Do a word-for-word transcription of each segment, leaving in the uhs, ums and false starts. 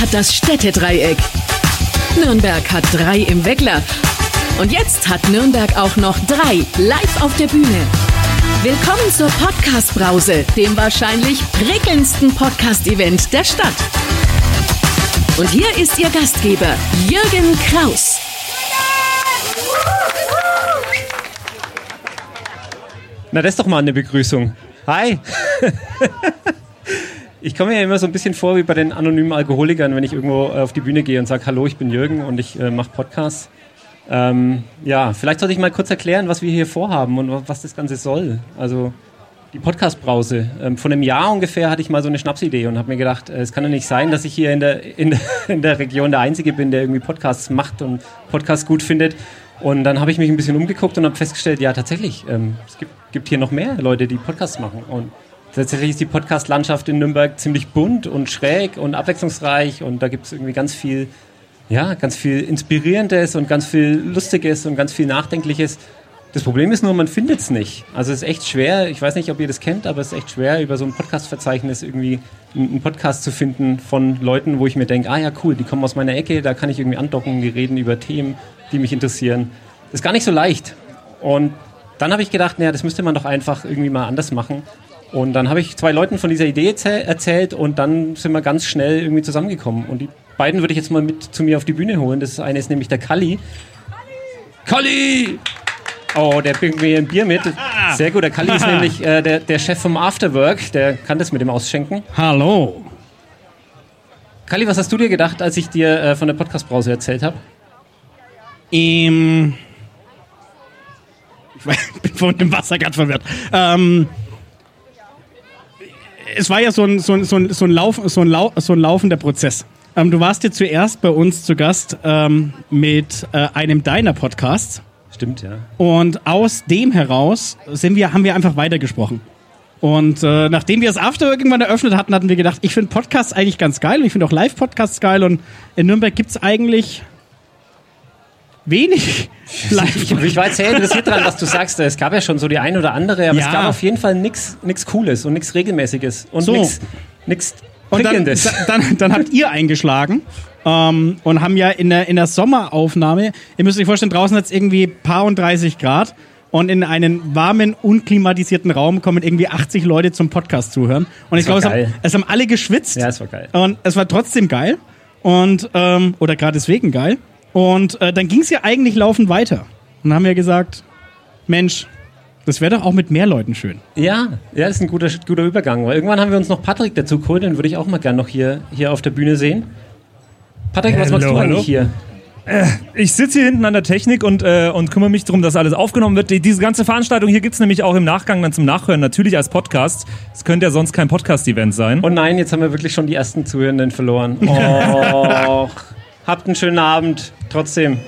hat das Städtedreieck. Nürnberg hat drei im Weckler. Und jetzt hat Nürnberg auch noch drei live auf der Bühne. Willkommen zur Podcast-Brause, dem wahrscheinlich prickelndsten Podcast-Event der Stadt. Und hier ist Ihr Gastgeber, Jürgen Krauß. Na, das ist doch mal eine Begrüßung. Hi! Ich komme mir ja immer so ein bisschen vor wie bei den anonymen Alkoholikern, wenn ich irgendwo auf die Bühne gehe und sage, hallo, ich bin Jürgen und ich äh, mache Podcasts. Ähm, ja, vielleicht sollte ich mal kurz erklären, was wir hier vorhaben und was das Ganze soll. Also die Podcast-Brause. Ähm, von einem Jahr ungefähr hatte ich mal so eine Schnapsidee und habe mir gedacht, äh, es kann doch nicht sein, dass ich hier in der, in, in der Region der Einzige bin, der irgendwie Podcasts macht und Podcasts gut findet. Und dann habe ich mich ein bisschen umgeguckt und habe festgestellt, ja tatsächlich, ähm, es gibt, gibt hier noch mehr Leute, die Podcasts machen. Und tatsächlich ist die Podcast-Landschaft in Nürnberg ziemlich bunt und schräg und abwechslungsreich und da gibt es irgendwie ganz viel... Ja, ganz viel Inspirierendes und ganz viel Lustiges und ganz viel Nachdenkliches. Das Problem ist nur, man findet es nicht. Also es ist echt schwer, ich weiß nicht, ob ihr das kennt, aber es ist echt schwer, über so ein Podcast-Verzeichnis irgendwie einen Podcast zu finden von Leuten, wo ich mir denke, ah ja, cool, die kommen aus meiner Ecke, da kann ich irgendwie andocken, die reden über Themen, die mich interessieren. Ist gar nicht so leicht. Und dann habe ich gedacht, naja, das müsste man doch einfach irgendwie mal anders machen. Und dann habe ich zwei Leuten von dieser Idee erzählt und dann sind wir ganz schnell irgendwie zusammengekommen. Und die beiden würde ich jetzt mal mit zu mir auf die Bühne holen. Das eine ist nämlich der Kali. Kali! Kali! Oh, der bringt mir ein Bier mit. Sehr gut, der Kali ist nämlich äh, der, der Chef vom Afterwork. Der kann das mit dem Ausschenken. Hallo! Kali, was hast du dir gedacht, als ich dir äh, von der Podcast-Brause erzählt habe? Ähm... Ich bin von dem Wasser ganz verwirrt. Ähm... Es war ja so ein, so ein, so ein, so ein, Lauf, so ein, Lau, so ein laufender Prozess. Ähm, du warst ja zuerst bei uns zu Gast ähm, mit äh, einem deiner Podcasts. Stimmt, ja. Und aus dem heraus sind wir, haben wir einfach weitergesprochen. Und äh, nachdem wir das Afterwork irgendwann eröffnet hatten, hatten wir gedacht, ich finde Podcasts eigentlich ganz geil und ich finde auch Live-Podcasts geil. Und in Nürnberg gibt es eigentlich wenig Live. Ich war jetzt sehr interessiert dran, was du sagst. Es gab ja schon so die ein oder andere, aber ja. Es gab auf jeden Fall nichts Cooles und nichts Regelmäßiges und so. Nichts Prickelndes. Und dann, dann, dann habt ihr eingeschlagen ähm, und haben ja in der, in der Sommeraufnahme, ihr müsst euch vorstellen, draußen hat es irgendwie paar und dreißig Grad und in einen warmen, unklimatisierten Raum kommen irgendwie achtzig Leute zum Podcast zuhören. Und ich glaube, es haben, es haben alle geschwitzt. Ja, es war geil. Und es war trotzdem geil. Und, ähm, oder gerade deswegen geil. Und äh, dann ging es ja eigentlich laufend weiter. Und dann haben wir gesagt, Mensch, das wäre doch auch mit mehr Leuten schön. Ja, ja, das ist ein guter, guter Übergang. Weil irgendwann haben wir uns noch Patrick dazu geholt, den würde ich auch mal gerne noch hier, hier auf der Bühne sehen. Patrick, was hello, machst du eigentlich hello. hier? Äh, ich sitze hier hinten an der Technik und, äh, und kümmere mich darum, dass alles aufgenommen wird. Die, diese ganze Veranstaltung hier gibt es nämlich auch im Nachgang dann zum Nachhören, natürlich als Podcast. Es könnte ja sonst kein Podcast-Event sein. Oh nein, jetzt haben wir wirklich schon die ersten Zuhörenden verloren. Och. Habt einen schönen Abend, trotzdem.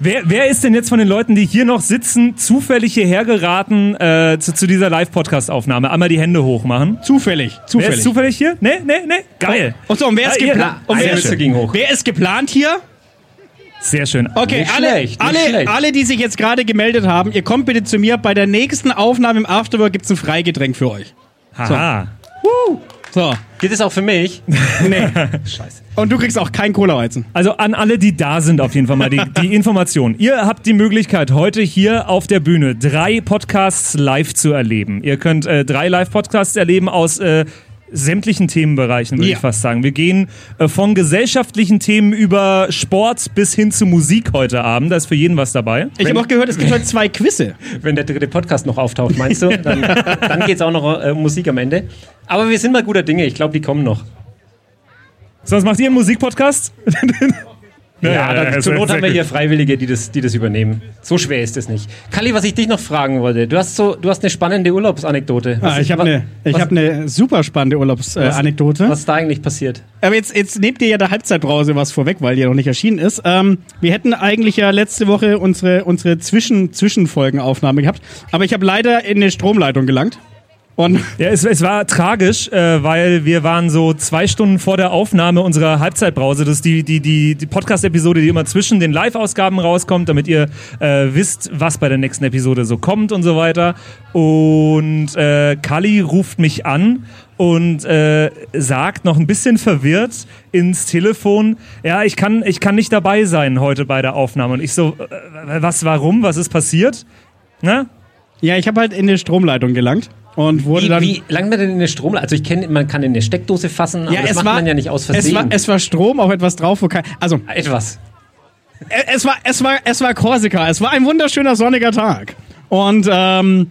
Wer, wer ist denn jetzt von den Leuten, die hier noch sitzen, zufällig hierher geraten äh, zu, zu dieser Live-Podcast-Aufnahme? Einmal die Hände hoch machen. Zufällig. Zufällig. Wer ist zufällig hier? Nee, nee, nee. Geil. Und so, und wer ist geplant? Ja, wer, wer ist geplant hier? Sehr schön. Okay, nicht alle, schlecht, alle, schlecht. alle, die sich jetzt gerade gemeldet haben, ihr kommt bitte zu mir. Bei der nächsten Aufnahme im Afterwork gibt es ein Freigetränk für euch. Haha. So. So. Geht es auch für mich? Nee. Scheiße. Und du kriegst auch kein Cola-Weizen. Also an alle, die da sind, auf jeden Fall mal die, die Information. Ihr habt die Möglichkeit, heute hier auf der Bühne drei Podcasts live zu erleben. Ihr könnt äh, drei Live-Podcasts erleben aus äh, sämtlichen Themenbereichen, würde ja. ich fast sagen. Wir gehen äh, von gesellschaftlichen Themen über Sport bis hin zu Musik heute Abend. Da ist für jeden was dabei. Ich habe auch gehört, es gibt heute zwei Quizze. Wenn der dritte Podcast noch auftaucht, meinst du? Dann, dann geht es auch noch äh, um Musik am Ende. Aber wir sind mal guter Dinge. Ich glaube, die kommen noch. Sonst macht ihr einen Musikpodcast? ja, ja dann, zur Not haben wir hier Freiwillige, die das, die das übernehmen. So schwer ist es nicht. Kali, was ich dich noch fragen wollte. Du hast so, du hast eine spannende Urlaubsanekdote. Ah, ich habe eine hab ne super spannende Urlaubsanekdote. Äh, was ist da eigentlich passiert? Aber jetzt, jetzt nehmt ihr ja der Halbzeitbrause was vorweg, weil die ja noch nicht erschienen ist. Ähm, wir hätten eigentlich ja letzte Woche unsere, unsere Zwischen, Zwischenfolgenaufnahme gehabt. Aber ich habe leider in eine Stromleitung gelangt. Und ja, es, es war tragisch, äh, weil wir waren so zwei Stunden vor der Aufnahme unserer Halbzeitbrause. Das ist die, die, die, die Podcast-Episode, die immer zwischen den Live-Ausgaben rauskommt, damit ihr äh, wisst, was bei der nächsten Episode so kommt und so weiter. Und äh, Kali ruft mich an und äh, sagt noch ein bisschen verwirrt ins Telefon, ja, ich kann, ich kann nicht dabei sein heute bei der Aufnahme. Und ich so, äh, was, warum, was ist passiert? Na? Ja, ich habe halt in die Stromleitung gelangt. Und wurde wie, dann wie langt man denn in der Strom? Also ich kenne, man kann in eine Steckdose fassen, aber ja, das macht war, man ja nicht aus Versehen. Es war, es war Strom auf etwas drauf, wo kein, also etwas. Es war, es war, es war Korsika. Es war ein wunderschöner sonniger Tag und ähm,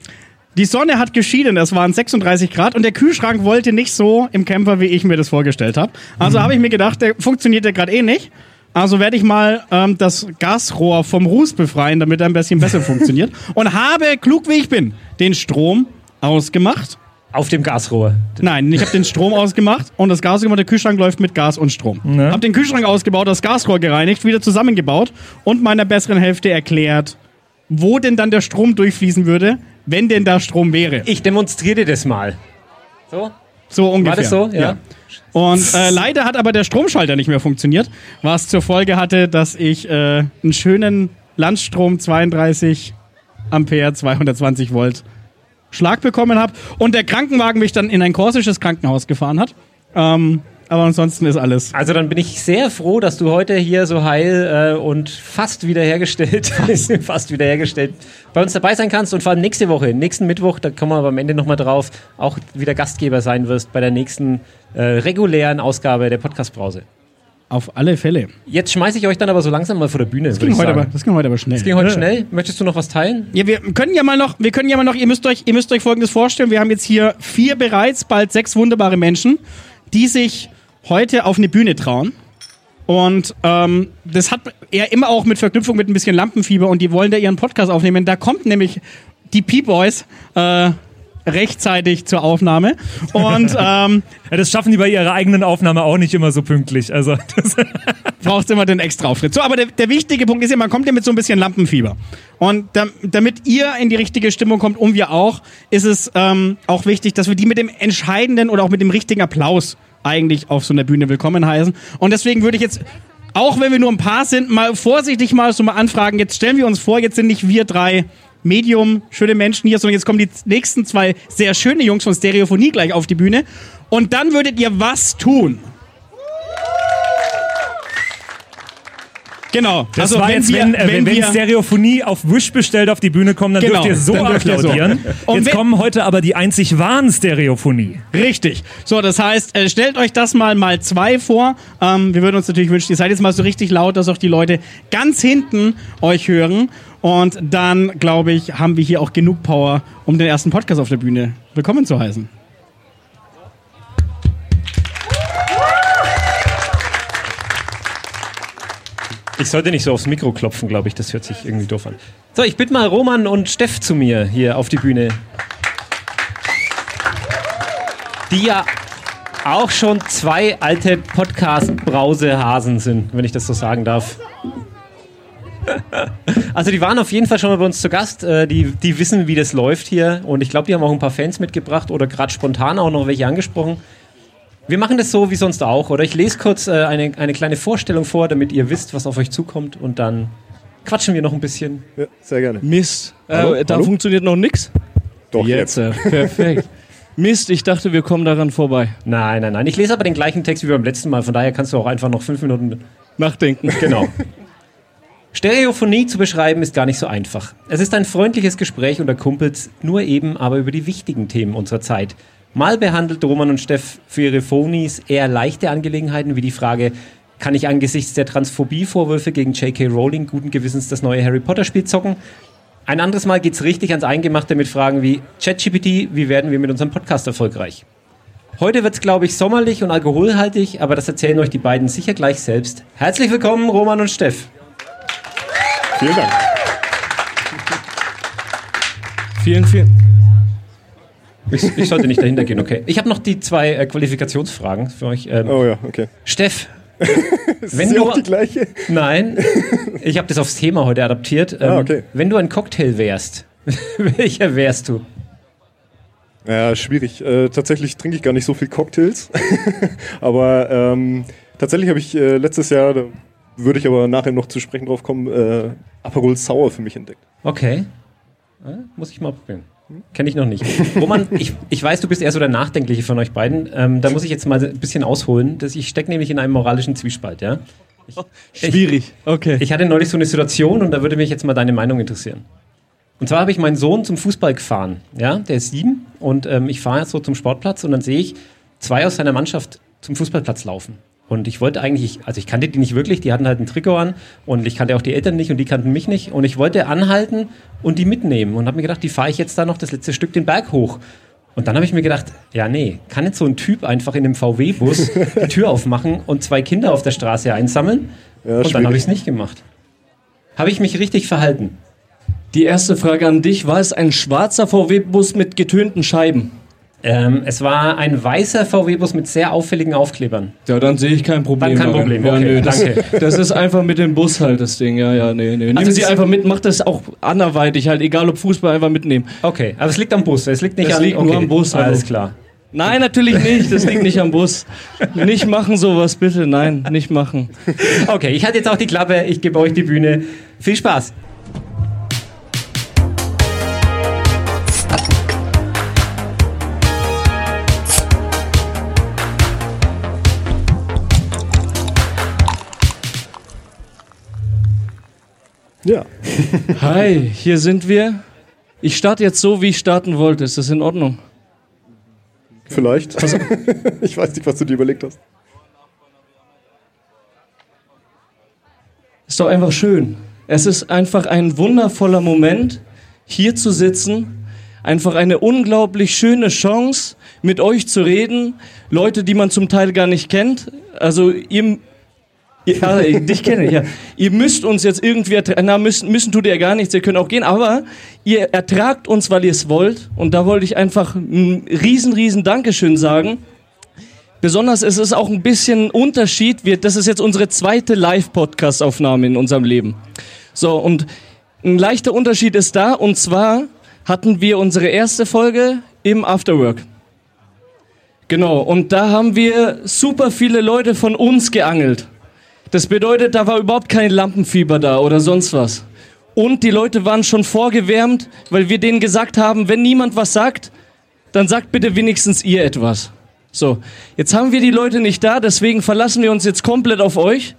die Sonne hat geschieden. Es waren sechsunddreißig Grad und der Kühlschrank wollte nicht so im Camper, wie ich mir das vorgestellt habe. Also mhm. habe ich mir gedacht, der funktioniert ja gerade eh nicht. Also werde ich mal ähm, das Gasrohr vom Ruß befreien, damit er ein bisschen besser funktioniert. Und habe, klug wie ich bin, den Strom ausgemacht. Auf dem Gasrohr? Nein, ich habe den Strom ausgemacht und das Gas gemacht, der Kühlschrank läuft mit Gas und Strom. Ne? Hab den Kühlschrank ausgebaut, das Gasrohr gereinigt, wieder zusammengebaut und meiner besseren Hälfte erklärt, wo denn dann der Strom durchfließen würde, wenn denn da Strom wäre. Ich demonstriere dir das mal. So? So ungefähr. War das so? Ja. ja. Und äh, leider hat aber der Stromschalter nicht mehr funktioniert, was zur Folge hatte, dass ich äh, einen schönen Landstrom zweiunddreißig Ampere, zweihundertzwanzig Volt Schlag bekommen habe und der Krankenwagen mich dann in ein korsisches Krankenhaus gefahren hat. Ähm, aber ansonsten ist alles. Also dann bin ich sehr froh, dass du heute hier so heil äh, und fast wiederhergestellt, fast wiederhergestellt bei uns dabei sein kannst und vor allem nächste Woche, nächsten Mittwoch, da kommen wir aber am Ende nochmal drauf, auch wieder Gastgeber sein wirst bei der nächsten äh, regulären Ausgabe der Podcast-Brause. Auf alle Fälle. Jetzt schmeiße ich euch dann aber so langsam mal vor der Bühne. Das ging, heute aber, das ging heute aber schnell. Das ging heute ja. schnell. Möchtest du noch was teilen? Ja, wir können ja mal noch, wir können ja mal noch, ihr müsst euch, ihr müsst euch Folgendes vorstellen. Wir haben jetzt hier vier bereits, bald sechs wunderbare Menschen, die sich heute auf eine Bühne trauen. Und ähm, das hat er immer auch mit Verknüpfung mit ein bisschen Lampenfieber und die wollen da ihren Podcast aufnehmen. Da kommt nämlich die P-Boys, äh, rechtzeitig zur Aufnahme. Und, ähm, ja, das schaffen die bei ihrer eigenen Aufnahme auch nicht immer so pünktlich. Also, das braucht immer den extra Auftritt. So, aber der, der wichtige Punkt ist ja, man kommt ja mit so ein bisschen Lampenfieber. Und da, damit ihr in die richtige Stimmung kommt und wir auch, ist es ähm, auch wichtig, dass wir die mit dem entscheidenden oder auch mit dem richtigen Applaus eigentlich auf so einer Bühne willkommen heißen. Und deswegen würde ich jetzt, auch wenn wir nur ein paar sind, mal vorsichtig mal so mal anfragen. Jetzt stellen wir uns vor, jetzt sind nicht wir drei Medium, schöne Menschen hier, sondern jetzt kommen die nächsten zwei sehr schöne Jungs von Stereophonie gleich auf die Bühne. Und dann würdet ihr was tun? Genau. Das also war wenn, jetzt, wir, wenn, wenn, wenn wir Stereophonie auf Wish bestellt auf die Bühne kommen, dann genau, dürft ihr so applaudieren. So. Jetzt kommen heute aber die einzig wahren Stereophonie. Richtig. So, das heißt, stellt euch das mal mal zwei vor. Ähm, wir würden uns natürlich wünschen, ihr seid jetzt mal so richtig laut, dass auch die Leute ganz hinten euch hören. Und dann, glaube ich, haben wir hier auch genug Power, um den ersten Podcast auf der Bühne willkommen zu heißen. Ich sollte nicht so aufs Mikro klopfen, glaube ich. Das hört sich irgendwie doof an. So, ich bitte mal Roman und Steff zu mir hier auf die Bühne. Die ja auch schon zwei alte Podcast-Brause-Hasen sind, wenn ich das so sagen darf. Also die waren auf jeden Fall schon mal bei uns zu Gast, die, die wissen, wie das läuft hier und ich glaube, die haben auch ein paar Fans mitgebracht oder gerade spontan auch noch welche angesprochen. Wir machen das so wie sonst auch, oder? Ich lese kurz eine, eine kleine Vorstellung vor, damit ihr wisst, was auf euch zukommt und dann quatschen wir noch ein bisschen. Ja, sehr gerne. Mist, hallo? Äh, da hallo? Funktioniert noch nix? Doch, jetzt. jetzt. Perfekt. Mist, ich dachte, wir kommen daran vorbei. Nein, nein, nein, ich lese aber den gleichen Text wie beim letzten Mal, von daher kannst du auch einfach noch fünf Minuten nachdenken. Genau. Stereophonie zu beschreiben ist gar nicht so einfach. Es ist ein freundliches Gespräch unter Kumpels, nur eben aber über die wichtigen Themen unserer Zeit. Mal behandelt Roman und Steff für ihre Phonies eher leichte Angelegenheiten wie die Frage, kann ich angesichts der Transphobie-Vorwürfe gegen J K Rowling guten Gewissens das neue Harry Potter-Spiel zocken? Ein anderes Mal geht's richtig ans Eingemachte mit Fragen wie ChatGPT, wie werden wir mit unserem Podcast erfolgreich? Heute wird's, glaube ich, sommerlich und alkoholhaltig, aber das erzählen euch die beiden sicher gleich selbst. Herzlich willkommen, Roman und Steff. Vielen Dank. Vielen, vielen. Ich, ich sollte nicht dahinter gehen, okay. Ich habe noch die zwei äh, Qualifikationsfragen für euch. Ähm, oh ja, okay. Steff. Ist wenn sie du, auch die gleiche? Nein, ich habe das aufs Thema heute adaptiert. Ähm, ah, okay. Wenn du ein Cocktail wärst, welcher wärst du? Ja, schwierig. Äh, tatsächlich trinke ich gar nicht so viel Cocktails. Aber ähm, tatsächlich habe ich äh, letztes Jahr, da würde ich aber nachher noch zu sprechen drauf kommen, äh, Aperol Sour für mich entdeckt. Okay. Äh, muss ich mal probieren. Kenne ich noch nicht. Roman, ich, ich weiß, du bist eher so der Nachdenkliche von euch beiden. Ähm, da muss ich jetzt mal ein bisschen ausholen. Dass ich stecke nämlich in einem moralischen Zwiespalt. Ja? Ich, Schwierig. Ich, okay. Ich hatte neulich so eine Situation und da würde mich jetzt mal deine Meinung interessieren. Und zwar habe ich meinen Sohn zum Fußball gefahren. Ja? Der ist sieben und ähm, ich fahre jetzt so zum Sportplatz und dann sehe ich zwei aus seiner Mannschaft zum Fußballplatz laufen. Und ich wollte eigentlich, also ich kannte die nicht wirklich, die hatten halt ein Trikot an und ich kannte auch die Eltern nicht und die kannten mich nicht. Und ich wollte anhalten und die mitnehmen und habe mir gedacht, die fahre ich jetzt da noch das letzte Stück den Berg hoch. Und dann habe ich mir gedacht, ja nee, kann jetzt so ein Typ einfach in einem V W-Bus die Tür aufmachen und zwei Kinder auf der Straße einsammeln? Ja, und dann habe ich es nicht gemacht. Habe ich mich richtig verhalten? Die erste Frage an dich, war es ein schwarzer V W-Bus mit getönten Scheiben? Ähm, es war ein weißer V W-Bus mit sehr auffälligen Aufklebern. Ja, dann sehe ich kein Problem. Dann kein Problem, ja, okay, nö, das, danke. Das ist einfach mit dem Bus halt das Ding, ja, ja, nee, nee. Nehmen also Sie einfach mit, macht das auch anderweitig halt, egal ob Fußball, einfach mitnehmen. Okay, aber es liegt am Bus, es liegt nicht es an... Es liegt okay. nur am Bus. Also. Alles klar. Nein, natürlich nicht, das liegt nicht am Bus. Nicht machen sowas, bitte, nein, nicht machen. Okay, ich hatte jetzt auch die Klappe, ich gebe euch die Bühne. Viel Spaß. Ja. Hi, hier sind wir. Ich starte jetzt so, wie ich starten wollte. Ist das in Ordnung? Vielleicht. Ich weiß nicht, was du dir überlegt hast. Ist doch einfach schön. Es ist einfach ein wundervoller Moment, hier zu sitzen. Einfach eine unglaublich schöne Chance, mit euch zu reden. Leute, die man zum Teil gar nicht kennt. Also ihr... Ja, dich kenne ich, ja. Ihr müsst uns jetzt irgendwie ertragen, na, müssen, müssen tut ihr ja gar nichts, ihr könnt auch gehen, aber ihr ertragt uns, weil ihr es wollt und da wollte ich einfach ein riesen, riesen Dankeschön sagen. Besonders ist es auch ein bisschen ein Unterschied, wir, das ist jetzt unsere zweite Live-Podcast-Aufnahme in unserem Leben. So, und ein leichter Unterschied ist da, und zwar hatten wir unsere erste Folge im Afterwork. Genau, und da haben wir super viele Leute von uns geangelt. Das bedeutet, da war überhaupt kein Lampenfieber da oder sonst was. Und die Leute waren schon vorgewärmt, weil wir denen gesagt haben, wenn niemand was sagt, dann sagt bitte wenigstens ihr etwas. So, jetzt haben wir die Leute nicht da, deswegen verlassen wir uns jetzt komplett auf euch.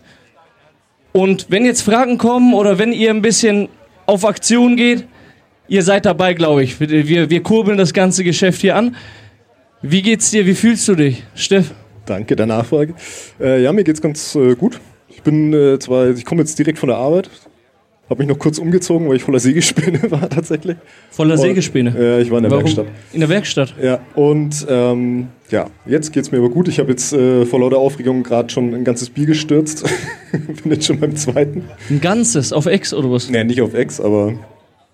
Und wenn jetzt Fragen kommen oder wenn ihr ein bisschen auf Aktion geht, ihr seid dabei, glaube ich. Wir, wir kurbeln das ganze Geschäft hier an. Wie geht's dir? Wie fühlst du dich, Steff? Danke der Nachfrage. Äh, ja, mir geht's ganz äh, gut. Ich bin äh, zwar, ich komme jetzt direkt von der Arbeit, habe mich noch kurz umgezogen, weil ich voller Sägespäne war tatsächlich. Voller Sägespäne? Ja, äh, ich war in der Warum? Werkstatt. In der Werkstatt? Ja, und ähm, ja, jetzt geht's mir aber gut. Ich habe jetzt äh, vor lauter Aufregung gerade schon ein ganzes Bier gestürzt. Bin jetzt schon beim zweiten. Ein ganzes? Auf Ex oder was? Nee, nicht auf Ex, aber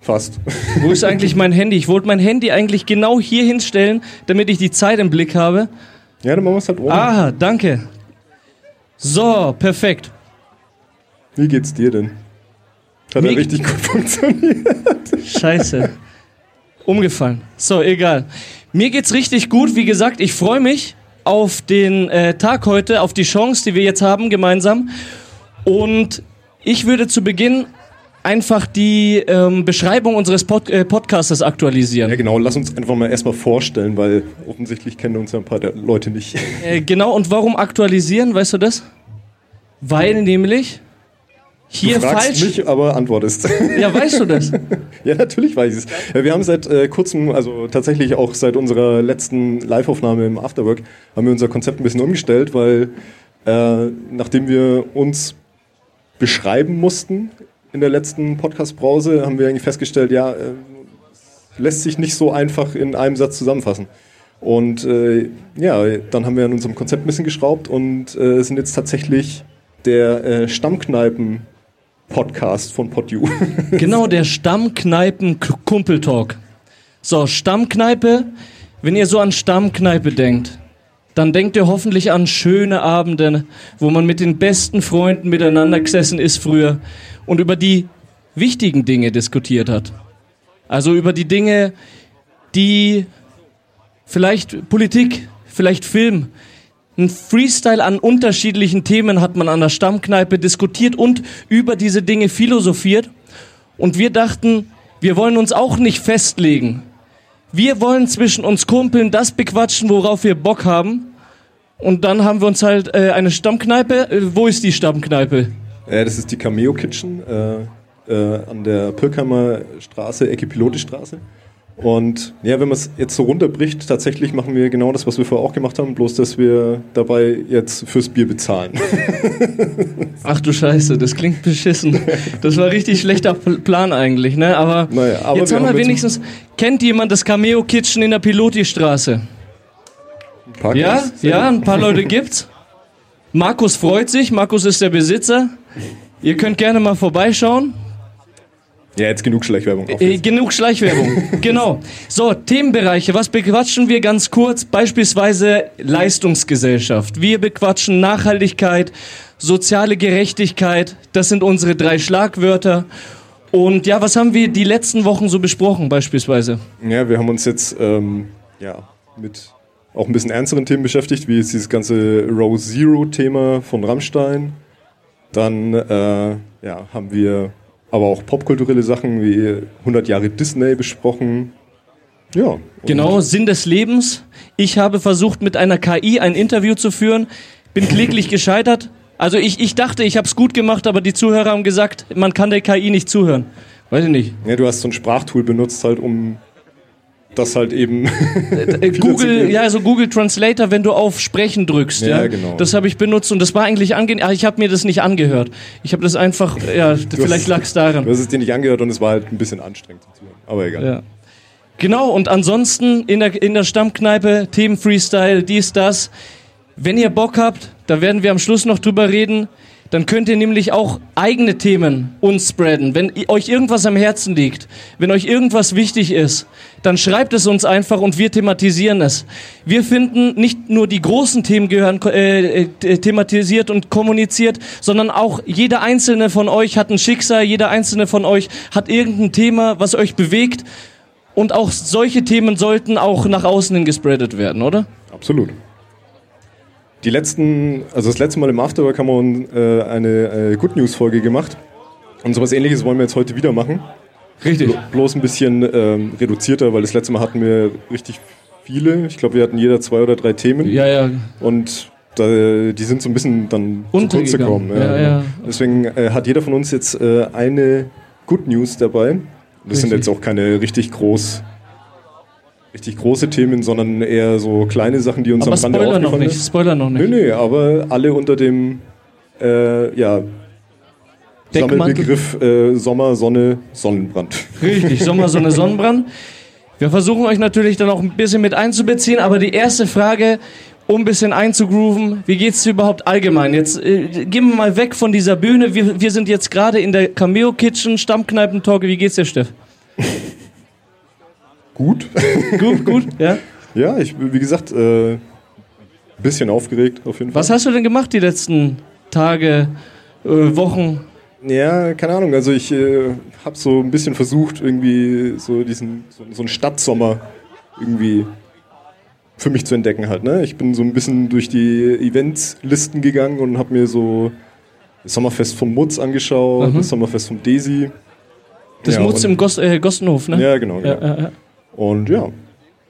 fast. Wo ist eigentlich mein Handy? Ich wollte mein Handy eigentlich genau hier hinstellen, damit ich die Zeit im Blick habe. Ja, dann machen wir es halt ordentlich. Ah, danke. So, perfekt. Wie geht's dir denn? Hat Mir er richtig gut funktioniert? Scheiße. Umgefallen. So, egal. Mir geht's richtig gut. Wie gesagt, ich freue mich auf den äh, Tag heute, auf die Chance, die wir jetzt haben gemeinsam. Und ich würde zu Beginn einfach die ähm, Beschreibung unseres Pod- äh, Podcastes aktualisieren. Ja genau, lass uns einfach mal erstmal vorstellen, weil offensichtlich kennen uns ja ein paar Leute nicht. Äh, genau, und warum aktualisieren, weißt du das? Weil nämlich hier falsch... Du fragst falsch mich, aber antwortest. Ja, weißt du das? Ja, natürlich weiß ich es. Ja, wir haben seit äh, kurzem, also tatsächlich auch seit unserer letzten Live-Aufnahme im Afterwork, haben wir unser Konzept ein bisschen umgestellt, weil äh, nachdem wir uns beschreiben mussten... In der letzten Podcast-Brause haben wir eigentlich festgestellt, ja, äh, lässt sich nicht so einfach in einem Satz zusammenfassen. Und äh, ja, dann haben wir an unserem Konzept ein bisschen geschraubt und äh, sind jetzt tatsächlich der äh, Stammkneipen-Podcast von PodU. Genau, der Stammkneipen-Kumpel-Talk. So, Stammkneipe, wenn ihr so an Stammkneipe denkt, dann denkt ihr hoffentlich an schöne Abende, wo man mit den besten Freunden miteinander gesessen ist früher und über die wichtigen Dinge diskutiert hat. Also über die Dinge, die vielleicht Politik, vielleicht Film. Ein Freestyle an unterschiedlichen Themen hat man an der Stammkneipe diskutiert und über diese Dinge philosophiert. Und wir dachten, wir wollen uns auch nicht festlegen. Wir wollen zwischen uns Kumpeln das bequatschen, worauf wir Bock haben. Und dann haben wir uns halt äh, eine Stammkneipe. Äh, wo ist die Stammkneipe? Äh, das ist die Cameo Kitchen äh, äh, an der Pirkheimer Straße, Ecke Pilotestraße. Und ja, wenn man es jetzt so runterbricht, tatsächlich machen wir genau das, was wir vorher auch gemacht haben, bloß dass wir dabei jetzt fürs Bier bezahlen. Ach du Scheiße, das klingt beschissen. Das war richtig schlechter Plan eigentlich, ne? Aber, naja, aber jetzt wir haben wir wenigstens... Jetzt... Kennt jemand das Cameo Kitchen in der Pilotestraße? Ja, ja, ein paar Leute gibt's. Markus freut sich, Markus ist der Besitzer. Ihr könnt gerne mal vorbeischauen. Ja, jetzt genug Schleichwerbung. Äh, genug Schleichwerbung, genau. So, Themenbereiche, was bequatschen wir ganz kurz? Beispielsweise Leistungsgesellschaft. Wir bequatschen Nachhaltigkeit, soziale Gerechtigkeit. Das sind unsere drei Schlagwörter. Und ja, was haben wir die letzten Wochen so besprochen beispielsweise? Ja, wir haben uns jetzt ähm, ja, mit auch ein bisschen ernsteren Themen beschäftigt, wie jetzt dieses ganze Row Zero-Thema von Rammstein. Dann äh, ja, haben wir... aber auch popkulturelle Sachen wie hundert Jahre Disney besprochen. Ja. Genau, Sinn des Lebens. Ich habe versucht, mit einer K I ein Interview zu führen, bin kläglich gescheitert. Also ich, ich dachte, ich habe es gut gemacht, aber die Zuhörer haben gesagt, man kann der K I nicht zuhören. Weiß ich nicht. Ja, du hast so ein Sprachtool benutzt, halt um das halt eben... Google, ja, also Google Translator, wenn du auf Sprechen drückst. Ja, ja, genau. Das habe ich benutzt und das war eigentlich angenehm. Ich habe mir das nicht angehört. Ich habe das einfach, ja, vielleicht lag es daran. Du hast es dir nicht angehört und es war halt ein bisschen anstrengend zu hören. Aber egal. Ja. Genau, und ansonsten in der, in der Stammkneipe, Themenfreestyle, dies, das. Wenn ihr Bock habt, da werden wir am Schluss noch drüber reden. Dann könnt ihr nämlich auch eigene Themen uns spreaden. Wenn euch irgendwas am Herzen liegt, wenn euch irgendwas wichtig ist, dann schreibt es uns einfach und wir thematisieren es. Wir finden, nicht nur die großen Themen gehören äh, thematisiert und kommuniziert, sondern auch jeder einzelne von euch hat ein Schicksal, jeder einzelne von euch hat irgendein Thema, was euch bewegt. Und auch solche Themen sollten auch nach außen hin gespreadet werden, oder? Absolut. Die letzten, also das letzte Mal im Afterwork haben wir äh, eine äh, Good News Folge gemacht und sowas Ähnliches wollen wir jetzt heute wieder machen. Richtig. Blo- bloß ein bisschen ähm, reduzierter, weil das letzte Mal hatten wir richtig viele. Ich glaube, wir hatten jeder zwei oder drei Themen. Ja, ja. Und da, die sind so ein bisschen dann zu kurz gekommen. Ja, ja, ja. Deswegen äh, hat jeder von uns jetzt äh, eine Good News dabei. Das richtig. Sind jetzt auch keine richtig groß... richtig große Themen, sondern eher so kleine Sachen, die uns aber am Rande aufgefallen sind. Aber nicht, Spoiler noch nicht. Nee, nee, aber alle unter dem äh, ja, Sammelbegriff äh, Sommer, Sonne, Sonnenbrand. Richtig, Sommer, Sonne, Sonnenbrand. Wir versuchen euch natürlich dann auch ein bisschen mit einzubeziehen, aber die erste Frage, um ein bisschen einzugrooven, wie geht's dir überhaupt allgemein? Jetzt äh, gehen wir mal weg von dieser Bühne. Wir, wir sind jetzt gerade in der Cameo Kitchen, Stammkneipentalk. Wie geht's dir, Steff? Gut. gut, gut, ja. Ja, ich, wie gesagt, ein äh, bisschen aufgeregt auf jeden Fall. Was hast du denn gemacht die letzten Tage, äh, Wochen? Ja, keine Ahnung. Also ich äh, habe so ein bisschen versucht, irgendwie so diesen so, so einen Stadtsommer irgendwie für mich zu entdecken halt. Ne? Ich bin so ein bisschen durch die Eventslisten gegangen und habe mir so das Sommerfest vom Mutz angeschaut, mhm. das Sommerfest vom Desi. Das ja, Mutz im Goss, äh, Gossenhof, ne? Ja, genau. genau. Ja, ja, ja. Und ja,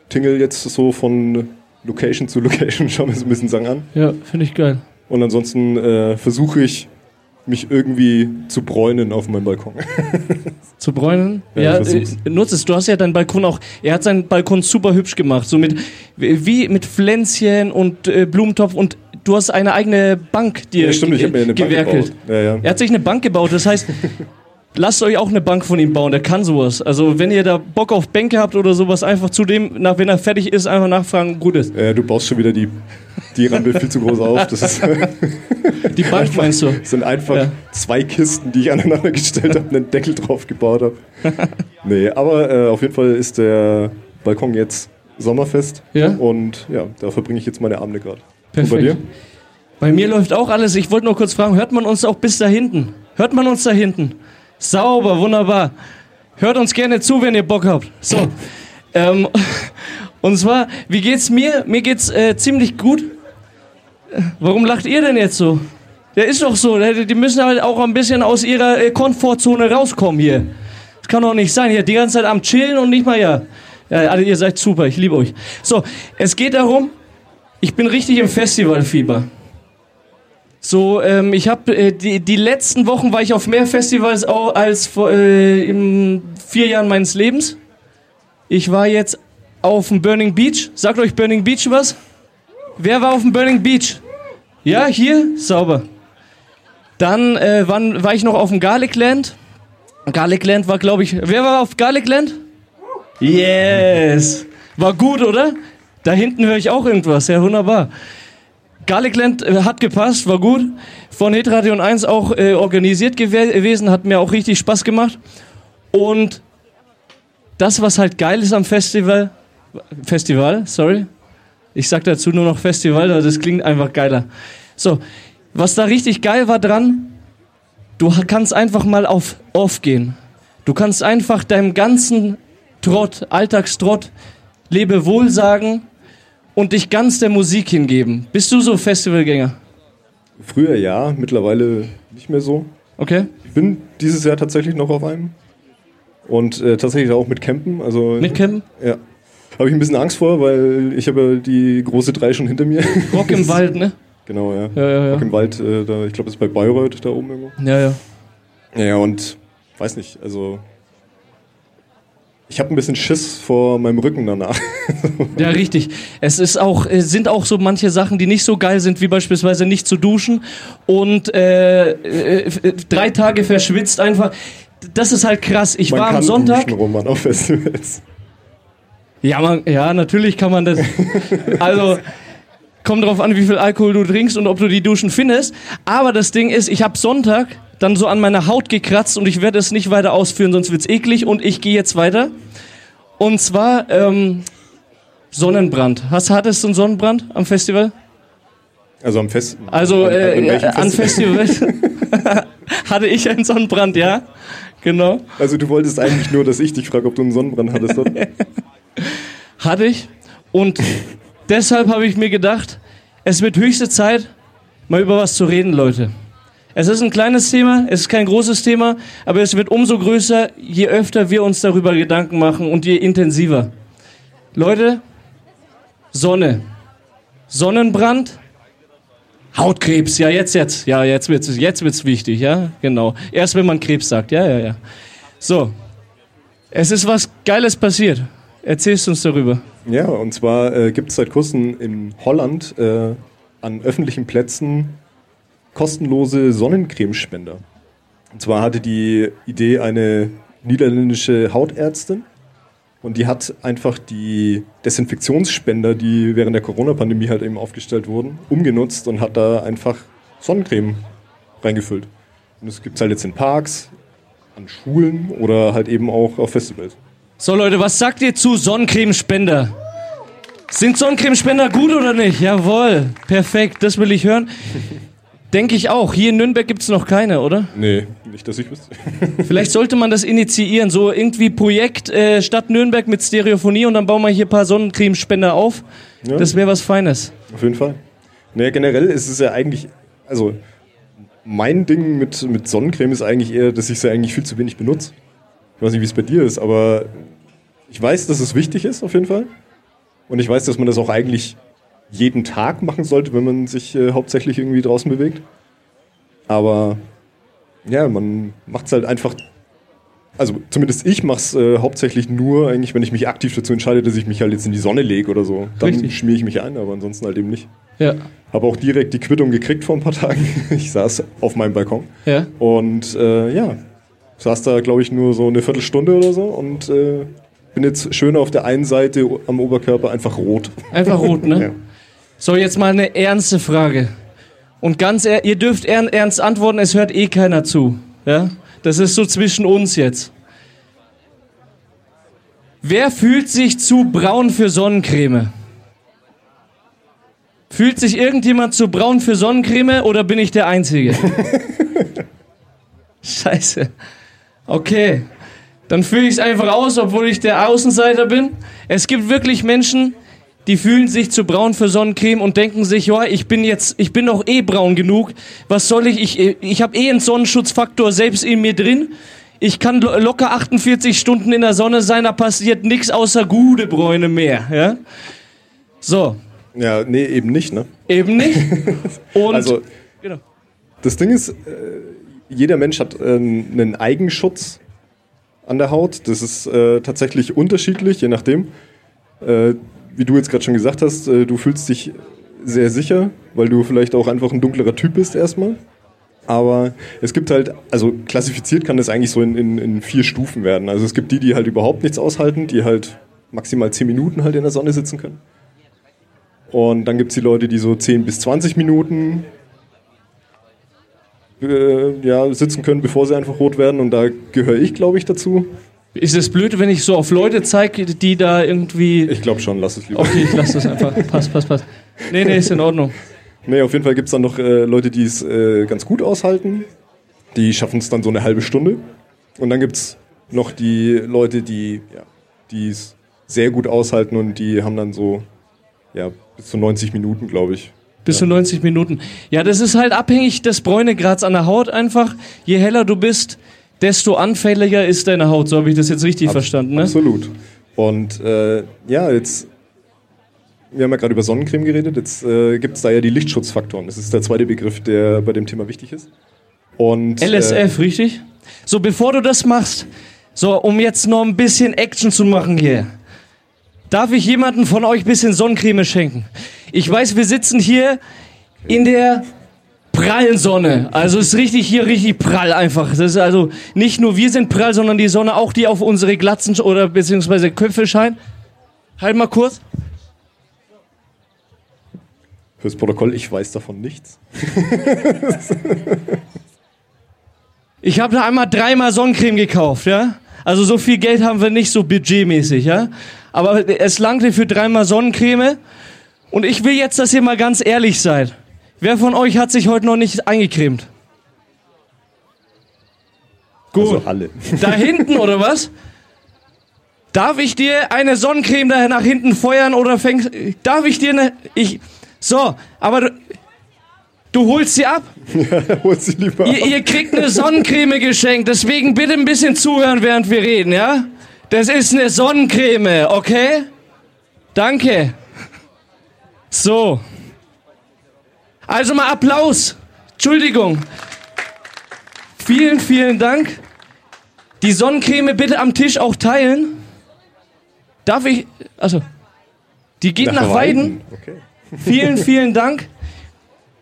tingel jetzt so von Location zu Location, schauen wir es ein bisschen Sang an. Ja, finde ich geil. Und ansonsten äh, versuche ich, mich irgendwie zu bräunen auf meinem Balkon. Zu bräunen? Ja, ja äh, nutzt es. Du hast ja deinen Balkon auch, er hat seinen Balkon super hübsch gemacht, so mit, wie mit Pflänzchen und äh, Blumentopf und du hast eine eigene Bank dir ja, stimmt, ich hab mir eine gewerkelt. Bank gebaut. Ja, ja. Er hat sich eine Bank gebaut, das heißt... Lasst euch auch eine Bank von ihm bauen, der kann sowas. Also wenn ihr da Bock auf Bänke habt oder sowas, einfach zu dem, nach, wenn er fertig ist, einfach nachfragen, gut ist. Äh, du baust schon wieder die, die Rampe viel zu groß auf. Das ist die Bank einfach, meinst du? Das sind einfach ja. zwei Kisten, die ich aneinander gestellt habe und einen Deckel drauf gebaut habe. Nee, aber äh, auf jeden Fall ist der Balkon jetzt Sommerfest. Ja? Und ja, da verbringe ich jetzt meine Abende gerade. Perfekt. Und bei dir? Bei mir läuft auch alles. Ich wollte nur kurz fragen, hört man uns auch bis da hinten? Hört man uns da hinten? Sauber, wunderbar. Hört uns gerne zu, wenn ihr Bock habt. So, ähm, Und zwar, wie geht's mir? Mir geht's äh, ziemlich gut. Warum lacht ihr denn jetzt so? Der ist doch so. Die müssen halt auch ein bisschen aus ihrer äh, Komfortzone rauskommen hier. Das kann doch nicht sein. Hier die ganze Zeit am Chillen und nicht mal ja. Ja, alle, ihr seid super. Ich liebe euch. So, es geht darum, ich bin richtig im Festivalfieber. So, ähm, ich habe äh, die, die letzten Wochen war ich auf mehr Festivals auch als vor, äh, in vier Jahren meines Lebens. Ich war jetzt auf dem Burning Beach. Sagt euch Burning Beach was? Wer war auf dem Burning Beach? Ja, hier? Sauber. Dann äh, wann, war ich noch auf dem Garlicland. Garlicland war, glaube ich... Wer war auf Garlicland? Yes! War gut, oder? Da hinten höre ich auch irgendwas. Ja, wunderbar. Garlicland äh, hat gepasst, war gut. Von Hitradio eins auch äh, organisiert gew- gewesen. Hat mir auch richtig Spaß gemacht. Und das, was halt geil ist am Festival... Festival, sorry... Ich sag dazu nur noch Festival, das klingt einfach geiler. So, was da richtig geil war dran, du kannst einfach mal auf off gehen. Du kannst einfach deinem ganzen Trott, Alltagstrott, Lebewohl sagen und dich ganz der Musik hingeben. Bist du so Festivalgänger? Früher ja, mittlerweile nicht mehr so. Okay. Ich bin dieses Jahr tatsächlich noch auf einem. Und äh, tatsächlich auch mit Campen. Also, mit Campen? Ja. Habe ich ein bisschen Angst vor, weil ich habe ja die große drei schon hinter mir. Rock im Wald, ne? Genau, ja. ja, ja, ja. Rock im Wald, äh, da, ich glaube, das ist bei Bayreuth da oben irgendwo. Ja, ja. Ja, und weiß nicht, also ich habe ein bisschen Schiss vor meinem Rücken danach. Ja, richtig. Es ist auch, es sind auch so manche Sachen, die nicht so geil sind, wie beispielsweise nicht zu duschen und äh, äh, drei Tage verschwitzt einfach. Das ist halt krass. Ich man war am Sonntag... Duschen, Roman, auf Festivals. Ja, man, ja, natürlich kann man das. Also, kommt drauf an, wie viel Alkohol du trinkst und ob du die Duschen findest. Aber das Ding ist, ich habe Sonntag dann so an meiner Haut gekratzt und ich werde es nicht weiter ausführen, sonst wird's eklig und ich gehe jetzt weiter. Und zwar ähm, Sonnenbrand. Hast, hattest du einen Sonnenbrand am Festival? Also am Fest. Also äh, an Festival hatte ich einen Sonnenbrand, ja. Genau. Also du wolltest eigentlich nur, dass ich dich frage, ob du einen Sonnenbrand hattest, oder? Hatte ich. Und deshalb habe ich mir gedacht, es wird höchste Zeit, mal über was zu reden, Leute. Es ist ein kleines Thema, es ist kein großes Thema, aber es wird umso größer, je öfter wir uns darüber Gedanken machen und je intensiver. Leute, Sonne, Sonnenbrand, Hautkrebs, ja jetzt, jetzt, ja jetzt wird's, jetzt wird's wichtig, ja, genau. Erst wenn man Krebs sagt, ja, ja, ja. So, es ist was Geiles passiert. Erzählst du uns darüber? Ja, und zwar äh, gibt es seit kurzem in Holland äh, an öffentlichen Plätzen kostenlose Sonnencremespender. Und zwar hatte die Idee eine niederländische Hautärztin und die hat einfach die Desinfektionsspender, die während der Corona-Pandemie halt eben aufgestellt wurden, umgenutzt und hat da einfach Sonnencreme reingefüllt. Und das gibt es halt jetzt in Parks, an Schulen oder halt eben auch auf Festivals. So Leute, was sagt ihr zu Sonnencremespender? Sind Sonnencremespender gut oder nicht? Jawohl, perfekt, das will ich hören. Denke ich auch. Hier in Nürnberg gibt es noch keine, oder? Nee, nicht, dass ich wüsste. Vielleicht sollte man das initiieren, so irgendwie Projekt äh, Stadt Nürnberg mit Stereophonie und dann bauen wir hier ein paar Sonnencremespender auf. Ja. Das wäre was Feines. Auf jeden Fall. Naja, generell ist es ja eigentlich, also mein Ding mit, mit Sonnencreme ist eigentlich eher, dass ich es ja eigentlich viel zu wenig benutze. Ich weiß nicht, wie es bei dir ist, aber ich weiß, dass es wichtig ist, auf jeden Fall. Und ich weiß, dass man das auch eigentlich jeden Tag machen sollte, wenn man sich äh, hauptsächlich irgendwie draußen bewegt. Aber ja, man macht es halt einfach, also zumindest ich mache es äh, hauptsächlich nur eigentlich, wenn ich mich aktiv dazu entscheide, dass ich mich halt jetzt in die Sonne lege oder so. Dann schmiere ich mich ein, aber ansonsten halt eben nicht. Ja. Habe auch direkt die Quittung gekriegt vor ein paar Tagen. Ich saß auf meinem Balkon. Ja. Und äh, ja... saß da, glaube ich, nur so eine Viertelstunde oder so und äh, bin jetzt schön auf der einen Seite am Oberkörper einfach rot. Einfach rot, ne? Ja. So, jetzt mal eine ernste Frage. Und ganz er- ihr dürft er- ernst antworten, es hört eh keiner zu. Ja? Das ist so zwischen uns jetzt. Wer fühlt sich zu braun für Sonnencreme? Fühlt sich irgendjemand zu braun für Sonnencreme oder bin ich der Einzige? Scheiße. Okay, dann fühle ich es einfach aus, obwohl ich der Außenseiter bin. Es gibt wirklich Menschen, die fühlen sich zu braun für Sonnencreme und denken sich, ja, ich bin jetzt, ich bin doch eh braun genug. Was soll ich? Ich, ich habe eh einen Sonnenschutzfaktor selbst in mir drin. Ich kann locker achtundvierzig Stunden in der Sonne sein, da passiert nichts außer gute Bräune mehr. Ja? So. Ja, nee, eben nicht, ne? Eben nicht. Und also, genau. Das Ding ist, jeder Mensch hat einen Eigenschutz an der Haut. Das ist tatsächlich unterschiedlich, je nachdem. Wie du jetzt gerade schon gesagt hast, du fühlst dich sehr sicher, weil du vielleicht auch einfach ein dunklerer Typ bist erstmal. Aber es gibt halt, also klassifiziert kann das eigentlich so in, in, in vier Stufen werden. Also es gibt die, die halt überhaupt nichts aushalten, die halt maximal zehn Minuten halt in der Sonne sitzen können. Und dann gibt es die Leute, die so zehn bis zwanzig Minuten äh, ja, sitzen können, bevor sie einfach rot werden. Und da gehöre ich, glaube ich, dazu. Ist es blöd, wenn ich so auf Leute zeige, die da irgendwie... Ich glaube schon, lass es lieber. Okay, ich lasse es einfach. Pass, pass, pass. Nee, nee, ist in Ordnung. Nee, auf jeden Fall gibt es dann noch äh, Leute, die es äh, ganz gut aushalten. Die schaffen es dann so eine halbe Stunde. Und dann gibt es noch die Leute, die ja, es sehr gut aushalten und die haben dann so ja, bis zu neunzig Minuten, glaube ich. Bis ja. zu neunzig Minuten. Ja, das ist halt abhängig des Bräunegrads an der Haut einfach. Je heller du bist, desto anfälliger ist deine Haut. So habe ich das jetzt richtig Ab- verstanden, ne? Absolut. Und äh, ja, jetzt... Wir haben ja gerade über Sonnencreme geredet, jetzt äh, gibt es da ja die Lichtschutzfaktoren. Das ist der zweite Begriff, der bei dem Thema wichtig ist. Und, L S F, äh, richtig? So, bevor du das machst, so, um jetzt noch ein bisschen Action zu machen hier, darf ich jemanden von euch ein bisschen Sonnencreme schenken? Ich weiß, wir sitzen hier in der prallen Sonne. Also ist richtig hier richtig prall einfach. Das ist also nicht nur wir sind prall, sondern die Sonne auch, die auf unsere Glatzen oder beziehungsweise Köpfe scheint. Halt mal kurz. Fürs Protokoll, ich weiß davon nichts. Ich habe da einmal dreimal Sonnencreme gekauft, ja? Also so viel Geld haben wir nicht, so budgetmäßig, ja? Aber es langte für dreimal Sonnencreme. Und ich will jetzt, dass ihr mal ganz ehrlich seid. Wer von euch hat sich heute noch nicht eingecremt? Gut. Also alle. Da hinten, oder was? Darf ich dir eine Sonnencreme da nach hinten feuern oder fängst... Darf ich dir eine... Ich... So, aber du, du holst sie ab. Ja, holst sie lieber ab. Ihr, ihr kriegt eine Sonnencreme geschenkt, deswegen bitte ein bisschen zuhören, während wir reden, ja? Das ist eine Sonnencreme, okay? Danke. So. Also mal Applaus. Entschuldigung. Vielen, vielen Dank. Die Sonnencreme bitte am Tisch auch teilen. Darf ich... Also, die geht nach, nach Weiden. Weiden. Okay. Vielen, vielen Dank.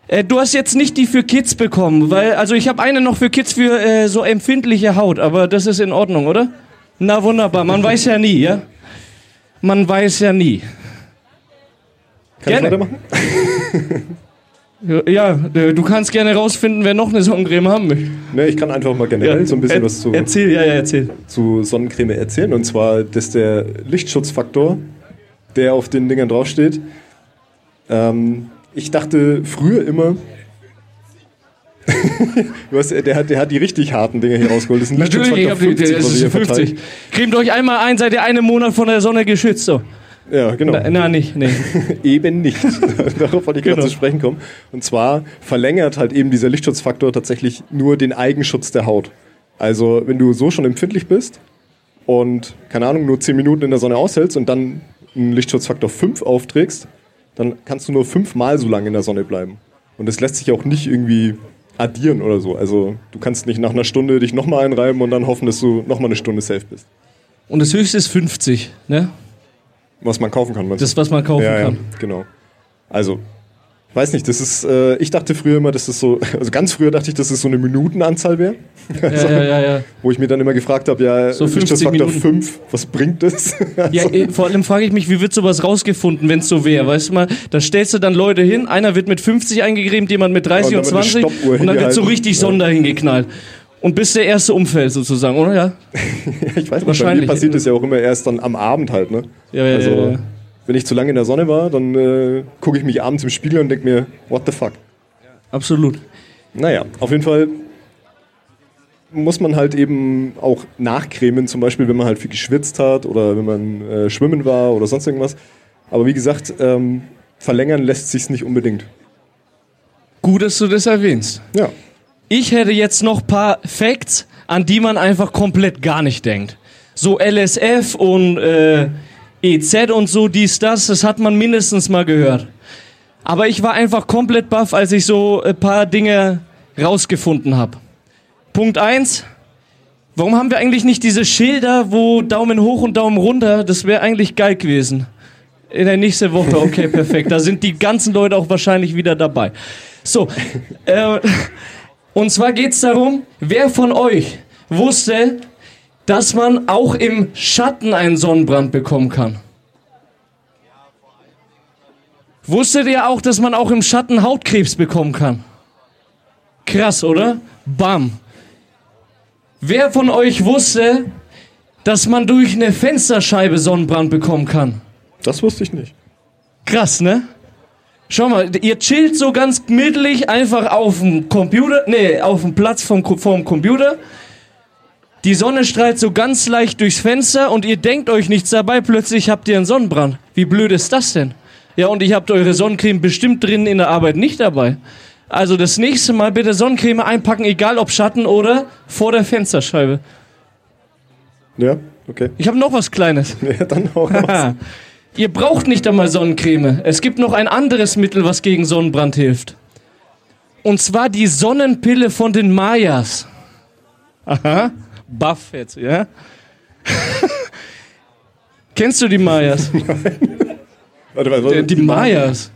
Äh, du hast jetzt nicht die für Kids bekommen, weil, also ich habe eine noch für Kids für äh, so empfindliche Haut, aber das ist in Ordnung, oder? Na wunderbar, man weiß ja nie, ja? Man weiß ja nie. Kann gerne. Ich weitermachen? Ja, du kannst gerne rausfinden, wer noch eine Sonnencreme haben möchte. Ne, ich kann einfach mal generell ja, so ein bisschen er, was zu, erzähl, ja, ja, erzähl. zu Sonnencreme erzählen, und zwar, dass der Lichtschutzfaktor, der auf den Dingern draufsteht, ich dachte früher immer, du hast, der, hat, der hat die richtig harten Dinger hier rausgeholt. Das sind natürlich, ich fünfzig, das ist fünfzig. Cremt euch einmal ein, seid ihr einen Monat von der Sonne geschützt. So. Ja, genau. Na, na nicht, nee. Eben nicht. Darauf wollte ich gerade genau. zu sprechen kommen. Und zwar verlängert halt eben dieser Lichtschutzfaktor tatsächlich nur den Eigenschutz der Haut. Also wenn du so schon empfindlich bist und, keine Ahnung, nur zehn Minuten in der Sonne aushältst und dann einen Lichtschutzfaktor fünf aufträgst, dann kannst du nur fünfmal so lange in der Sonne bleiben. Und das lässt sich auch nicht irgendwie addieren oder so. Also du kannst nicht nach einer Stunde dich nochmal einreiben und dann hoffen, dass du nochmal eine Stunde safe bist. Und das höchste ist fünfzig, ne? Was man kaufen kann. Meinst du? Das, was man kaufen ja, kann. Ja, genau. Also, weiß nicht, das ist, äh, ich dachte früher immer, dass das so, also ganz früher dachte ich, dass das so eine Minutenanzahl wäre. Also, ja, ja, ja, ja. Wo ich mir dann immer gefragt habe, ja, so Lichtschutzfaktor fünf, was bringt das? Also ja, vor allem frage ich mich, wie wird sowas rausgefunden, wenn es so wäre, weißt du mal, da stellst du dann Leute hin, einer wird mit fünfzig eingegrämt, jemand mit dreißig und, und zwanzig und dann wird so richtig Sonder ja. hingeknallt. Und bis der erste umfällt sozusagen, oder? Ja, ich weiß nicht, bei mir passiert das ja auch immer erst dann am Abend halt, ne? Ja, ja, also, ja, ja. Wenn ich zu lange in der Sonne war, dann äh, gucke ich mich abends im Spiegel und denke mir, what the fuck? Absolut. Naja, auf jeden Fall muss man halt eben auch nachcremen, zum Beispiel, wenn man halt viel geschwitzt hat oder wenn man äh, schwimmen war oder sonst irgendwas. Aber wie gesagt, ähm, verlängern lässt sich's nicht unbedingt. Gut, dass du das erwähnst. Ja. Ich hätte jetzt noch ein paar Facts, an die man einfach komplett gar nicht denkt. So L S F und äh, E Z und so, dies, das, das hat man mindestens mal gehört. Aber ich war einfach komplett baff, als ich so ein paar Dinge rausgefunden habe. Punkt eins, warum haben wir eigentlich nicht diese Schilder, wo Daumen hoch und Daumen runter, das wäre eigentlich geil gewesen. In der nächsten Woche, okay, perfekt, da sind die ganzen Leute auch wahrscheinlich wieder dabei. So, äh, und zwar geht's darum, wer von euch wusste, dass man auch im Schatten einen Sonnenbrand bekommen kann? Wusstet ihr auch, dass man auch im Schatten Hautkrebs bekommen kann? Krass, oder? Bam. Wer von euch wusste, dass man durch eine Fensterscheibe Sonnenbrand bekommen kann? Das wusste ich nicht. Krass, ne? Schau mal, ihr chillt so ganz gemütlich einfach auf dem Computer, nee, auf dem Platz vom, vom Computer. Die Sonne strahlt so ganz leicht durchs Fenster und ihr denkt euch nichts dabei, plötzlich habt ihr einen Sonnenbrand. Wie blöd ist das denn? Ja, und ich habt eure Sonnencreme bestimmt drin in der Arbeit nicht dabei. Also das nächste Mal bitte Sonnencreme einpacken, egal ob Schatten oder vor der Fensterscheibe. Ja, okay. Ich habe noch was Kleines. Ja, dann auch was. Ihr braucht nicht einmal Sonnencreme. Es gibt noch ein anderes Mittel, was gegen Sonnenbrand hilft. Und zwar die Sonnenpille von den Mayas. Aha, Buff jetzt, ja? Kennst du die Mayas? Nein. Warte, warte, warte. Die, die Mayas.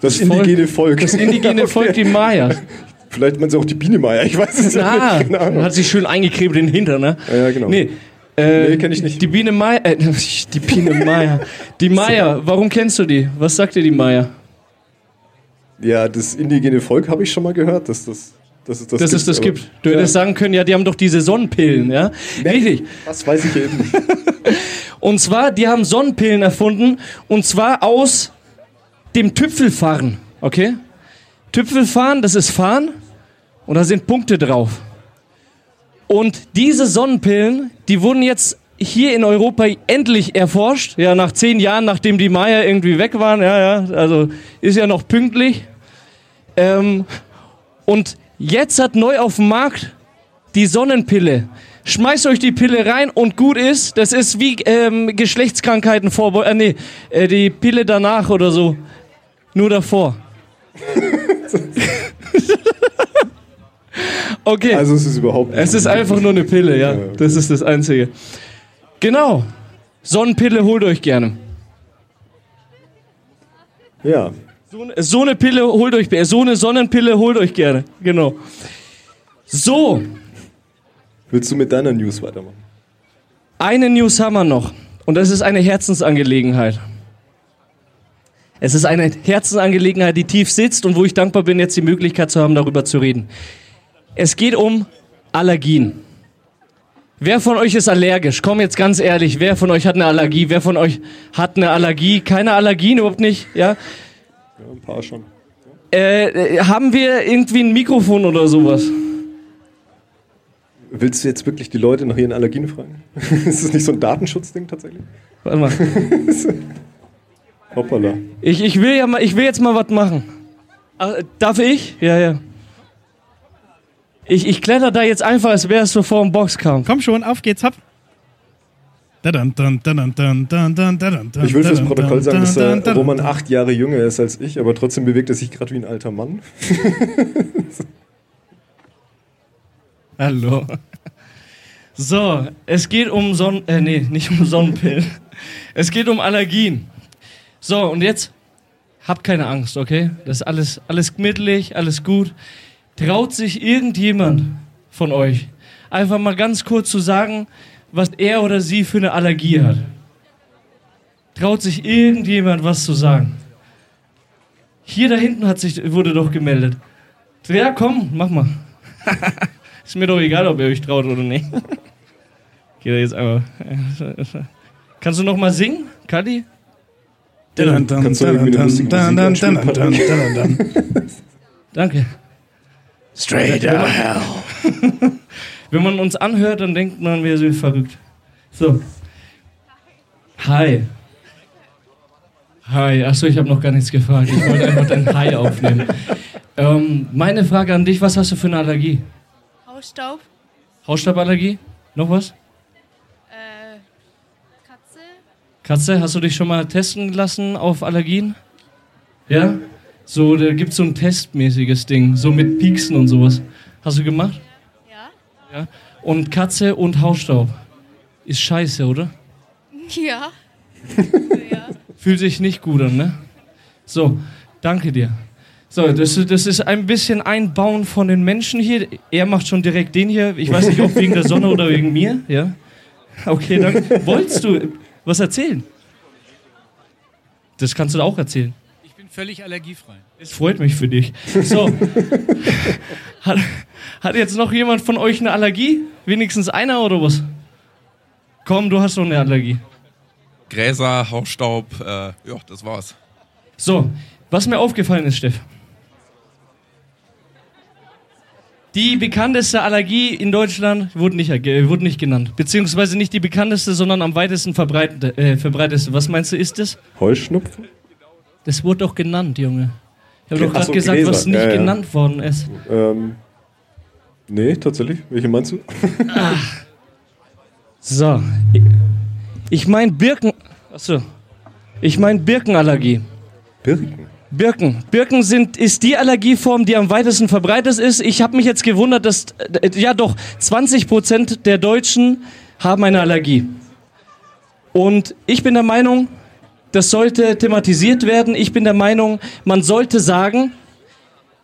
Das, das indigene Volk. Volk. Das indigene okay. Volk, die Mayas. Vielleicht meint sie auch die Biene Maya, ich weiß es Na, nicht. Na, hat sich schön eingekrebt in den Hintern, ne? Ja, ja genau. Nee, äh, nee kenn ich nicht. Die Biene Maya, äh, die Biene Maya. Die Maya, warum kennst du die? Was sagt dir die Maya? Ja, das indigene Volk habe ich schon mal gehört, dass das... Das ist das, das, gibt, ist das gibt. Du hättest ja sagen können, ja, die haben doch diese Sonnenpillen, ja? Nee, richtig. Das weiß ich eben nicht. Und zwar, die haben Sonnenpillen erfunden, und zwar aus dem Tüpfelfahren, okay? Tüpfelfahren, das ist Fahren, und da sind Punkte drauf. Und diese Sonnenpillen, die wurden jetzt hier in Europa endlich erforscht, ja, nach zehn Jahren, nachdem die Maya irgendwie weg waren, ja, ja, also ist ja noch pünktlich. Ähm, und jetzt hat neu auf dem Markt die Sonnenpille. Schmeißt euch die Pille rein und gut ist. Das ist wie ähm, Geschlechtskrankheiten vorbeugen. Äh, nee, äh, die Pille danach oder so. Nur davor. Okay. Also es ist überhaupt nicht. Es ist einfach nur eine Pille, ja. Das ist das Einzige. Genau. Sonnenpille holt euch gerne. Ja. So eine, so eine Pille holt euch, so eine Sonnenpille holt euch gerne, genau. So. Willst du mit deiner News weitermachen? Eine News haben wir noch. Und das ist eine Herzensangelegenheit. Es ist eine Herzensangelegenheit, die tief sitzt und wo ich dankbar bin, jetzt die Möglichkeit zu haben, darüber zu reden. Es geht um Allergien. Wer von euch ist allergisch? Komm jetzt ganz ehrlich, wer von euch hat eine Allergie? Wer von euch hat eine Allergie? Keine Allergien, überhaupt nicht, ja? Ja, ein paar schon. Äh, haben wir irgendwie ein Mikrofon oder sowas? Willst du jetzt wirklich die Leute nach ihren Allergien fragen? Ist das nicht so ein Datenschutzding tatsächlich? Warte mal. Hoppala. Ich, ich, will ja mal, ich will jetzt mal was machen. Äh, darf ich? Ja, ja. Ich, ich kletter da jetzt einfach, als wäre es so vor dem Boxkampf. Komm schon, auf geht's, hab. Ich will fürs Protokoll sagen, dass der Roman acht Jahre jünger ist als ich, aber trotzdem bewegt er sich gerade wie ein alter Mann. Hallo. So, es geht um Sonnen... Äh, nee, nicht um Sonnenpillen. Es geht um Allergien. So, und jetzt habt keine Angst, okay? Das ist alles, alles gemütlich, alles gut. Traut sich irgendjemand von euch, einfach mal ganz kurz zu sagen, was er oder sie für eine Allergie hat? Traut sich irgendjemand was zu sagen? Hier da hinten hat sich, wurde doch gemeldet. Ja, komm, mach mal. Ist mir doch egal, ob ihr euch traut oder nicht. Geht da jetzt einmal. Kannst du noch mal singen, Kali? Kannst du irgendwie eine lustige Musik? Danke. Straight out of hell. Wenn man uns anhört, dann denkt man, wir sind verrückt. So. Hi. Hi. Achso, ich habe noch gar nichts gefragt. Ich wollte einfach dein Hi aufnehmen. Ähm, meine Frage an dich, was hast du für eine Allergie? Hausstaub. Hausstauballergie? Noch was? Äh, Katze. Katze, hast du dich schon mal testen lassen auf Allergien? Ja? So, da gibt es so ein testmäßiges Ding, so mit Pieksen und sowas. Hast du gemacht? Ja. Ja. Und Katze und Hausstaub. Ist scheiße, oder? Ja. Ja. Fühlt sich nicht gut an, ne? So, danke dir. So, das, das ist ein bisschen Einbauen von den Menschen hier. Er macht schon direkt den hier. Ich weiß nicht, ob wegen der Sonne oder wegen mir. Ja. Okay, dann wolltest du was erzählen? Das kannst du auch erzählen. Ich bin völlig allergiefrei. Es freut mich für dich. So, hat, hat jetzt noch jemand von euch eine Allergie? Wenigstens einer oder was? Komm, du hast noch eine Allergie. Gräser, Hausstaub, äh, ja, das war's. So, was mir aufgefallen ist, Steff. Die bekannteste Allergie in Deutschland wurde nicht, äh, wurde nicht genannt. Beziehungsweise nicht die bekannteste, sondern am weitesten verbreitete, äh, verbreiteste. Was meinst du, ist es? Heuschnupfen? Das wurde doch genannt, Junge. Ich habe doch gerade so, gesagt, Gräser, was nicht ja, ja. genannt worden ist. Ähm, nee, tatsächlich. Welche meinst du? Ach. So. Ich meine Birken... Achso. Ich meine Birkenallergie. Birken? Birken. Birken sind, ist die Allergieform, die am weitesten verbreitet ist. Ich habe mich jetzt gewundert, dass... Ja doch, zwanzig Prozent der Deutschen haben eine Allergie. Und ich bin der Meinung, das sollte thematisiert werden. Ich bin der Meinung, man sollte sagen,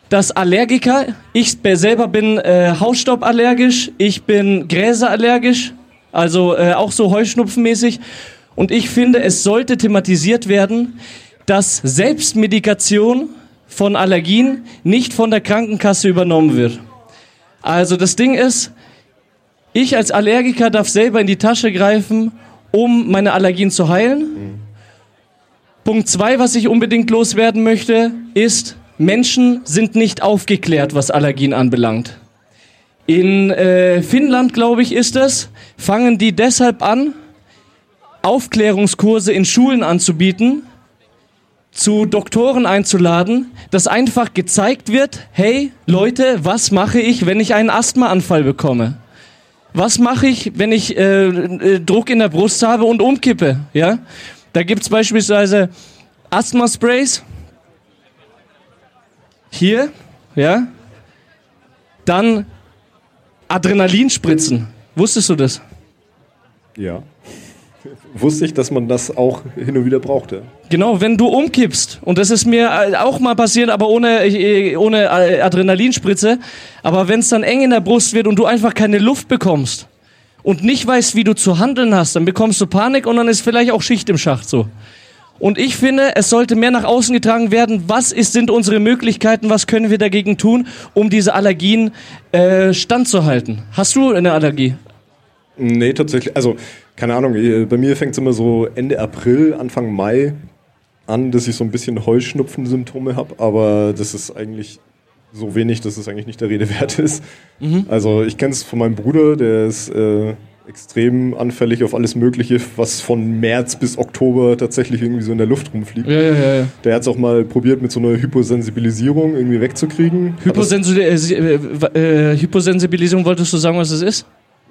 dass Allergiker... Ich selber bin äh, Hausstauballergisch, ich bin Gräserallergisch, also äh, auch so heuschnupfenmäßig. Und ich finde, es sollte thematisiert werden, dass Selbstmedikation von Allergien nicht von der Krankenkasse übernommen wird. Also das Ding ist, ich als Allergiker darf selber in die Tasche greifen, um meine Allergien zu heilen. Mhm. Punkt zwei, was ich unbedingt loswerden möchte, ist, Menschen sind nicht aufgeklärt, was Allergien anbelangt. In äh, Finnland, glaube ich, ist es, fangen die deshalb an, Aufklärungskurse in Schulen anzubieten, zu Doktoren einzuladen, dass einfach gezeigt wird, hey Leute, was mache ich, wenn ich einen Asthmaanfall bekomme? Was mache ich, wenn ich äh, äh, Druck in der Brust habe und umkippe? Ja? Da gibt es beispielsweise Asthma-Sprays. Hier, ja. Dann Adrenalinspritzen. Wusstest du das? Ja. Wusste ich, dass man das auch hin und wieder brauchte. Genau, wenn du umkippst, und das ist mir auch mal passiert, aber ohne, ohne Adrenalinspritze, aber wenn es dann eng in der Brust wird und du einfach keine Luft bekommst und nicht weißt, wie du zu handeln hast, dann bekommst du Panik und dann ist vielleicht auch Schicht im Schacht so. Und ich finde, es sollte mehr nach außen getragen werden, was ist, sind unsere Möglichkeiten, was können wir dagegen tun, um diese Allergien äh, standzuhalten. Hast du eine Allergie? Nee, tatsächlich, also keine Ahnung, bei mir fängt es immer so Ende April, Anfang Mai an, dass ich so ein bisschen Heuschnupfen-Symptome habe, aber das ist eigentlich so wenig, dass es eigentlich nicht der Rede wert ist. Mhm. Also ich kenne es von meinem Bruder, der ist äh, extrem anfällig auf alles Mögliche, was von März bis Oktober tatsächlich irgendwie so in der Luft rumfliegt. Ja, ja, ja, ja. Der hat es auch mal probiert, mit so einer Hyposensibilisierung irgendwie wegzukriegen. Hyposensi- äh, äh, Hyposensibilisierung, wolltest du sagen, was das ist?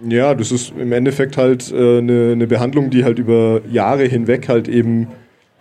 Ja, das ist im Endeffekt halt eine äh, ne Behandlung, die halt über Jahre hinweg halt eben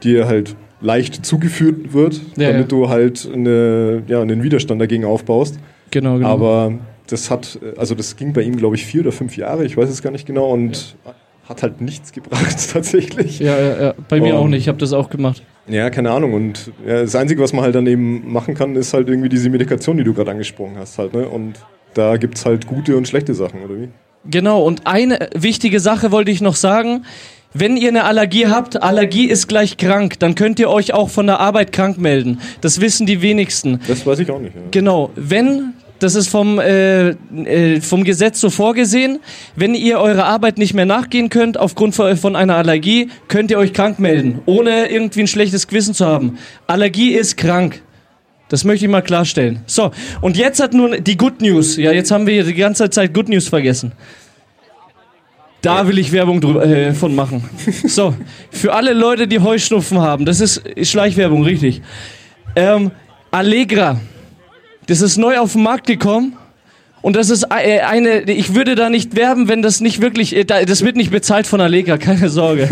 dir halt leicht zugeführt wird, ja, damit ja. du halt ne, ja, einen Widerstand dagegen aufbaust. Genau, genau. Aber das hat, also das ging bei ihm, glaube ich, vier oder fünf Jahre, ich weiß es gar nicht genau, und ja. hat halt nichts gebracht tatsächlich. Ja, ja, ja. Bei mir um, auch nicht, ich habe das auch gemacht. Ja, keine Ahnung. Und ja, das Einzige, was man halt dann eben machen kann, ist halt irgendwie diese Medikation, die du gerade angesprochen hast halt, ne? Und da gibt's halt gute und schlechte Sachen, oder wie? Genau, und eine wichtige Sache wollte ich noch sagen. Wenn ihr eine Allergie habt, Allergie ist gleich krank, dann könnt ihr euch auch von der Arbeit krank melden. Das wissen die wenigsten. Das weiß ich auch nicht. Ja. Genau, wenn, das ist vom, äh, äh, vom Gesetz so vorgesehen, wenn ihr eurer Arbeit nicht mehr nachgehen könnt, aufgrund von einer Allergie, könnt ihr euch krank melden, ohne irgendwie ein schlechtes Gewissen zu haben. Allergie ist krank. Das möchte ich mal klarstellen. So, und jetzt hat nun die Good News. Ja, jetzt haben wir die ganze Zeit Good News vergessen. Da will ich Werbung drüber, äh, von machen. So, für alle Leute, die Heuschnupfen haben, das ist Schleichwerbung, richtig. Ähm, Allegra, das ist neu auf den Markt gekommen. Und das ist eine, ich würde da nicht werben, wenn das nicht wirklich, das wird nicht bezahlt von Allegra, keine Sorge.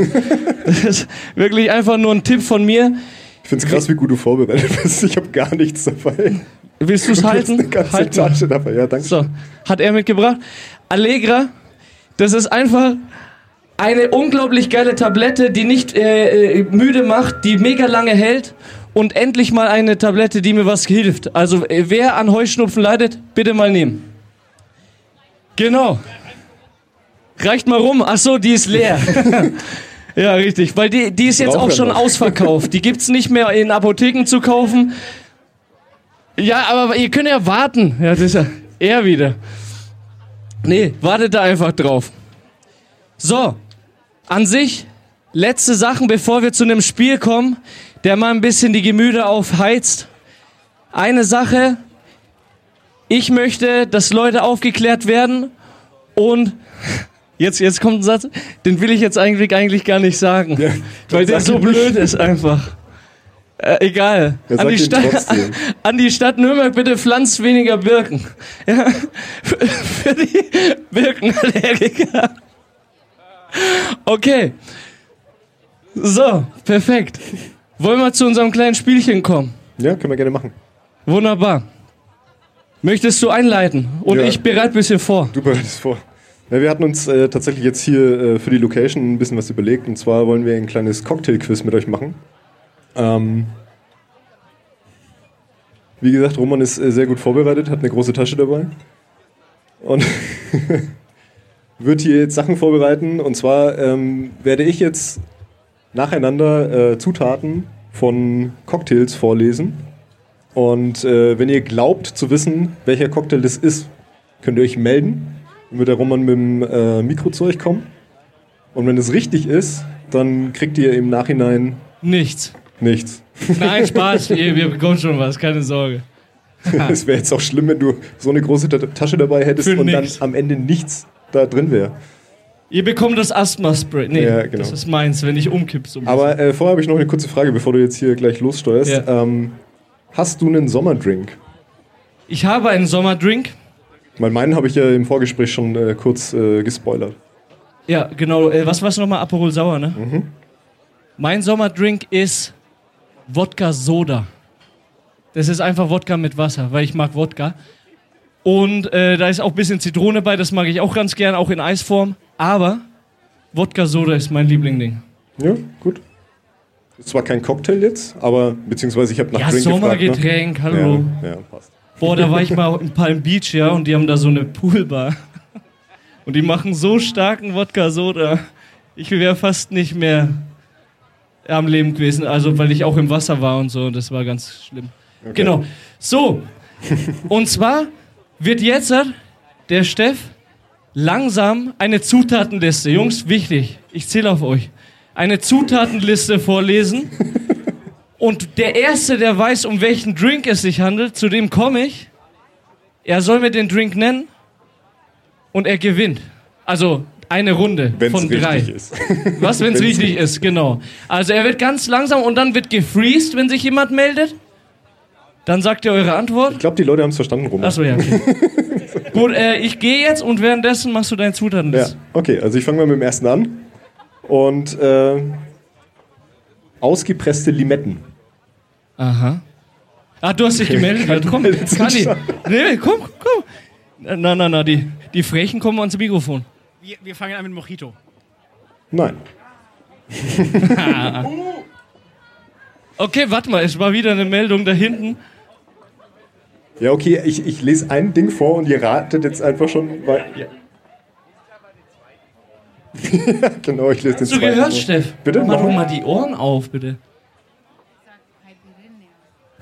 Das ist wirklich einfach nur ein Tipp von mir. Ich find's krass, wie gut du vorbereitet bist. Ich habe gar nichts dabei. Willst du's halten? Eine ganze halt Tasche dabei. Ja, danke. So, hat er mitgebracht. Allegra, das ist einfach eine unglaublich geile Tablette, die nicht äh, müde macht, die mega lange hält. Und endlich mal eine Tablette, die mir was hilft. Also, wer an Heuschnupfen leidet, bitte mal nehmen. Genau. Reicht mal rum. Ach so, die ist leer. Ja, richtig. Weil die, die ist jetzt auch schon ausverkauft. Die gibt's nicht mehr in Apotheken zu kaufen. Ja, aber ihr könnt ja warten. Ja, das ist ja eher wieder. Nee, wartet da einfach drauf. So. An sich, letzte Sachen, bevor wir zu einem Spiel kommen, der mal ein bisschen die Gemüter aufheizt. Eine Sache. Ich möchte, dass Leute aufgeklärt werden und jetzt, jetzt kommt ein Satz, den will ich jetzt eigentlich, eigentlich gar nicht sagen, ja, weil der so blöd ist einfach. Äh, egal. Ja, an, die Sta- an die Stadt Nürnberg bitte pflanzt weniger Birken. Ja, für, für die Birkenallergiker. Okay. So, perfekt. Wollen wir zu unserem kleinen Spielchen kommen? Ja, können wir gerne machen. Wunderbar. Möchtest du einleiten? Und ja, ich bereite ein bisschen vor. Du bereitest vor. Ja, wir hatten uns äh, tatsächlich jetzt hier äh, für die Location ein bisschen was überlegt. Und zwar wollen wir ein kleines Cocktail-Quiz mit euch machen. Ähm, wie gesagt, Roman ist äh, sehr gut vorbereitet, hat eine große Tasche dabei. Und wird hier jetzt Sachen vorbereiten. Und zwar ähm, werde ich jetzt nacheinander äh, Zutaten von Cocktails vorlesen. Und äh, wenn ihr glaubt zu wissen, welcher Cocktail das ist, könnt ihr euch melden. Dann wird der Roman mit dem äh, Mikro zu euch kommen. Und wenn es richtig ist, dann kriegt ihr im Nachhinein... Nichts. Nichts. Nein, Spaß. Wir bekommen schon was, keine Sorge. Es wäre jetzt auch schlimm, wenn du so eine große Tasche dabei hättest Für und nix. Dann am Ende nichts da drin wäre. Ihr bekommt das Asthma-Spray. Nee, ja, genau. Das ist meins, wenn ich umkipp. So Aber äh, vorher habe ich noch eine kurze Frage, bevor du jetzt hier gleich lossteuerst. Ja. Ähm, Hast du einen Sommerdrink? Ich habe einen Sommerdrink. Weil meinen habe ich ja im Vorgespräch schon äh, kurz äh, gespoilert. Ja, genau. Äh, was war's nochmal? Aperol Sauer, ne? Mhm. Mein Sommerdrink ist Wodka-Soda. Das ist einfach Wodka mit Wasser, weil ich mag Wodka. Und äh, da ist auch ein bisschen Zitrone bei, das mag ich auch ganz gern, auch in Eisform. Aber Wodka-Soda ist mein Lieblingsding. Ja, gut. Ist zwar kein Cocktail jetzt, aber beziehungsweise ich habe nach ja, Drink gefragt. Ja, Sommergetränk, ne? Hallo. Ja, ja, passt. Boah, da war ich mal in Palm Beach, ja, und die haben da so eine Poolbar. Und die machen so starken Wodka-Soda. Ich wäre fast nicht mehr am Leben gewesen, also weil ich auch im Wasser war und so, und das war ganz schlimm. Okay. Genau. So, und zwar wird jetzt der Steff langsam eine Zutatenliste. Jungs, wichtig, ich zähle auf euch. Eine Zutatenliste vorlesen und der Erste, der weiß, um welchen Drink es sich handelt, zu dem komme ich, er soll mir den Drink nennen und er gewinnt. Also eine Runde wenn's von drei. Richtig ist. Was, wenn es richtig ist, genau. Also er wird ganz langsam und dann wird gefreezed, wenn sich jemand meldet. Dann sagt ihr eure Antwort. Ich glaube, die Leute haben es verstanden, Roman. Achso, ja. Okay. Gut, äh, ich gehe jetzt und währenddessen machst du deine Zutatenliste. Ja, okay, also ich fange mal mit dem Ersten an. Und äh, ausgepresste Limetten. Aha. Ah, du hast dich gemeldet. Ja, komm, Kali. Nee, komm, komm. Na, na, na, die, die Frechen kommen ans Mikrofon. Wir, wir fangen an mit Mojito. Nein. Okay, warte mal, es war wieder eine Meldung da hinten. Ja, okay, ich, ich lese ein Ding vor und ihr ratet jetzt einfach schon, weil... Ja. Ja, genau, ich lese den zweiten. Hast du gehört, Steff? Bitte? Mach doch mal die Ohren auf, bitte.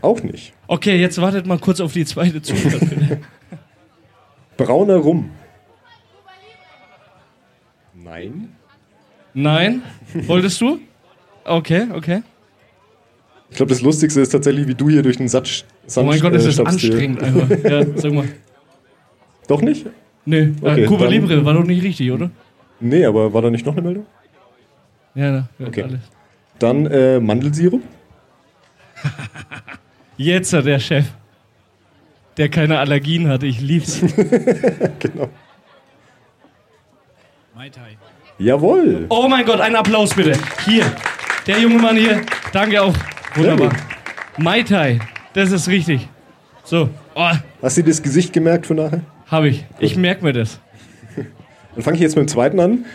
Auch nicht. Okay, jetzt wartet mal kurz auf die zweite Zutat, bitte. Brauner Rum. Nein. Nein? Wolltest du? Okay, okay. Ich glaube, das Lustigste ist tatsächlich, wie du hier durch den Satz Sand. Oh mein Gott, äh, ist das anstrengend einfach. Ja, sag mal. Doch nicht? Nee, okay, Cuba dann, Libre war doch nicht richtig, oder? Nee, aber war da nicht noch eine Meldung? Ja, na, ja, okay. Alles. Dann äh, Mandelsirup. Jetzt hat der Chef, der keine Allergien hat, ich lieb's. Genau. Mai Tai. Jawohl. Oh mein Gott, einen Applaus bitte. Hier, der junge Mann hier. Danke auch. Wunderbar. Mai Tai, das ist richtig. So. Oh. Hast du das Gesicht gemerkt von nachher? Hab ich. Gut. Ich merke mir das. Dann fange ich jetzt mit dem zweiten an.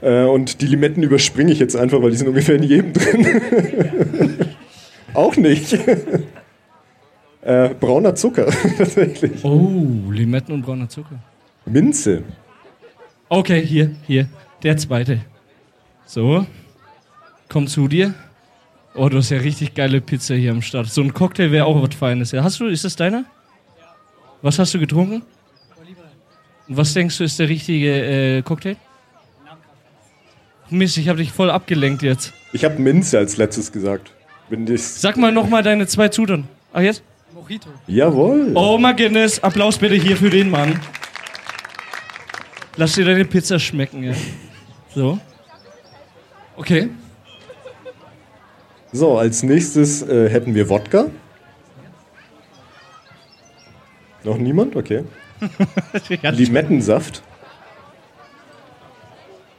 Und die Limetten überspringe ich jetzt einfach, weil die sind ungefähr in jedem drin. Auch nicht. Äh, brauner Zucker, tatsächlich. Oh, Limetten und brauner Zucker. Minze. Okay, hier, hier. Der zweite. So. Komm zu dir. Oh, du hast ja richtig geile Pizza hier am Start. So ein Cocktail wäre auch was Feines. Hast du, ist das deiner? Ja. Was hast du getrunken? Und was denkst du, ist der richtige äh, Cocktail? Mist, ich habe dich voll abgelenkt jetzt. Ich habe Minze als letztes gesagt. Bin Sag mal nochmal deine zwei Zutaten. Ach jetzt? Mojito. Jawohl. Oh my goodness, Applaus bitte hier für den Mann. Lass dir deine Pizza schmecken, ja. So. Okay. So, als nächstes äh, hätten wir Wodka. Noch niemand? Okay. Limettensaft.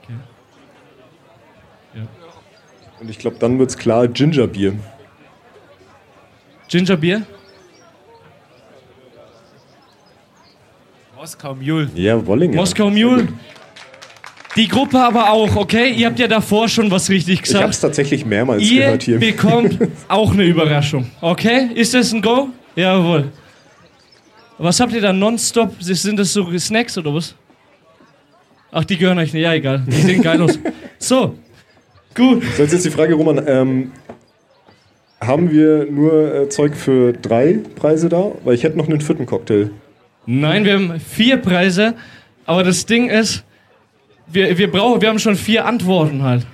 Okay. Ja. Und ich glaube, dann wird's klar, Gingerbier. Gingerbier? Moskau Mule. Ja, Wollinger. Moskau Mule. Die Gruppe aber auch, okay? Ihr habt ja davor schon was richtig gesagt. Ich hab's tatsächlich mehrmals Ihr gehört hier. Ihr bekommt auch eine Überraschung, okay? Ist das ein Go? Jawohl. Was habt ihr da nonstop? Sind das so Snacks oder was? Ach, die gehören euch nicht. Ja, egal. Die sehen geil aus. So, gut. So, jetzt ist die Frage, Roman. Ähm, haben wir nur äh, Zeug für drei Preise da? Weil ich hätte noch einen vierten Cocktail. Nein, wir haben vier Preise. Aber das Ding ist, wir, wir, brauchen, wir haben schon vier Antworten halt.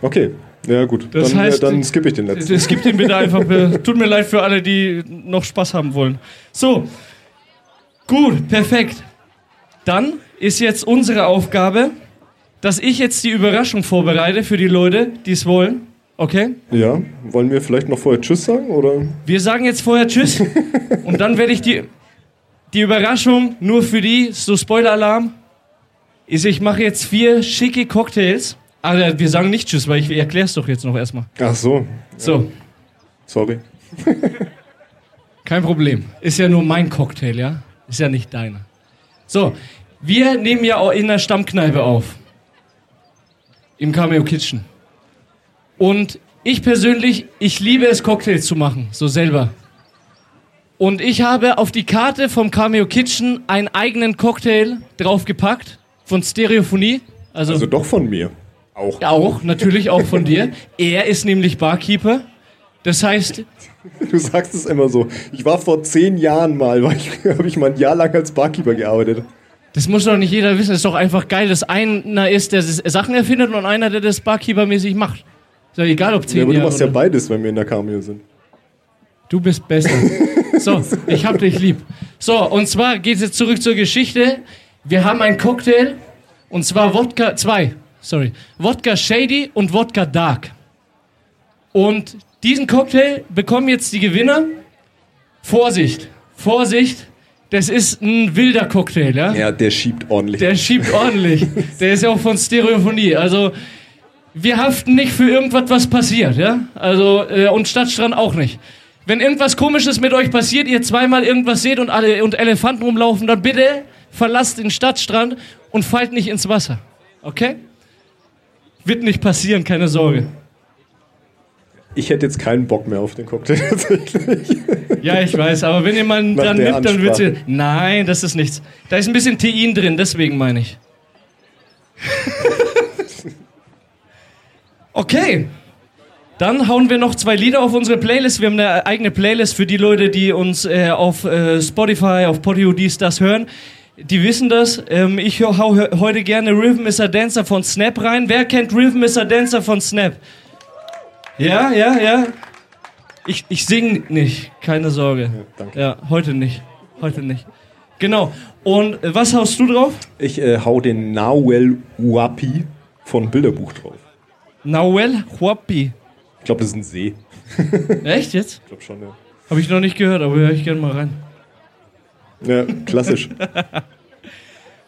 Okay. Ja, gut. Das dann, heißt, dann skippe ich den letzten. Skip den bitte einfach. Tut mir leid für alle, die noch Spaß haben wollen. So. Gut, perfekt. Dann ist jetzt unsere Aufgabe, dass ich jetzt die Überraschung vorbereite für die Leute, die es wollen. Okay? Ja, wollen wir vielleicht noch vorher Tschüss sagen, oder? Wir sagen jetzt vorher Tschüss und dann werde ich die, die Überraschung nur für die, so Spoiler-Alarm, ist, ich mache jetzt vier schicke Cocktails. Aber wir sagen nicht Tschüss, weil ich erkläre es doch jetzt noch erstmal. Ach so. So. Ja. Sorry. Kein Problem. Ist ja nur mein Cocktail, ja? Ist ja nicht deiner. So, wir nehmen ja auch in der Stammkneipe auf. Im Cameo Kitchen. Und ich persönlich, ich liebe es, Cocktails zu machen. So selber. Und ich habe auf die Karte vom Cameo Kitchen einen eigenen Cocktail draufgepackt. Von Stereophonie. Also, also doch von mir. Auch. Auch, natürlich auch von dir. Er ist nämlich Barkeeper. Das heißt... Du sagst es immer so. Ich war vor zehn Jahren mal, weil ich habe ich mal ein Jahr lang als Barkeeper gearbeitet. Das muss doch nicht jeder wissen. Das ist doch einfach geil, dass einer ist, der Sachen erfindet und einer, der das Barkeeper-mäßig macht. Ist doch egal, ob zehn Jahre... Ja, aber Jahre du machst ja beides, wenn wir in der Cameo sind. Du bist besser. So, ich hab dich lieb. So, und zwar geht's jetzt zurück zur Geschichte. Wir haben einen Cocktail, und zwar Wodka... Zwei, sorry. Wodka Shady und Wodka Dark. Und... Diesen Cocktail bekommen jetzt die Gewinner. Vorsicht, Vorsicht, das ist ein wilder Cocktail, ja? Ja, der schiebt ordentlich. Der schiebt ordentlich. Der ist ja auch von Stereophonie. Also, wir haften nicht für irgendwas, was passiert, ja? Also, äh, und Stadtstrand auch nicht. Wenn irgendwas Komisches mit euch passiert, ihr zweimal irgendwas seht und, alle, und Elefanten rumlaufen, dann bitte verlasst den Stadtstrand und fallt nicht ins Wasser, okay? Wird nicht passieren, keine Sorge. Ich hätte jetzt keinen Bock mehr auf den Cocktail tatsächlich. Ja, ich weiß, aber wenn ihr mal dran nimmt, dann wird ihr... Nein, das ist nichts. Da ist ein bisschen Tein drin, deswegen meine ich. Okay, dann hauen wir noch zwei Lieder auf unsere Playlist. Wir haben eine eigene Playlist für die Leute, die uns äh, auf äh, Spotify, auf Podio, dies, das hören. Die wissen das. Ähm, ich höre hau heute gerne Rhythm is a Dancer von Snap rein. Wer kennt Rhythm is a Dancer von Snap? Ja, ja, ja. Ich, ich singe nicht, keine Sorge. Ja, danke. Ja, heute nicht. Heute nicht. Genau. Und was haust du drauf? Ich äh, hau den Nawel Huapi von Bilderbuch drauf. Nawel Huapi? Ich glaube, das ist ein See. Echt jetzt? Ich glaube schon, ja. Habe ich noch nicht gehört, aber höre ich gerne mal rein. Ja, klassisch.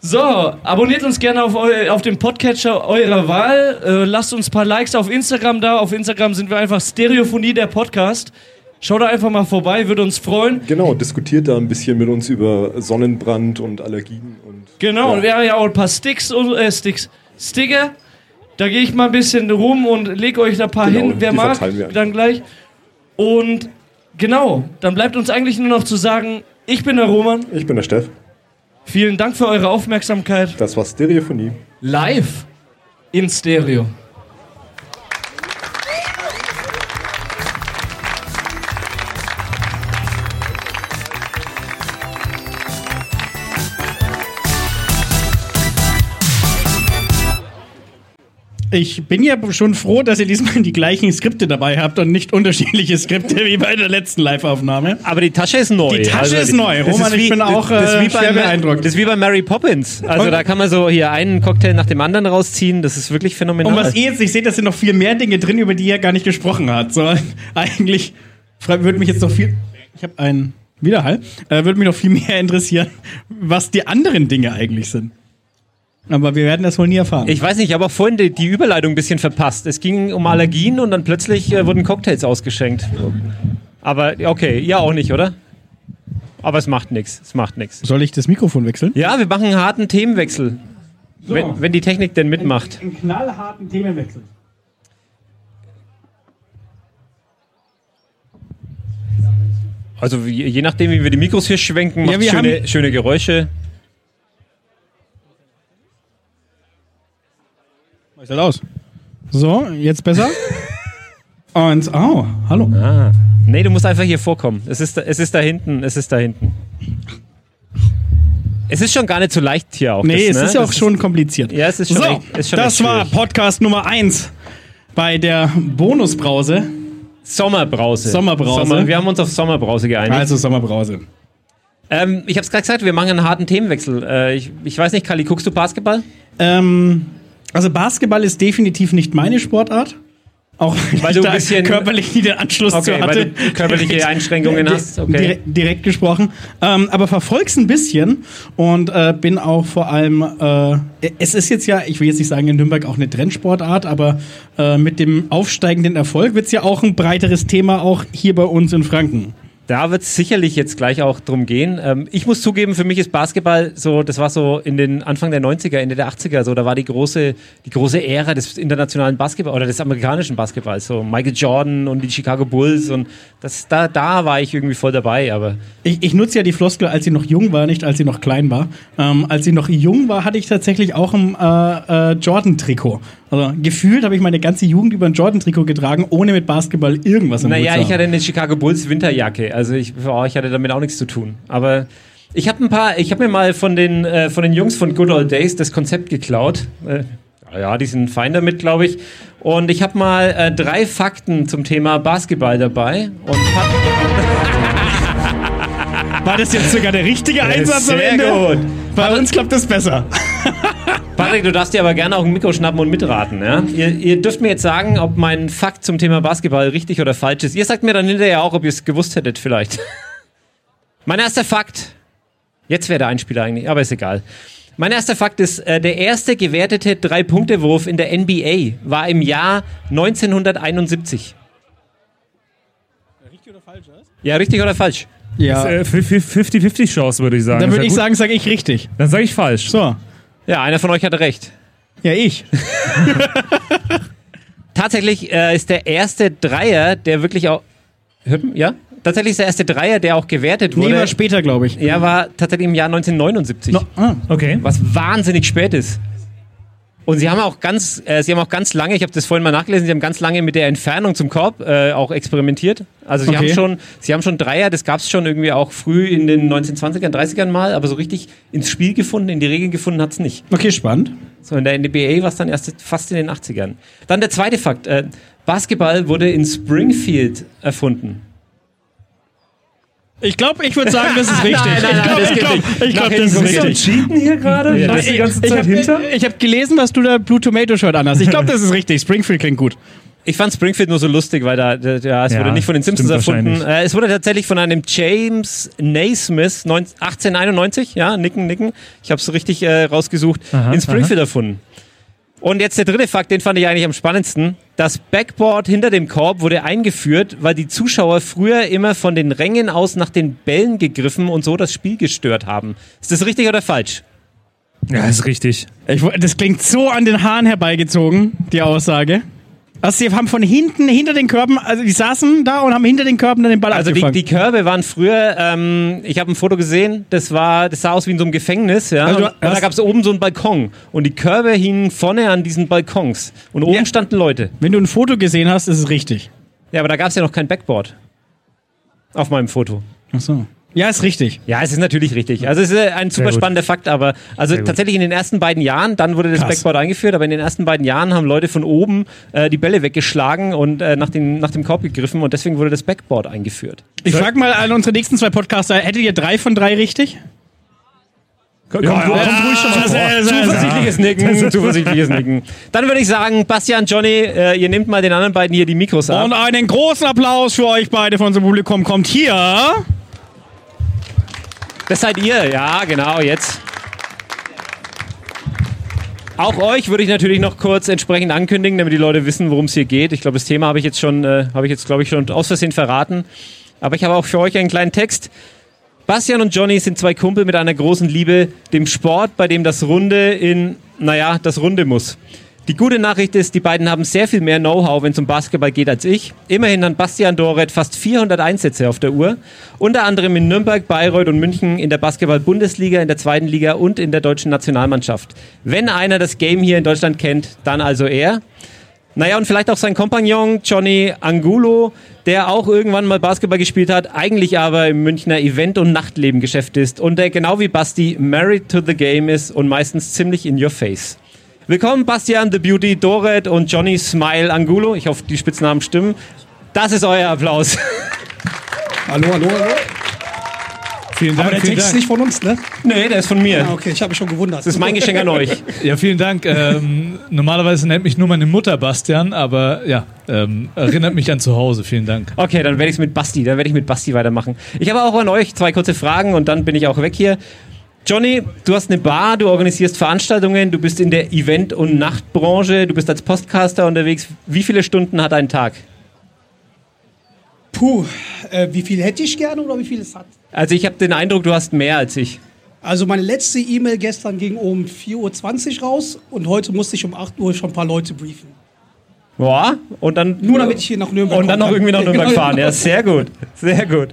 So, abonniert uns gerne auf, eu- auf dem Podcatcher eurer Wahl. Äh, lasst uns ein paar Likes auf Instagram da. Auf Instagram sind wir einfach Stereophonie, der Podcast. Schaut da einfach mal vorbei, würde uns freuen. Genau, diskutiert da ein bisschen mit uns über Sonnenbrand und Allergien. Und genau, ja. Und wir haben ja auch ein paar Sticks, äh, Sticks, Sticker. Da gehe ich mal ein bisschen rum und lege euch da ein paar genau, hin. Wer mag, dann gleich. Und genau, dann bleibt uns eigentlich nur noch zu sagen, ich bin der Roman. Ich bin der Steff. Vielen Dank für eure Aufmerksamkeit. Das war Stereophonie. Live in Stereo. Ich bin ja schon froh, dass ihr diesmal die gleichen Skripte dabei habt und nicht unterschiedliche Skripte wie bei der letzten Live-Aufnahme. Aber die Tasche ist neu. Die Tasche also ist neu. Roman, ich wie, bin auch das äh, schwer beeindruckt. Das ist wie bei Mary Poppins. Also und da kann man so hier einen Cocktail nach dem anderen rausziehen. Das ist wirklich phänomenal. Und was ihr jetzt nicht seht, da sind noch viel mehr Dinge drin, über die ihr gar nicht gesprochen habt. So, eigentlich würde mich jetzt noch viel... Ich habe einen Widerhall. Äh, würde mich noch viel mehr interessieren, was die anderen Dinge eigentlich sind. Aber wir werden das wohl nie erfahren. Ich weiß nicht, aber vorhin die, die Überleitung ein bisschen verpasst. Es ging um Allergien und dann plötzlich äh, wurden Cocktails ausgeschenkt. Aber okay, ja auch nicht, oder? Aber es macht nichts, es macht nichts. Soll ich das Mikrofon wechseln? Ja, wir machen einen harten Themenwechsel. So. Wenn, wenn die Technik denn mitmacht. Einen knallharten Themenwechsel. Also je, je nachdem, wie wir die Mikros hier schwenken, macht ja, schöne, schöne Geräusche. Ist das aus? So, jetzt besser? Und, oh, hallo. Ah, nee, du musst einfach hier vorkommen. Es ist, es ist da hinten, es ist da hinten. Es ist schon gar nicht so leicht hier auch. Nee, das, es ne? ist ja auch das schon ist, kompliziert. Ja, es ist schon so, echt, ist schon das war Podcast Nummer eins bei der Bonusbrause. Sommerbrause. Sommerbrause. Sommer, wir haben uns auf Sommerbrause geeinigt. Also Sommerbrause. Ähm, ich hab's gerade gesagt, wir machen einen harten Themenwechsel. Äh, ich, ich weiß nicht, Kali, guckst du Basketball? Ähm... Also Basketball ist definitiv nicht meine Sportart, auch weil ich du ein da körperlich nie den Anschluss okay, zu hatte. Weil du körperliche direkt, Einschränkungen hast. Okay. Direkt, direkt gesprochen. Ähm, aber verfolg's ein bisschen und äh, bin auch vor allem, äh, es ist jetzt ja, ich will jetzt nicht sagen in Nürnberg auch eine Trendsportart, aber äh, mit dem aufsteigenden Erfolg wird's ja auch ein breiteres Thema auch hier bei uns in Franken. Da wird es sicherlich jetzt gleich auch drum gehen. Ähm, ich muss zugeben, für mich ist Basketball so, das war so in den Anfang der neunziger, Ende der achtziger, so, da war die große, die große Ära des internationalen Basketball oder des amerikanischen Basketballs, so Michael Jordan und die Chicago Bulls und das, da, da war ich irgendwie voll dabei, aber. Ich, ich nutze ja die Floskel, als sie noch jung war, nicht als sie noch klein war. Ähm, als sie noch jung war, hatte ich tatsächlich auch ein äh, äh, Jordan-Trikot. Also, gefühlt habe ich meine ganze Jugend über ein Jordan-Trikot getragen, ohne mit Basketball irgendwas im Hut zu haben. Naja, ich hatte eine Chicago Bulls-Winterjacke. Also ich, oh, ich hatte damit auch nichts zu tun. Aber ich habe ein paar, ich habe mir mal von den, äh, von den Jungs von Good Old Days das Konzept geklaut. Äh, ja, die sind fein damit, glaube ich. Und ich habe mal äh, drei Fakten zum Thema Basketball dabei. Und hab war das jetzt sogar der richtige Einsatz am Ende? Gut. Bei aber uns klappt das besser. Patrick, du darfst dir aber gerne auch ein Mikro schnappen und mitraten. Ja? Ihr, ihr dürft mir jetzt sagen, ob mein Fakt zum Thema Basketball richtig oder falsch ist. Ihr sagt mir dann hinterher auch, ob ihr es gewusst hättet vielleicht. Mein erster Fakt. Jetzt wäre der Einspieler eigentlich, aber ist egal. Mein erster Fakt ist, äh, der erste gewertete Drei-Punkte-Wurf in der N B A war im Jahr neunzehnhunderteinundsiebzig. Richtig oder falsch? Was? Ja, richtig oder falsch? Ja. Das ist äh, fünfzig fünfzig Chance, würde ich sagen. Dann würde ich sagen, sage ich richtig. Dann sage ich falsch. So. Ja, einer von euch hatte recht. Ja, ich. Tatsächlich äh, ist der erste Dreier, der wirklich auch... Ja? Tatsächlich ist der erste Dreier, der auch gewertet wurde... Nee, war später, glaube ich. Ja, war tatsächlich im Jahr neunzehnhundertneunundsiebzig. No, ah, okay. Was wahnsinnig spät ist. Und sie haben auch ganz, äh, sie haben auch ganz lange, ich habe das vorhin mal nachgelesen, sie haben ganz lange mit der Entfernung zum Korb äh, auch experimentiert. Also sie okay. haben schon, sie haben schon Dreier, das gab es schon irgendwie auch früh in den neunzehnhundertzwanzigern, dreißigern mal, aber so richtig ins Spiel gefunden, in die Regeln gefunden hat's nicht. Okay, spannend. So in der N B A war es dann erst fast in den achtzigern. Dann der zweite Fakt, äh, Basketball wurde in Springfield erfunden. Ich glaube, ich würde sagen, das ist richtig. Nein, nein, nein, ich glaube, glaub, glaub, das ist richtig. Bist du am Cheaten hier gerade? Ja, ich ich habe hab gelesen, was du da Blue Tomato Shirt anhast. Ich glaube, das ist richtig. Springfield klingt gut. Ich fand Springfield nur so lustig, weil da, ja, es ja, wurde nicht von den Simpsons erfunden. Äh, es wurde tatsächlich von einem James Naismith achtzehnhunderteinundneunzig, ja, nicken, nicken. Ich habe es richtig äh, rausgesucht, aha, in Springfield aha. erfunden. Und jetzt der dritte Fakt, den fand ich eigentlich am spannendsten. Das Backboard hinter dem Korb wurde eingeführt, weil die Zuschauer früher immer von den Rängen aus nach den Bällen gegriffen und so das Spiel gestört haben. Ist das richtig oder falsch? Ja, ist richtig. Ich, das klingt so an den Haaren herbeigezogen, die Aussage. Also sie haben von hinten, hinter den Körben, also die saßen da und haben hinter den Körben dann den Ball also abgefangen. Also die, die Körbe waren früher, ähm, ich habe ein Foto gesehen, das war, das sah aus wie in so einem Gefängnis, ja. Also du, und da gab es oben so einen Balkon und die Körbe hingen vorne an diesen Balkons und oben ja. standen Leute. Wenn du ein Foto gesehen hast, ist es richtig. Ja, aber da gab es ja noch kein Backboard. Auf meinem Foto. Ach so. Ja, ist richtig. Ja, es ist natürlich richtig. Also es ist ein super spannender Fakt, aber also tatsächlich in den ersten beiden Jahren, dann wurde das Krass. Backboard eingeführt, aber in den ersten beiden Jahren haben Leute von oben äh, die Bälle weggeschlagen und äh, nach, den, nach dem Korb gegriffen und deswegen wurde das Backboard eingeführt. Ich frage mal an unsere nächsten zwei Podcaster, hättet ihr drei von drei richtig? Ja, ja, kommt ja, ruhig schon mal vor. Ja, zuversichtliches ja. Nicken, zuversichtliches Nicken. Dann würde ich sagen, Bastian, Johnny, äh, ihr nehmt mal den anderen beiden hier die Mikros ab. Und einen großen Applaus für euch beide von unserem Publikum kommt hier... Das seid ihr, ja, genau, jetzt. Auch euch würde ich natürlich noch kurz entsprechend ankündigen, damit die Leute wissen, worum es hier geht. Ich glaube, das Thema habe ich jetzt schon, äh, habe ich jetzt, glaube ich, schon aus Versehen verraten. Aber ich habe auch für euch einen kleinen Text. Bastian und Johnny sind zwei Kumpel mit einer großen Liebe, dem Sport, bei dem das Runde in, naja, das Runde muss. Die gute Nachricht ist, die beiden haben sehr viel mehr Know-how, wenn es um Basketball geht, als ich. Immerhin hat Bastian Doreth fast vierhundert Einsätze auf der Uhr. Unter anderem in Nürnberg, Bayreuth und München, in der Basketball-Bundesliga, in der zweiten Liga und in der deutschen Nationalmannschaft. Wenn einer das Game hier in Deutschland kennt, dann also er. Naja, und vielleicht auch sein Kompagnon Johnny Angulo, der auch irgendwann mal Basketball gespielt hat, eigentlich aber im Münchner Event- und Nachtlebengeschäft ist und der genau wie Basti married to the game ist und meistens ziemlich in your face. Willkommen Bastian, The Beauty, Doreth und Johnny Smile Angulo. Ich hoffe, die Spitznamen stimmen. Das ist euer Applaus. Hallo, hallo, hallo. Vielen Dank. Aber der vielen Text Dank. Ist nicht von uns, ne? Nee, der ist von mir. Ja, okay, ich habe mich schon gewundert. Das ist mein Geschenk an euch. Ja, vielen Dank. Ähm, normalerweise nennt mich nur meine Mutter Bastian, aber ja, ähm, erinnert mich an zu Hause. Vielen Dank. Okay, dann werde ich es mit Basti, dann werde ich mit Basti weitermachen. Ich habe auch an euch zwei kurze Fragen und dann bin ich auch weg hier. Johnny, du hast eine Bar, du organisierst Veranstaltungen, du bist in der Event- und Nachtbranche, du bist als Podcaster unterwegs. Wie viele Stunden hat ein Tag? Puh, äh, wie viel hätte ich gerne oder wie viel es hat? Also ich habe den Eindruck, du hast mehr als ich. Also meine letzte E-Mail gestern ging um vier Uhr zwanzig raus und heute musste ich um acht Uhr schon ein paar Leute briefen. Boah, und dann... Nur damit ich hier nach Nürnberg Und dann noch irgendwie nach Nürnberg genau, fahren. Ja, sehr gut, sehr gut.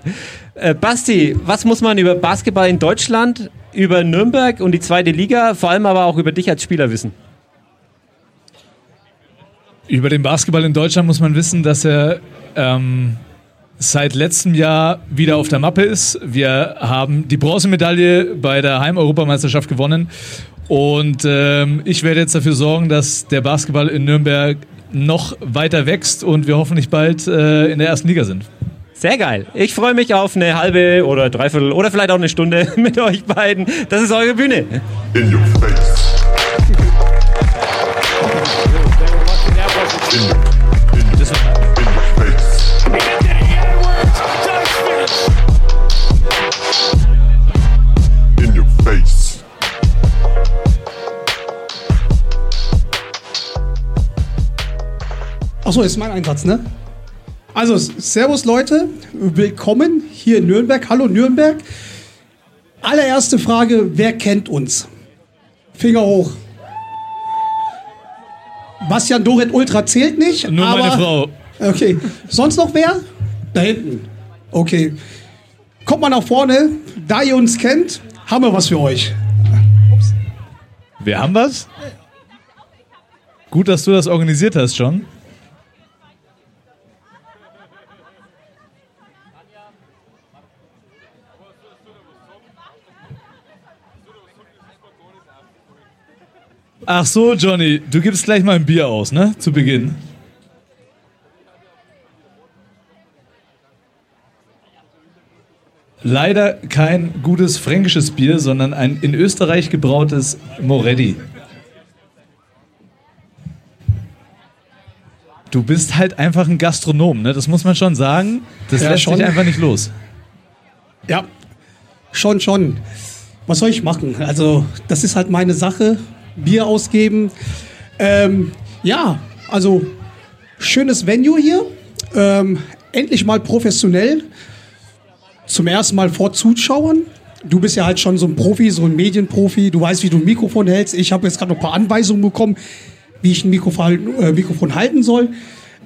Äh, Basti, was muss man über Basketball in Deutschland... über Nürnberg und die zweite Liga, vor allem aber auch über dich als Spieler wissen? Über den Basketball in Deutschland muss man wissen, dass er ähm, seit letztem Jahr wieder auf der Mappe ist. Wir haben die Bronzemedaille bei der Heim-Europameisterschaft gewonnen und ähm, ich werde jetzt dafür sorgen, dass der Basketball in Nürnberg noch weiter wächst und wir hoffentlich bald äh, in der ersten Liga sind. Sehr geil. Ich freue mich auf eine halbe oder dreiviertel oder vielleicht auch eine Stunde mit euch beiden. Das ist eure Bühne. In your face. In your face. In your face. Achso, ist mein Einsatz, ne? Also, servus Leute, willkommen hier in Nürnberg. Hallo Nürnberg. Allererste Frage, wer kennt uns? Finger hoch. Bastian Doreth Ultra zählt nicht. Nur aber, meine Frau. Okay, sonst noch wer? Da hinten. Okay, kommt mal nach vorne. Da ihr uns kennt, haben wir was für euch. Ups. Wir haben was? Gut, dass du das organisiert hast, John. Ach so, Johnny, du gibst gleich mal ein Bier aus, ne? Zu Beginn. Leider kein gutes fränkisches Bier, sondern ein in Österreich gebrautes Moretti. Du bist halt einfach ein Gastronom, ne? Das muss man schon sagen. Das ja, lässt schon. Dich einfach nicht los. Ja, schon, schon. Was soll ich machen? Also, das ist halt meine Sache. Bier ausgeben. Ähm, ja, also, schönes Venue hier. Ähm, endlich mal professionell. Zum ersten Mal vor Zuschauern. Du bist ja halt schon so ein Profi, so ein Medienprofi. Du weißt, wie du ein Mikrofon hältst. Ich habe jetzt gerade noch ein paar Anweisungen bekommen, wie ich ein Mikrofon, äh, Mikrofon halten soll.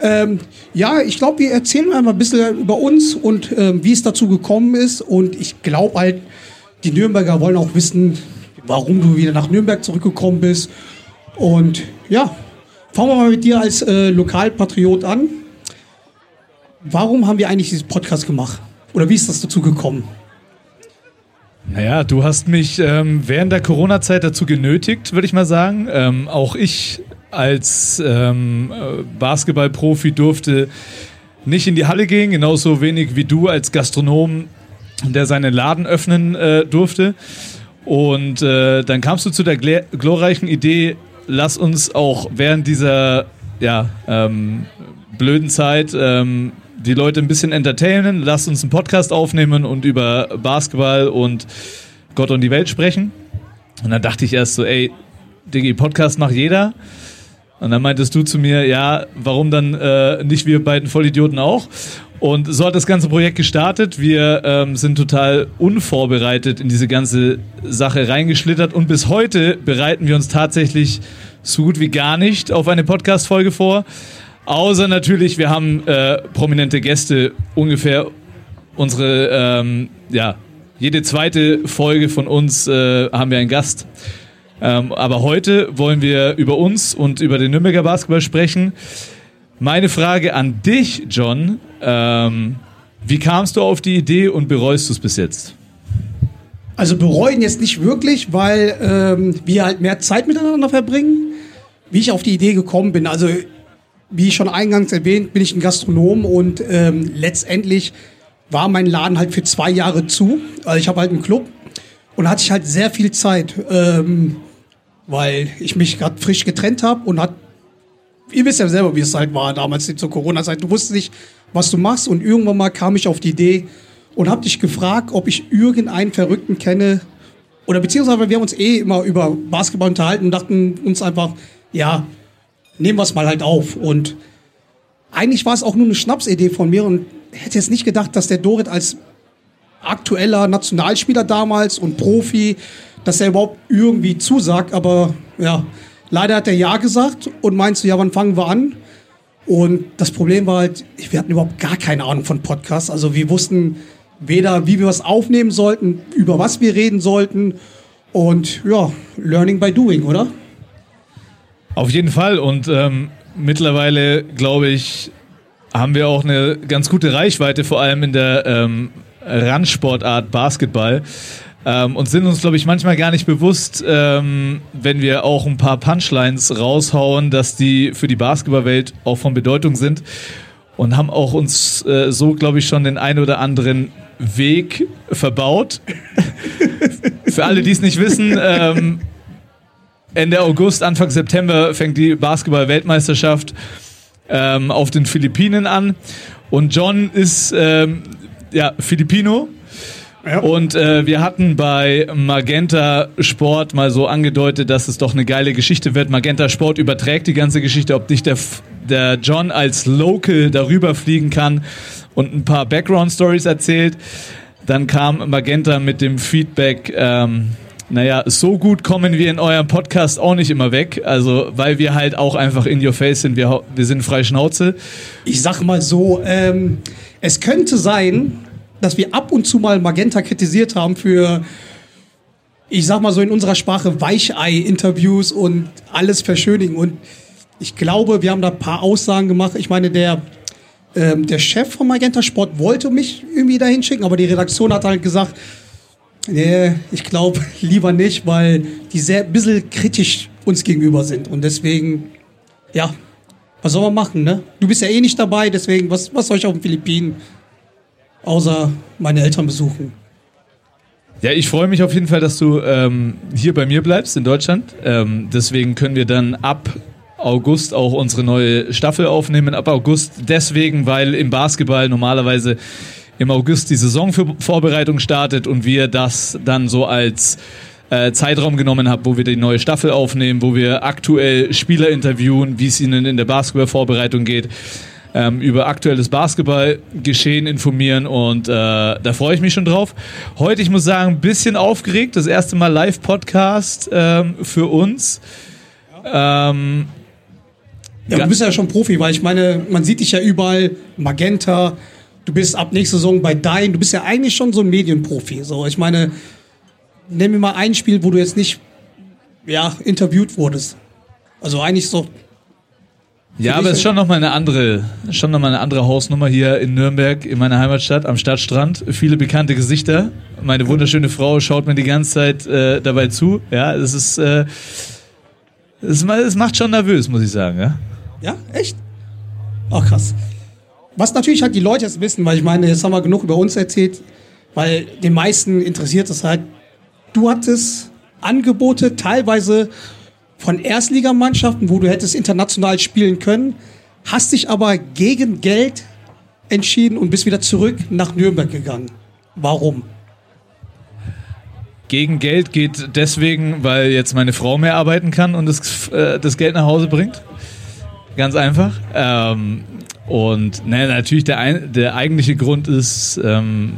Ähm, ja, ich glaube, wir erzählen mal ein bisschen über uns und ähm, wie es dazu gekommen ist. Und ich glaube halt, die Nürnberger wollen auch wissen, warum du wieder nach Nürnberg zurückgekommen bist. Und ja, fangen wir mal mit dir als äh, Lokalpatriot an. Warum haben wir eigentlich diesen Podcast gemacht? Oder wie ist das dazu gekommen? Naja, du hast mich ähm, während der Corona-Zeit dazu genötigt, würde ich mal sagen. Ähm, auch ich als ähm, Basketballprofi durfte nicht in die Halle gehen, genauso wenig wie du als Gastronom, der seinen Laden öffnen äh, durfte. Und äh, dann kamst du zu der glä- glorreichen Idee, lass uns auch während dieser ja, ähm, blöden Zeit ähm, die Leute ein bisschen entertainen, lasst uns einen Podcast aufnehmen und über Basketball und Gott und die Welt sprechen. Und dann dachte ich erst so, ey, Diggi, Podcast macht jeder. Und dann meintest du zu mir, ja, warum dann äh, nicht wir beiden Vollidioten auch? Und so hat das ganze Projekt gestartet. Wir ähm, sind total unvorbereitet in diese ganze Sache reingeschlittert und bis heute bereiten wir uns tatsächlich so gut wie gar nicht auf eine Podcast-Folge vor. Außer natürlich, wir haben äh, prominente Gäste, ungefähr unsere, ähm, ja, jede zweite Folge von uns äh, haben wir einen Gast. Ähm, aber heute wollen wir über uns und über den Nürnberger Basketball sprechen. Meine Frage an dich, John, ähm, wie kamst du auf die Idee und bereust du es bis jetzt? Also bereuen jetzt nicht wirklich, weil ähm, wir halt mehr Zeit miteinander verbringen, wie ich auf die Idee gekommen bin. Also wie schon eingangs erwähnt, bin ich ein Gastronom und ähm, letztendlich war mein Laden halt für zwei Jahre zu. Also ich habe halt einen Club und hatte ich halt sehr viel Zeit, ähm, weil ich mich gerade frisch getrennt habe und hat, ihr wisst ja selber, wie es halt war damals zur Corona-Zeit. Du wusstest nicht, was du machst und irgendwann mal kam ich auf die Idee und habe dich gefragt, ob ich irgendeinen Verrückten kenne oder beziehungsweise wir haben uns eh immer über Basketball unterhalten und dachten uns einfach, ja, nehmen wir es mal halt auf. Und eigentlich war es auch nur eine Schnapsidee von mir und hätte jetzt nicht gedacht, dass der Doreth als aktueller Nationalspieler damals und Profi, dass er überhaupt irgendwie zusagt. Aber ja, leider hat er ja gesagt und meinst du, ja, wann fangen wir an? Und das Problem war halt, wir hatten überhaupt gar keine Ahnung von Podcasts. Also wir wussten weder, wie wir was aufnehmen sollten, über was wir reden sollten. Und ja, learning by doing, oder? Auf jeden Fall und ähm, mittlerweile, glaube ich, haben wir auch eine ganz gute Reichweite, vor allem in der ähm, Randsportart Basketball ähm, und sind uns, glaube ich, manchmal gar nicht bewusst, ähm, wenn wir auch ein paar Punchlines raushauen, dass die für die Basketballwelt auch von Bedeutung sind und haben auch uns äh, so, glaube ich, schon den einen oder anderen Weg verbaut. Für alle, die es nicht wissen, ähm, Ende August, Anfang September fängt die Basketball-Weltmeisterschaft ähm, auf den Philippinen an. Und John ist ähm, ja, Filipino. Ja. Und äh, wir hatten bei Magenta Sport mal so angedeutet, dass es doch eine geile Geschichte wird. Magenta Sport überträgt die ganze Geschichte, ob nicht der, der John als Local darüber fliegen kann und ein paar Background-Stories erzählt. Dann kam Magenta mit dem Feedback, ähm, naja, so gut kommen wir in eurem Podcast auch nicht immer weg, also weil wir halt auch einfach in your face sind, wir, wir sind frei Schnauze. Ich sag mal so, ähm, es könnte sein, dass wir ab und zu mal Magenta kritisiert haben für, ich sag mal so in unserer Sprache, Weichei-Interviews und alles verschönigen und ich glaube, wir haben da ein paar Aussagen gemacht, ich meine, der, ähm, der Chef von Magenta Sport wollte mich irgendwie dahin schicken, aber die Redaktion hat halt gesagt, nee, ich glaube lieber nicht, weil die sehr ein bisschen kritisch uns gegenüber sind. Und deswegen, ja, was soll man machen, ne? Du bist ja eh nicht dabei, deswegen, was, was soll ich auf den Philippinen außer meine Eltern besuchen? Ja, ich freue mich auf jeden Fall, dass du ähm, hier bei mir bleibst in Deutschland. Ähm, deswegen können wir dann ab August auch unsere neue Staffel aufnehmen. Ab August deswegen, weil im Basketball normalerweise im August die Saisonvorbereitung startet und wir das dann so als äh, Zeitraum genommen haben, wo wir die neue Staffel aufnehmen, wo wir aktuell Spieler interviewen, wie es ihnen in der Basketballvorbereitung geht, über aktuelles Basketballgeschehen informieren und äh, da freue ich mich schon drauf. Heute, ich muss sagen, ein bisschen aufgeregt, das erste Mal Live-Podcast ähm, für uns. Ähm, ja, du bist ja schon Profi, weil ich meine, man sieht dich ja überall, Magenta, du bist ab nächster Saison bei Dein, du bist ja eigentlich schon so ein Medienprofi. So, ich meine, nenn mir mal ein Spiel, wo du jetzt nicht ja, interviewt wurdest. Also eigentlich so... Ja, aber es ist schon nochmal eine andere, schon nochmal eine andere Hausnummer hier in Nürnberg, in meiner Heimatstadt, am Stadtstrand. Viele bekannte Gesichter. Meine wunderschöne Frau schaut mir die ganze Zeit äh, dabei zu. Ja, es ist, äh, es, es macht schon nervös, muss ich sagen, ja. Ja, echt? Ach, oh, krass. Was natürlich halt die Leute jetzt wissen, weil ich meine, jetzt haben wir genug über uns erzählt, weil den meisten interessiert es halt. Du hattest Angebote, teilweise von Erstligamannschaften, wo du hättest international spielen können, hast dich aber gegen Geld entschieden und bist wieder zurück nach Nürnberg gegangen. Warum? Gegen Geld geht deswegen, weil jetzt meine Frau mehr arbeiten kann und das, äh, das Geld nach Hause bringt. Ganz einfach. Ähm, und ne, natürlich der, ein, der eigentliche Grund ist... Ähm,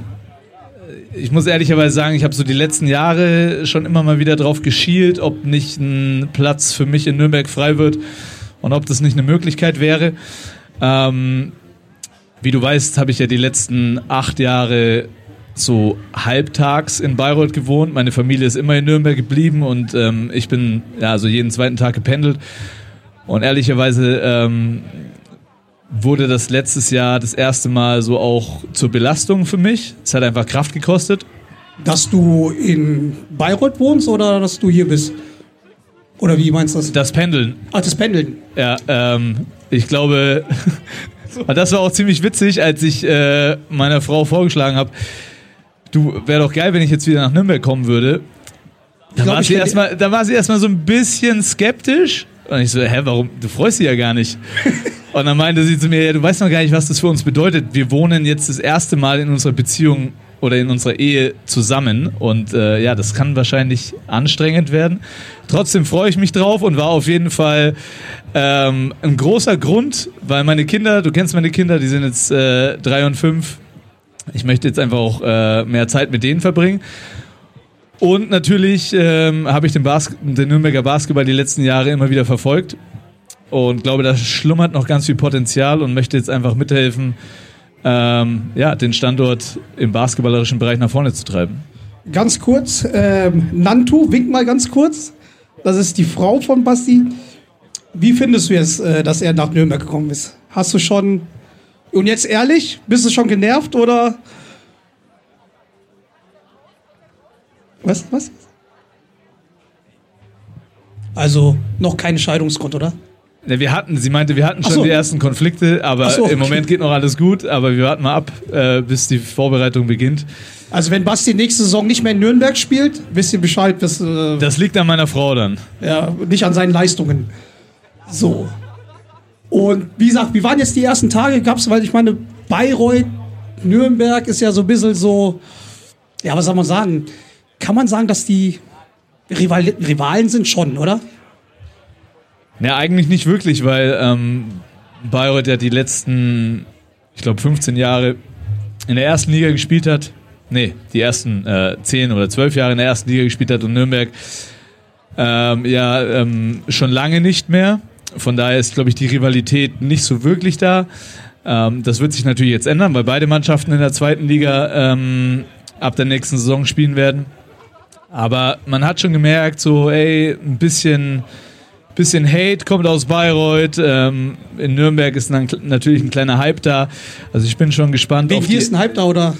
ich muss ehrlicherweise sagen, ich habe so die letzten Jahre schon immer mal wieder drauf geschielt, ob nicht ein Platz für mich in Nürnberg frei wird und ob das nicht eine Möglichkeit wäre. Ähm, wie du weißt, habe ich ja die letzten acht Jahre so halbtags in Bayreuth gewohnt. Meine Familie ist immer in Nürnberg geblieben und ähm, ich bin ja also jeden zweiten Tag gependelt. Und ehrlicherweise ähm, wurde das letztes Jahr das erste Mal so auch zur Belastung für mich. Es hat einfach Kraft gekostet. Dass du in Bayreuth wohnst oder dass du hier bist? Oder wie meinst du das? Das Pendeln. Ach, das Pendeln. Ja, ähm, ich glaube, das war auch ziemlich witzig, als ich äh, meiner Frau vorgeschlagen habe, du, wäre doch geil, wenn ich jetzt wieder nach Nürnberg kommen würde. Da war sie erstmal, da war sie erstmal so ein bisschen skeptisch. Und ich so, hä, warum? Du freust dich ja gar nicht. Und dann meinte sie zu mir, ja, du weißt noch gar nicht, was das für uns bedeutet. Wir wohnen jetzt das erste Mal in unserer Beziehung oder in unserer Ehe zusammen. Und äh, ja, das kann wahrscheinlich anstrengend werden. Trotzdem freue ich mich drauf und war auf jeden Fall ähm, ein großer Grund, weil meine Kinder, du kennst meine Kinder, die sind jetzt äh, drei und fünf. Ich möchte jetzt einfach auch äh, mehr Zeit mit denen verbringen. Und natürlich ähm, habe ich den, Bas- den Nürnberger Basketball die letzten Jahre immer wieder verfolgt und glaube, da schlummert noch ganz viel Potenzial und möchte jetzt einfach mithelfen, ähm, ja, den Standort im basketballerischen Bereich nach vorne zu treiben. Ganz kurz, ähm, Nantu, wink mal ganz kurz. Das ist die Frau von Basti. Wie findest du jetzt, äh, dass er nach Nürnberg gekommen ist? Hast du schon... Und jetzt ehrlich, bist du schon genervt oder... Was? Was? Also noch kein Scheidungsgrund, oder? Ne, wir hatten, sie meinte, wir hatten schon so. Die ersten Konflikte, aber so, okay. Im Moment geht noch alles gut, aber wir warten mal ab, äh, bis die Vorbereitung beginnt. Also wenn Basti nächste Saison nicht mehr in Nürnberg spielt, wisst ihr Bescheid. Bis, äh, das liegt an meiner Frau dann. Ja, nicht an seinen Leistungen. So. Und wie gesagt, wie waren jetzt die ersten Tage? Gab's, weil ich meine, Bayreuth, Nürnberg ist ja so ein bisschen so, ja, was soll man sagen? Kann man sagen, dass die Rival- Rivalen sind schon, oder? Ja, eigentlich nicht wirklich, weil ähm, Bayreuth ja die letzten, ich glaube, fünfzehn Jahre in der ersten Liga gespielt hat. Nee, die ersten äh, zehn oder zwölf Jahre in der ersten Liga gespielt hat und Nürnberg ähm, ja ähm, schon lange nicht mehr. Von daher ist, glaube ich, die Rivalität nicht so wirklich da. Ähm, das wird sich natürlich jetzt ändern, weil beide Mannschaften in der zweiten Liga ähm, ab der nächsten Saison spielen werden. Aber man hat schon gemerkt, so, ey, ein bisschen, bisschen Hate kommt aus Bayreuth. Ähm, in Nürnberg ist dann natürlich ein kleiner Hype da. Also ich bin schon gespannt. Wegen dir ist ein Hype da, oder?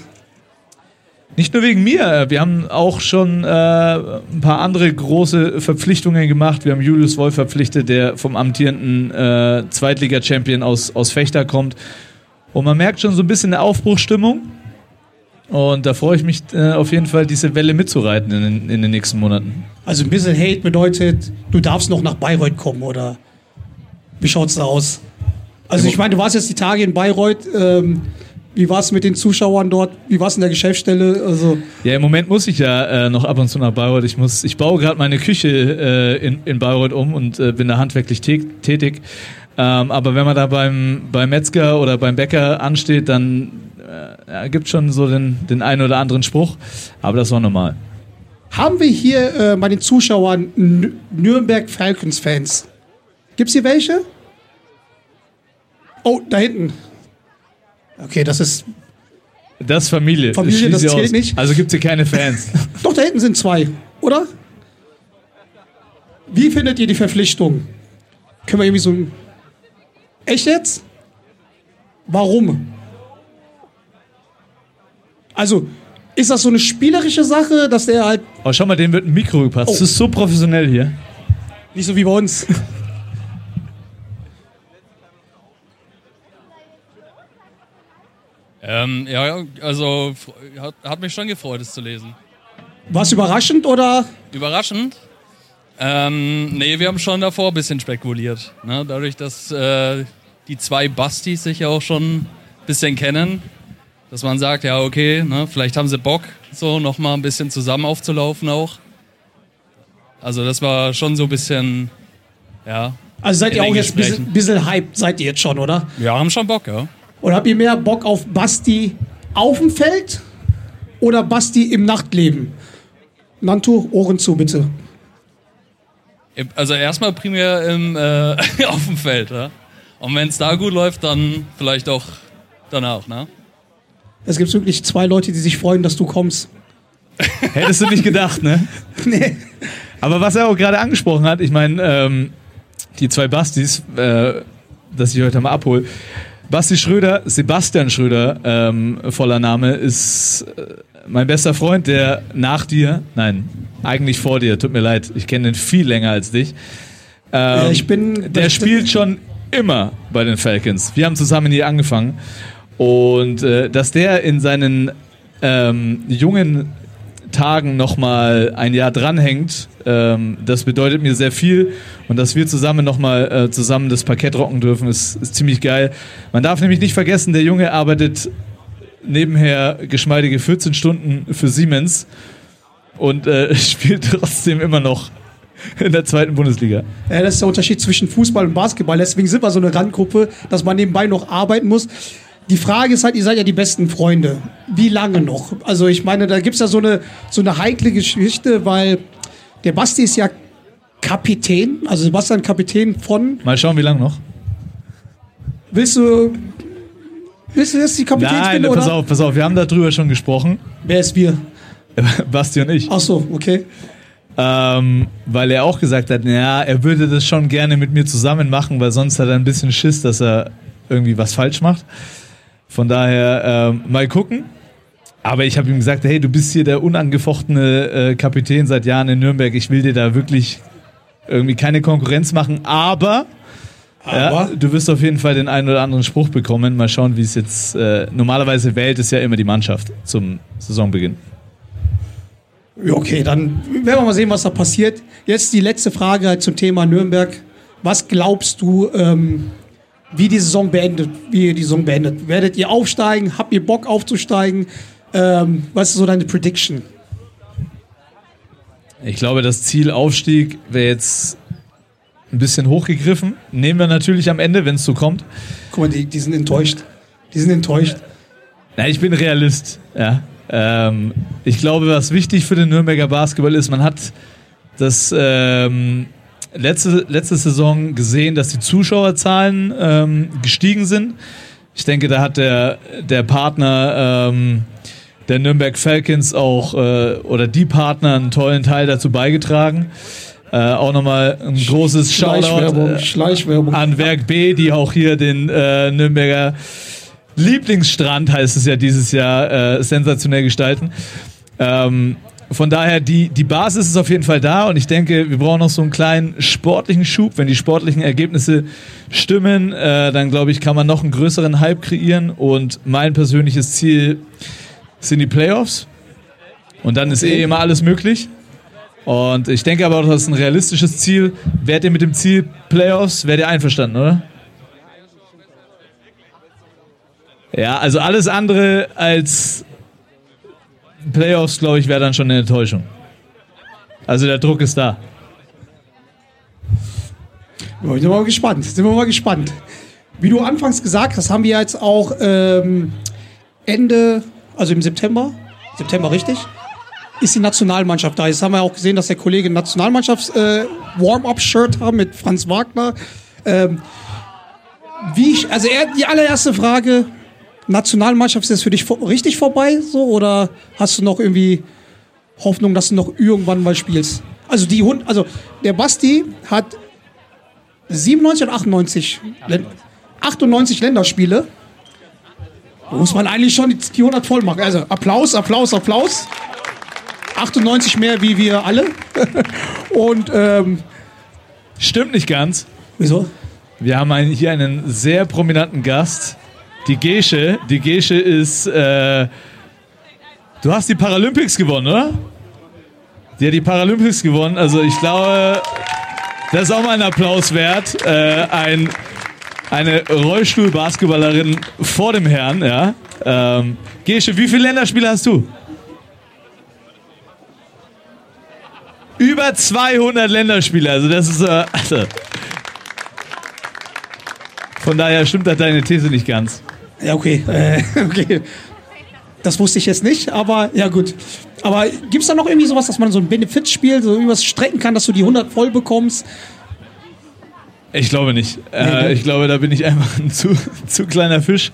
Nicht nur wegen mir. Wir haben auch schon äh, ein paar andere große Verpflichtungen gemacht. Wir haben Julius Wolf verpflichtet, der vom amtierenden äh, Zweitliga-Champion aus, aus Vechta kommt. Und man merkt schon so ein bisschen eine Aufbruchsstimmung. Und da freue ich mich äh, auf jeden Fall, diese Welle mitzureiten in den, in den nächsten Monaten. Also ein bisschen Hate bedeutet, du darfst noch nach Bayreuth kommen, oder wie schaut's da aus? Also ich meine, du warst jetzt die Tage in Bayreuth, ähm, wie war es mit den Zuschauern dort, wie war es in der Geschäftsstelle? Also ja, im Moment muss ich ja äh, noch ab und zu nach Bayreuth. Ich muss, ich baue gerade meine Küche äh, in, in Bayreuth um und äh, bin da handwerklich te- tätig. Ähm, aber wenn man da beim, beim Metzger oder beim Bäcker ansteht, dann äh, ja, gibt es schon so den, den einen oder anderen Spruch. Aber das war normal. Haben wir hier äh, bei den Zuschauern N- Nürnberg Falcons-Fans? Gibt es hier welche? Oh, da hinten. Okay, das ist... Das ist Familie. Familie, das zählt nicht. Also gibt es hier keine Fans. Doch, da hinten sind zwei, oder? Wie findet ihr die Verpflichtung? Können wir irgendwie so... Echt jetzt? Warum? Also, ist das so eine spielerische Sache, dass der halt... Oh, schau mal, dem wird ein Mikro gepasst. Oh. Das ist so professionell hier. Nicht so wie bei uns. Ähm, ja, also hat, hat mich schon gefreut, es zu lesen. War es überraschend, oder? Überraschend? Ähm, nee, wir haben schon davor ein bisschen spekuliert. Ne? Dadurch, dass äh, die zwei Bastis sich ja auch schon ein bisschen kennen, dass man sagt, ja okay, ne, vielleicht haben sie Bock, so nochmal ein bisschen zusammen aufzulaufen auch. Also das war schon so ein bisschen, ja. Also seid ihr auch jetzt ein bisschen hyped, seid ihr jetzt schon, oder? Ja, haben schon Bock, ja. Oder habt ihr mehr Bock auf Basti auf dem Feld oder Basti im Nachtleben? Nantu, Ohren zu, bitte. Also erstmal primär im, äh, auf dem Feld. Ja? Und wenn es da gut läuft, dann vielleicht auch danach. Ne? Es gibt wirklich zwei Leute, die sich freuen, dass du kommst. Hättest du nicht gedacht, ne? Nee. Aber was er auch gerade angesprochen hat, ich meine, ähm, die zwei Bastis, äh, dass ich heute mal abhole, Basti Schröder, Sebastian Schröder, ähm, voller Name, ist äh, mein bester Freund, der nach dir, nein, eigentlich vor dir, tut mir leid, ich kenne den viel länger als dich. Ähm, ja, ich bin der spielt schon immer bei den Falcons. Wir haben zusammen hier angefangen. Und äh, dass der in seinen ähm, jungen Tagen nochmal ein Jahr dranhängt, ähm, das bedeutet mir sehr viel, und dass wir zusammen nochmal äh, zusammen das Parkett rocken dürfen, ist, ist ziemlich geil. Man darf nämlich nicht vergessen, der Junge arbeitet nebenher geschmeidige vierzehn Stunden für Siemens und äh, spielt trotzdem immer noch in der zweiten Bundesliga. Ja, das ist der Unterschied zwischen Fußball und Basketball, deswegen sind wir so eine Randgruppe, dass man nebenbei noch arbeiten muss. Die Frage ist halt, ihr seid ja die besten Freunde. Wie lange noch? Also ich meine, da gibt's ja so eine, so eine heikle Geschichte, weil der Basti ist ja Kapitän, also Sebastian Kapitän von... Mal schauen, wie lange noch. Willst du... Willst du jetzt die Kapitän Nein, finden, oder? Pass auf, pass auf, wir haben darüber schon gesprochen. Wer ist wir? Basti und ich. Ach so, okay. Ähm, weil er auch gesagt hat, naja, er würde das schon gerne mit mir zusammen machen, weil sonst hat er ein bisschen Schiss, dass er irgendwie was falsch macht. Von daher, ähm, mal gucken. Aber ich habe ihm gesagt, hey, du bist hier der unangefochtene äh, Kapitän seit Jahren in Nürnberg. Ich will dir da wirklich irgendwie keine Konkurrenz machen. Aber, aber? Ja, du wirst auf jeden Fall den einen oder anderen Spruch bekommen. Mal schauen, wie es jetzt... Äh, normalerweise wählt es ja immer die Mannschaft zum Saisonbeginn. Okay, dann werden wir mal sehen, was da passiert. Jetzt die letzte Frage halt zum Thema Nürnberg. Was glaubst du... Ähm Wie die Saison beendet, wie ihr die Saison beendet. Werdet ihr aufsteigen? Habt ihr Bock aufzusteigen? Ähm, was ist so deine Prediction? Ich glaube, das Ziel Aufstieg wäre jetzt ein bisschen hochgegriffen. Nehmen wir natürlich am Ende, wenn es so kommt. Guck mal, die, die sind enttäuscht. Die sind enttäuscht. Na, ich bin Realist. Ja. Ähm, ich glaube, was wichtig für den Nürnberger Basketball ist, man hat das... Ähm, Letzte, letzte Saison gesehen, dass die Zuschauerzahlen ähm, gestiegen sind. Ich denke, da hat der, der Partner ähm, der Nürnberg Falcons auch, äh, oder die Partner, einen tollen Teil dazu beigetragen. Äh, auch nochmal ein großes Shoutout äh, Schleichwerbung an Werk B, die auch hier den äh, Nürnberger Lieblingsstrand, heißt es ja dieses Jahr, äh, sensationell gestalten. Ähm, Von daher, die, die Basis ist auf jeden Fall da, und ich denke, wir brauchen noch so einen kleinen sportlichen Schub. Wenn die sportlichen Ergebnisse stimmen, äh, dann glaube ich, kann man noch einen größeren Hype kreieren, und mein persönliches Ziel sind die Playoffs. Und dann ist eh immer alles möglich. Und ich denke aber, das ist ein realistisches Ziel. Wärt ihr mit dem Ziel Playoffs, wärt ihr einverstanden, oder? Ja, also alles andere als Playoffs, glaube ich, wäre dann schon eine Enttäuschung. Also der Druck ist da. Ja, ich bin mal gespannt. Sind wir mal gespannt. Wie du anfangs gesagt hast, haben wir jetzt auch ähm, Ende, also im September, September richtig, ist die Nationalmannschaft da. Jetzt haben wir auch gesehen, dass der Kollege ein Nationalmannschafts-Warm-Up-Shirt äh, hat mit Franz Wagner. Ähm, wie ich, also er, die allererste Frage, Nationalmannschaft, ist das für dich vo- richtig vorbei? So, oder hast du noch irgendwie Hoffnung, dass du noch irgendwann mal spielst? Also, die Hund, also der Basti hat siebenundneunzig und achtundneunzig achtundneunzig Länderspiele. Da muss man eigentlich schon die hundert voll machen. Also Applaus, Applaus, Applaus. achtundneunzig mehr wie wir alle. Und ähm, stimmt nicht ganz. Wieso? Wir haben einen, hier einen sehr prominenten Gast. Die Gesche. Die Gesche ist... Äh, du hast die Paralympics gewonnen, oder? Die hat die Paralympics gewonnen. Also ich glaube, das ist auch mal ein Applaus wert. Äh, ein... Eine Rollstuhl-Basketballerin vor dem Herrn, ja. Ähm, Gesche, wie viele Länderspiele hast du? Über zweihundert Länderspiele, also das ist... Äh, also. Von daher stimmt das deine These nicht ganz. Ja, okay. Äh, okay. Das wusste ich jetzt nicht, aber ja gut. Aber gibt's da noch irgendwie sowas, dass man so ein Benefitspiel, so irgendwas strecken kann, dass du die hundert voll bekommst? Ich glaube nicht. Nee, äh, nee. Ich glaube, da bin ich einfach ein zu, zu kleiner Fisch.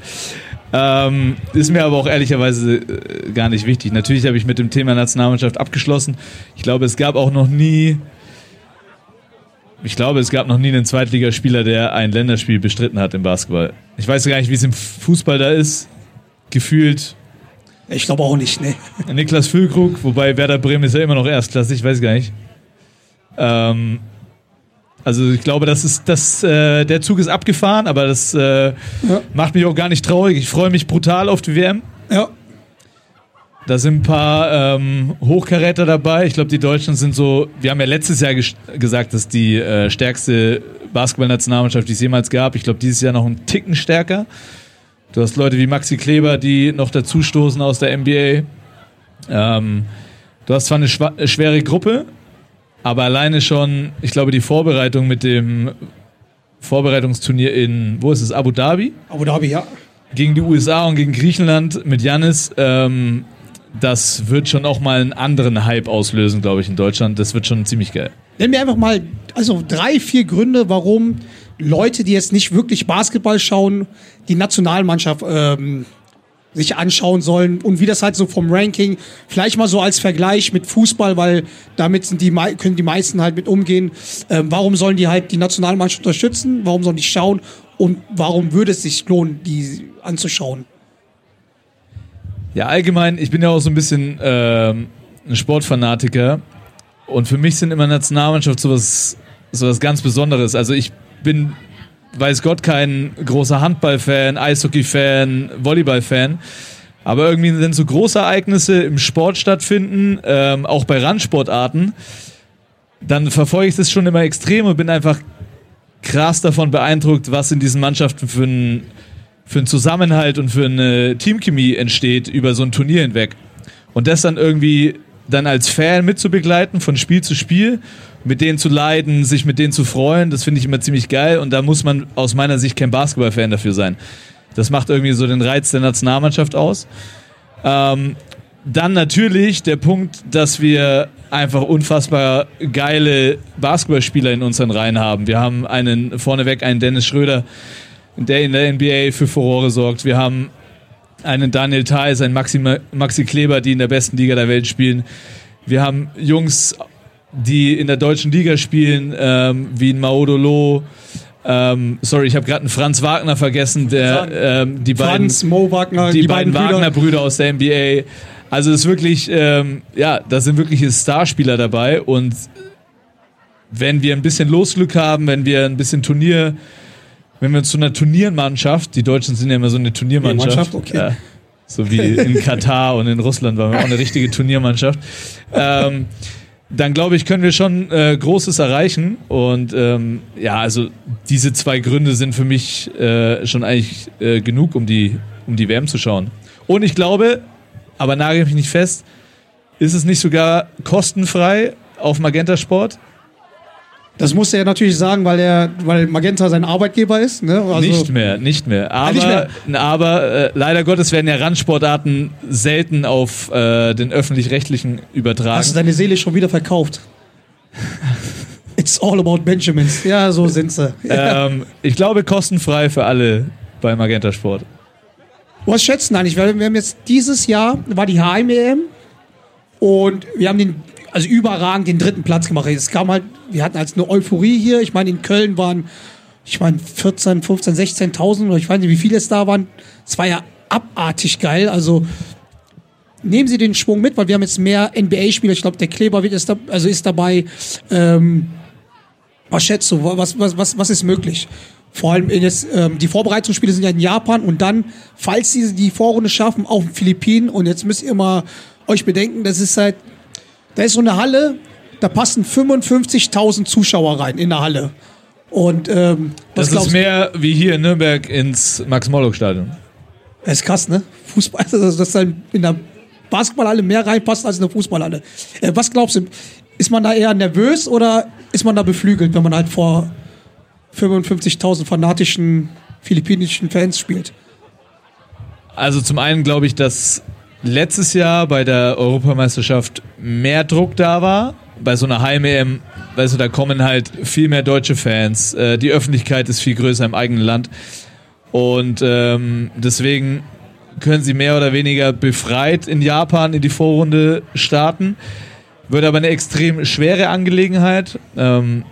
Ähm, ist mir aber auch ehrlicherweise äh, gar nicht wichtig. Natürlich habe ich mit dem Thema Nationalmannschaft abgeschlossen. Ich glaube, es gab auch noch nie... Ich glaube, es gab noch nie einen Zweitligaspieler, der ein Länderspiel bestritten hat im Basketball. Ich weiß gar nicht, wie es im Fußball da ist. Gefühlt... Ich glaube auch nicht, ne. Niklas Füllkrug, wobei Werder Bremen ist ja immer noch erstklassig, ich weiß gar nicht. Ähm... Also ich glaube, das ist, das, äh, der Zug ist abgefahren, aber das äh, ja. macht mich auch gar nicht traurig. Ich freue mich brutal auf die W M. Ja. Da sind ein paar ähm, Hochkaräter dabei. Ich glaube, die Deutschen sind so, wir haben ja letztes Jahr ges- gesagt, dass die äh, stärkste Basketball-Nationalmannschaft, die es jemals gab. Ich glaube, dieses Jahr noch einen Ticken stärker. Du hast Leute wie Maxi Kleber, die noch dazustoßen aus der N B A. Ähm, du hast zwar eine schwa- schwere Gruppe, aber alleine schon, ich glaube, die Vorbereitung mit dem Vorbereitungsturnier in, wo ist es, Abu Dhabi? Abu Dhabi, ja. Gegen die U S A und gegen Griechenland mit Giannis, ähm, das wird schon auch mal einen anderen Hype auslösen, glaube ich, in Deutschland. Das wird schon ziemlich geil. Nenn mir einfach mal, also drei, vier Gründe, warum Leute, die jetzt nicht wirklich Basketball schauen, die Nationalmannschaft ähm, sich anschauen sollen und wie das halt so vom Ranking, vielleicht mal so als Vergleich mit Fußball, weil damit sind die, können die meisten halt mit umgehen. Ähm, warum sollen die halt die Nationalmannschaft unterstützen? Warum sollen die schauen? Und warum würde es sich lohnen, die anzuschauen? Ja, allgemein, ich bin ja auch so ein bisschen äh, ein Sportfanatiker und für mich sind immer Nationalmannschaft sowas, sowas ganz Besonderes. Also ich bin... weiß Gott, kein großer Handball-Fan, Eishockey-Fan, Volleyball-Fan. Aber irgendwie sind so Großereignisse im Sport stattfinden, ähm, auch bei Randsportarten, dann verfolge ich das schon immer extrem und bin einfach krass davon beeindruckt, was in diesen Mannschaften für einen für einen Zusammenhalt und für eine Teamchemie entsteht über so ein Turnier hinweg. Und das dann irgendwie dann als Fan mitzubegleiten von Spiel zu Spiel, mit denen zu leiden, sich mit denen zu freuen, das finde ich immer ziemlich geil und da muss man aus meiner Sicht kein Basketballfan dafür sein. Das macht irgendwie so den Reiz der Nationalmannschaft aus. Ähm, dann natürlich der Punkt, dass wir einfach unfassbar geile Basketballspieler in unseren Reihen haben. Wir haben einen vorneweg einen Dennis Schröder, der in der N B A für Furore sorgt. Wir haben einen Daniel Theis, einen Maxi, Maxi Kleber, die in der besten Liga der Welt spielen. Wir haben Jungs, die in der deutschen Liga spielen, ähm, wie ein Maodolo. Ähm, sorry, ich habe gerade einen Franz Wagner vergessen, der ähm, die Franz, beiden, Mo Wagner, die die beiden, beiden Wagner-Brüder aus der N B A. Also es ist wirklich, ähm, ja, da sind wirkliche Starspieler dabei. Und wenn wir ein bisschen Losglück haben, wenn wir ein bisschen Turnier, wenn wir uns zu einer Turniermannschaft, die Deutschen sind ja immer so eine Turniermannschaft, okay. ja, So wie in Katar und in Russland waren wir auch eine richtige Turniermannschaft. Ähm, dann glaube ich, können wir schon äh, Großes erreichen. Und ähm, ja, also diese zwei Gründe sind für mich äh, schon eigentlich äh, genug, um die, um die W M zu schauen. Und ich glaube, aber nagel mich nicht fest, ist es nicht sogar kostenfrei auf Magenta Sport? Das musste er natürlich sagen, weil er, weil Magenta sein Arbeitgeber ist. Ne? Also nicht mehr, nicht mehr. Aber, nicht mehr. aber äh, leider Gottes werden ja Randsportarten selten auf äh, den Öffentlich-Rechtlichen übertragen. Hast du deine Seele schon wieder verkauft? It's all about Benjamins. Ja, so sind sie. ähm, ich glaube, kostenfrei für alle bei Magenta Sport. Was schätzt du eigentlich? Wir haben jetzt dieses Jahr, war die H M E M und wir haben den... Also überragend den dritten Platz gemacht. Es kam halt, wir hatten halt eine Euphorie hier. Ich meine, in Köln waren, ich meine, vierzehn, fünfzehn, sechzehntausend oder ich weiß nicht, wie viele es da waren. Es war ja abartig geil. Also nehmen Sie den Schwung mit, weil wir haben jetzt mehr N B A-Spieler. Ich glaube, der Kleber wird ist, da, also ist dabei. Ähm, was schätzt du? Was, was, was, was ist möglich? Vor allem in jetzt, ähm, die Vorbereitungsspiele sind ja in Japan und dann, falls Sie die Vorrunde schaffen, auf den Philippinen. Und jetzt müsst ihr mal euch bedenken, das ist halt. Da ist so eine Halle, da passen fünfundfünfzigtausend Zuschauer rein in der Halle. Und ähm, was das ist mehr wie hier in Nürnberg ins Max-Morlock-Stadion. Das ist krass, ne? Fußball, also, dass dann in der Basketballhalle mehr reinpasst als in der Fußballhalle. Äh, was glaubst du, ist man da eher nervös oder ist man da beflügelt, wenn man halt vor fünfundfünfzigtausend fanatischen philippinischen Fans spielt? Also zum einen glaube ich, dass letztes Jahr bei der Europameisterschaft mehr Druck da war. Bei so einer Heim-E M, weißt du, da kommen halt viel mehr deutsche Fans. Äh, die Öffentlichkeit ist viel größer im eigenen Land. Und ähm, deswegen können sie mehr oder weniger befreit in Japan in die Vorrunde starten. Wird aber eine extrem schwere Angelegenheit. Ähm,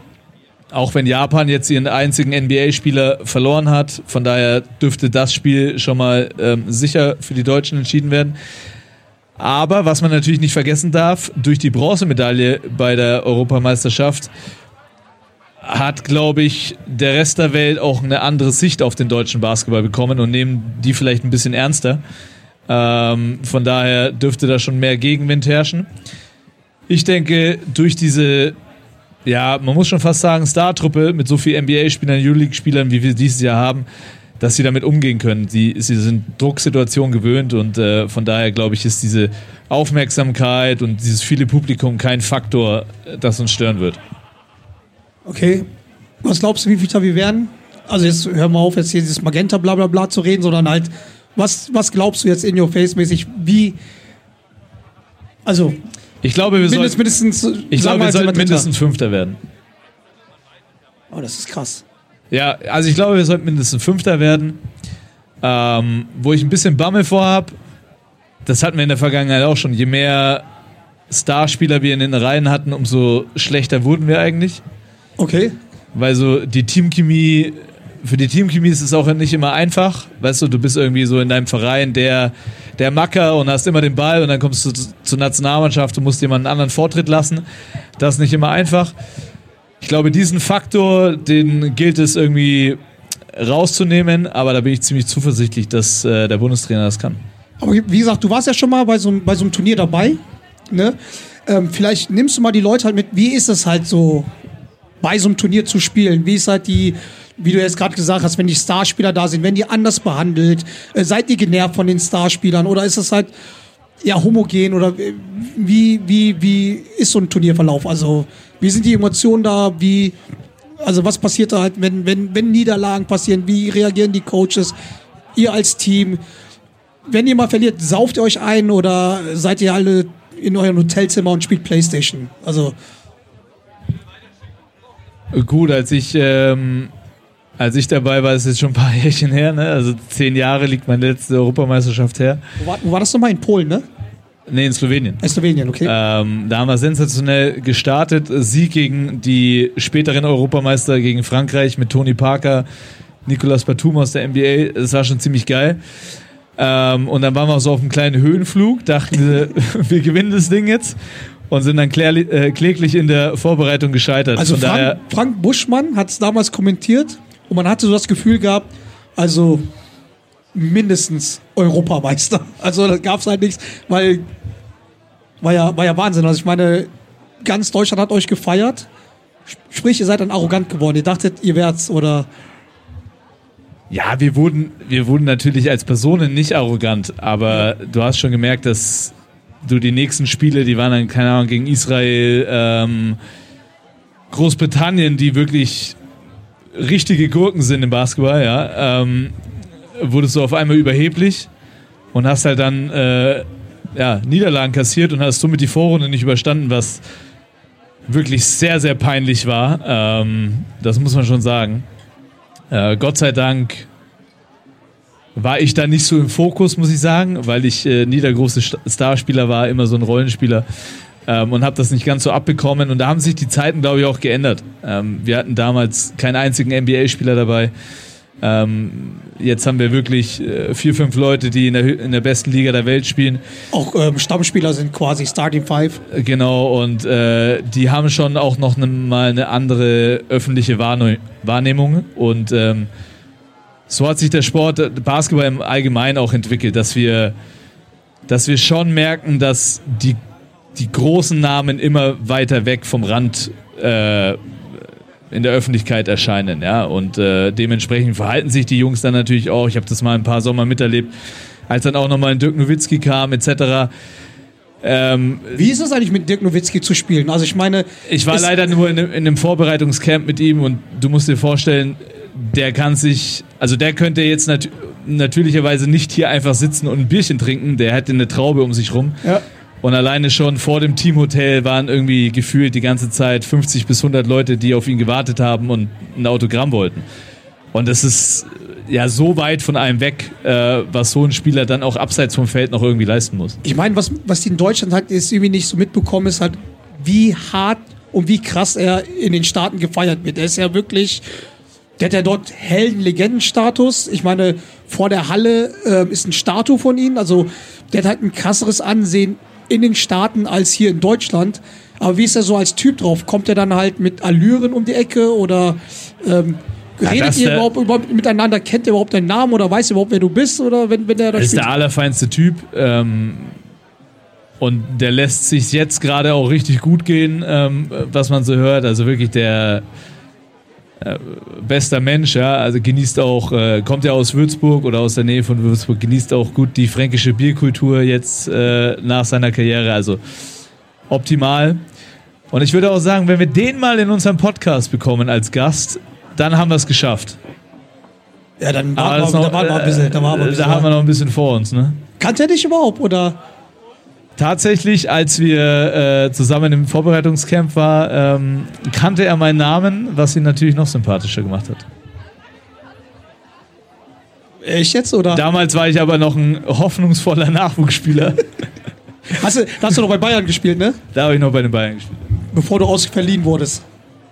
auch wenn Japan jetzt ihren einzigen N B A-Spieler verloren hat, von daher dürfte das Spiel schon mal ähm, sicher für die Deutschen entschieden werden. Aber was man natürlich nicht vergessen darf, durch die Bronzemedaille bei der Europameisterschaft hat, glaube ich, der Rest der Welt auch eine andere Sicht auf den deutschen Basketball bekommen und nehmen die vielleicht ein bisschen ernster. Ähm, von daher dürfte da schon mehr Gegenwind herrschen. Ich denke, durch diese ja, man muss schon fast sagen, Star-Truppe mit so vielen N B A-Spielern, Euroleague-Spielern, wie wir dieses Jahr haben, dass sie damit umgehen können. Die, sie sind Drucksituationen gewöhnt und äh, von daher, glaube ich, ist diese Aufmerksamkeit und dieses viele Publikum kein Faktor, das uns stören wird. Okay. Was glaubst du, wie viele wir werden? Also jetzt hören wir auf, jetzt hier dieses Magenta-Blablabla zu reden, sondern halt, was, was glaubst du jetzt in your face-mäßig, wie... Also... Ich glaube, wir sollten mindestens, ich glaube, wir sollten mindestens Fünfter werden. Oh, das ist krass. Ja, also ich glaube, wir sollten mindestens Fünfter werden. Ähm, wo ich ein bisschen Bammel vorhab, das hatten wir in der Vergangenheit auch schon. Je mehr Starspieler wir in den Reihen hatten, umso schlechter wurden wir eigentlich. Okay. Weil so die Teamchemie, für die Teamchemie ist es auch nicht immer einfach. Weißt du, du bist irgendwie so in deinem Verein, der... der Macker und hast immer den Ball und dann kommst du zur Nationalmannschaft und musst jemanden anderen Vortritt lassen. Das ist nicht immer einfach. Ich glaube, diesen Faktor, den gilt es irgendwie rauszunehmen, aber da bin ich ziemlich zuversichtlich, dass äh, der Bundestrainer das kann. Aber wie gesagt, du warst ja schon mal bei so, bei so einem Turnier dabei, ne? Ähm, vielleicht nimmst du mal die Leute halt mit, wie ist es halt so, bei so einem Turnier zu spielen? Wie ist halt die... Wie du jetzt gerade gesagt hast, wenn die Starspieler da sind, werden die anders behandelt? Äh, seid ihr genervt von den Starspielern? Oder ist das halt ja homogen? Oder wie, wie, wie ist so ein Turnierverlauf? Also, wie sind die Emotionen da? Wie, also, was passiert da halt, wenn, wenn, wenn Niederlagen passieren? Wie reagieren die Coaches? Ihr als Team? Wenn ihr mal verliert, sauft ihr euch ein oder seid ihr alle in eurem Hotelzimmer und spielt Playstation? Also. Gut, als ich, ähm Als ich dabei war, ist jetzt schon ein paar Jährchen her, ne? Also zehn Jahre liegt meine letzte Europameisterschaft her. Wo war, wo war das nochmal? In Polen, ne? Ne, in Slowenien. In Slowenien, okay. Ähm, da haben wir sensationell gestartet. Sieg gegen die späteren Europameister, gegen Frankreich mit Tony Parker, Nicolas Batum aus der N B A. Das war schon ziemlich geil. Ähm, und dann waren wir auch so auf einem kleinen Höhenflug, dachten, wir gewinnen das Ding jetzt. Und sind dann klärli- äh, kläglich in der Vorbereitung gescheitert. Also Von Frank, daher Frank Buschmann hat es damals kommentiert. Und man hatte so das Gefühl gehabt, also mindestens Europameister. Also da gab es halt nichts, weil war ja, war ja Wahnsinn. Also ich meine, ganz Deutschland hat euch gefeiert. Sprich, ihr seid dann arrogant geworden. Ihr dachtet, ihr wärt's oder... Ja, wir wurden, wir wurden natürlich als Personen nicht arrogant, aber du hast schon gemerkt, dass du die nächsten Spiele, die waren dann, keine Ahnung, gegen Israel, ähm, Großbritannien, die wirklich richtige Gurken sind im Basketball, ja, ähm, wurdest du auf einmal überheblich und hast halt dann äh, ja, Niederlagen kassiert und hast somit die Vorrunde nicht überstanden, was wirklich sehr, sehr peinlich war. Ähm, das muss man schon sagen. Äh, Gott sei Dank war ich da nicht so im Fokus, muss ich sagen, weil ich äh, nie der große Starspieler war, immer so ein Rollenspieler, ähm, und habe das nicht ganz so abbekommen. Und da haben sich die Zeiten, glaube ich, auch geändert. Ähm, wir hatten damals keinen einzigen N B A-Spieler dabei. Ähm, jetzt haben wir wirklich äh, vier, fünf Leute, die in der, in der besten Liga der Welt spielen. Auch ähm, Stammspieler sind quasi Starting Five. Genau, und äh, die haben schon auch noch ne, mal eine andere öffentliche Wahrne- Wahrnehmung. Und ähm, so hat sich der Sport, Basketball im Allgemeinen auch entwickelt, dass wir, dass wir schon merken, dass die, die großen Namen immer weiter weg vom Rand äh, in der Öffentlichkeit erscheinen, ja, und äh, dementsprechend verhalten sich die Jungs dann natürlich auch. Ich habe das mal ein paar Sommer miterlebt, als dann auch nochmal ein Dirk Nowitzki kam, et cetera. Ähm, Wie ist das eigentlich mit Dirk Nowitzki zu spielen? Also ich meine... Ich war leider nur in, in einem Vorbereitungscamp mit ihm und du musst dir vorstellen, der kann sich... Also der könnte jetzt nat- natürlicherweise nicht hier einfach sitzen und ein Bierchen trinken, der hätte eine Traube um sich rum. Ja. Und alleine schon vor dem Teamhotel waren irgendwie gefühlt die ganze Zeit fünfzig bis hundert Leute, die auf ihn gewartet haben und ein Autogramm wollten. Und das ist ja so weit von einem weg, äh, was so ein Spieler dann auch abseits vom Feld noch irgendwie leisten muss. Ich meine, was, was die in Deutschland halt jetzt irgendwie nicht so mitbekommen, ist halt, wie hart und wie krass er in den Staaten gefeiert wird. Er ist ja wirklich, der hat ja dort Helden-Legenden-Status. Ich meine, vor der Halle äh, ist ein Statue von ihm. Also der hat halt ein krasseres Ansehen in den Staaten als hier in Deutschland. Aber wie ist er so als Typ drauf? Kommt er dann halt mit Allüren um die Ecke oder ähm, ja, redet ihr überhaupt, überhaupt miteinander? Kennt ihr überhaupt deinen Namen oder weiß ihr überhaupt, wer du bist? Oder wenn, wenn der das ist der allerfeinste Typ, ähm, und der lässt sich jetzt gerade auch richtig gut gehen, ähm, was man so hört. Also wirklich der äh, bester Mensch, ja. Also genießt auch, äh, kommt ja aus Würzburg oder aus der Nähe von Würzburg, genießt auch gut die fränkische Bierkultur jetzt äh, nach seiner Karriere, also optimal. Und ich würde auch sagen, wenn wir den mal in unserem Podcast bekommen als Gast, dann haben wir es geschafft. Ja, dann waren wir noch, war noch ein bisschen, da, war ein bisschen da haben wir noch ein bisschen vor uns, ne? Kannte er dich überhaupt, oder? Tatsächlich, als wir äh, zusammen im Vorbereitungscamp waren, ähm, kannte er meinen Namen, was ihn natürlich noch sympathischer gemacht hat. Ich jetzt, oder? Damals war ich aber noch ein hoffnungsvoller Nachwuchsspieler. hast, du, hast du noch bei Bayern gespielt, ne? Da habe ich noch bei den Bayern gespielt. Bevor du ausverliehen wurdest.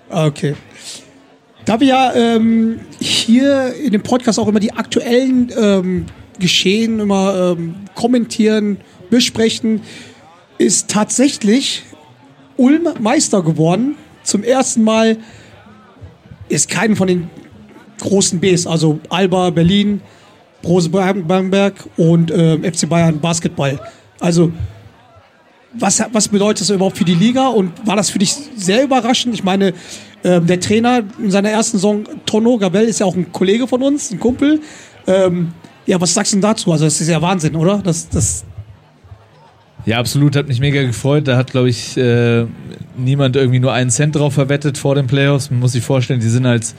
Ah, okay. Da wir ja ähm, hier in dem Podcast auch immer die aktuellen ähm, Geschehen immer ähm, kommentieren, besprechen, ist tatsächlich Ulm Meister geworden. Zum ersten Mal ist keinen von den großen Bs, also Alba Berlin, Brose Bamberg und äh, F C Bayern Basketball. Also was, was bedeutet das überhaupt für die Liga und war das für dich sehr überraschend? Ich meine, äh, der Trainer in seiner ersten Saison, Tonno Gabel, ist ja auch ein Kollege von uns, ein Kumpel. Ähm, ja, was sagst du denn dazu? Also das ist ja Wahnsinn, oder? Das, das Ja, absolut, hat mich mega gefreut. Da hat, glaube ich, äh, niemand irgendwie nur einen Cent drauf verwettet vor den Playoffs. Man muss sich vorstellen, die sind als...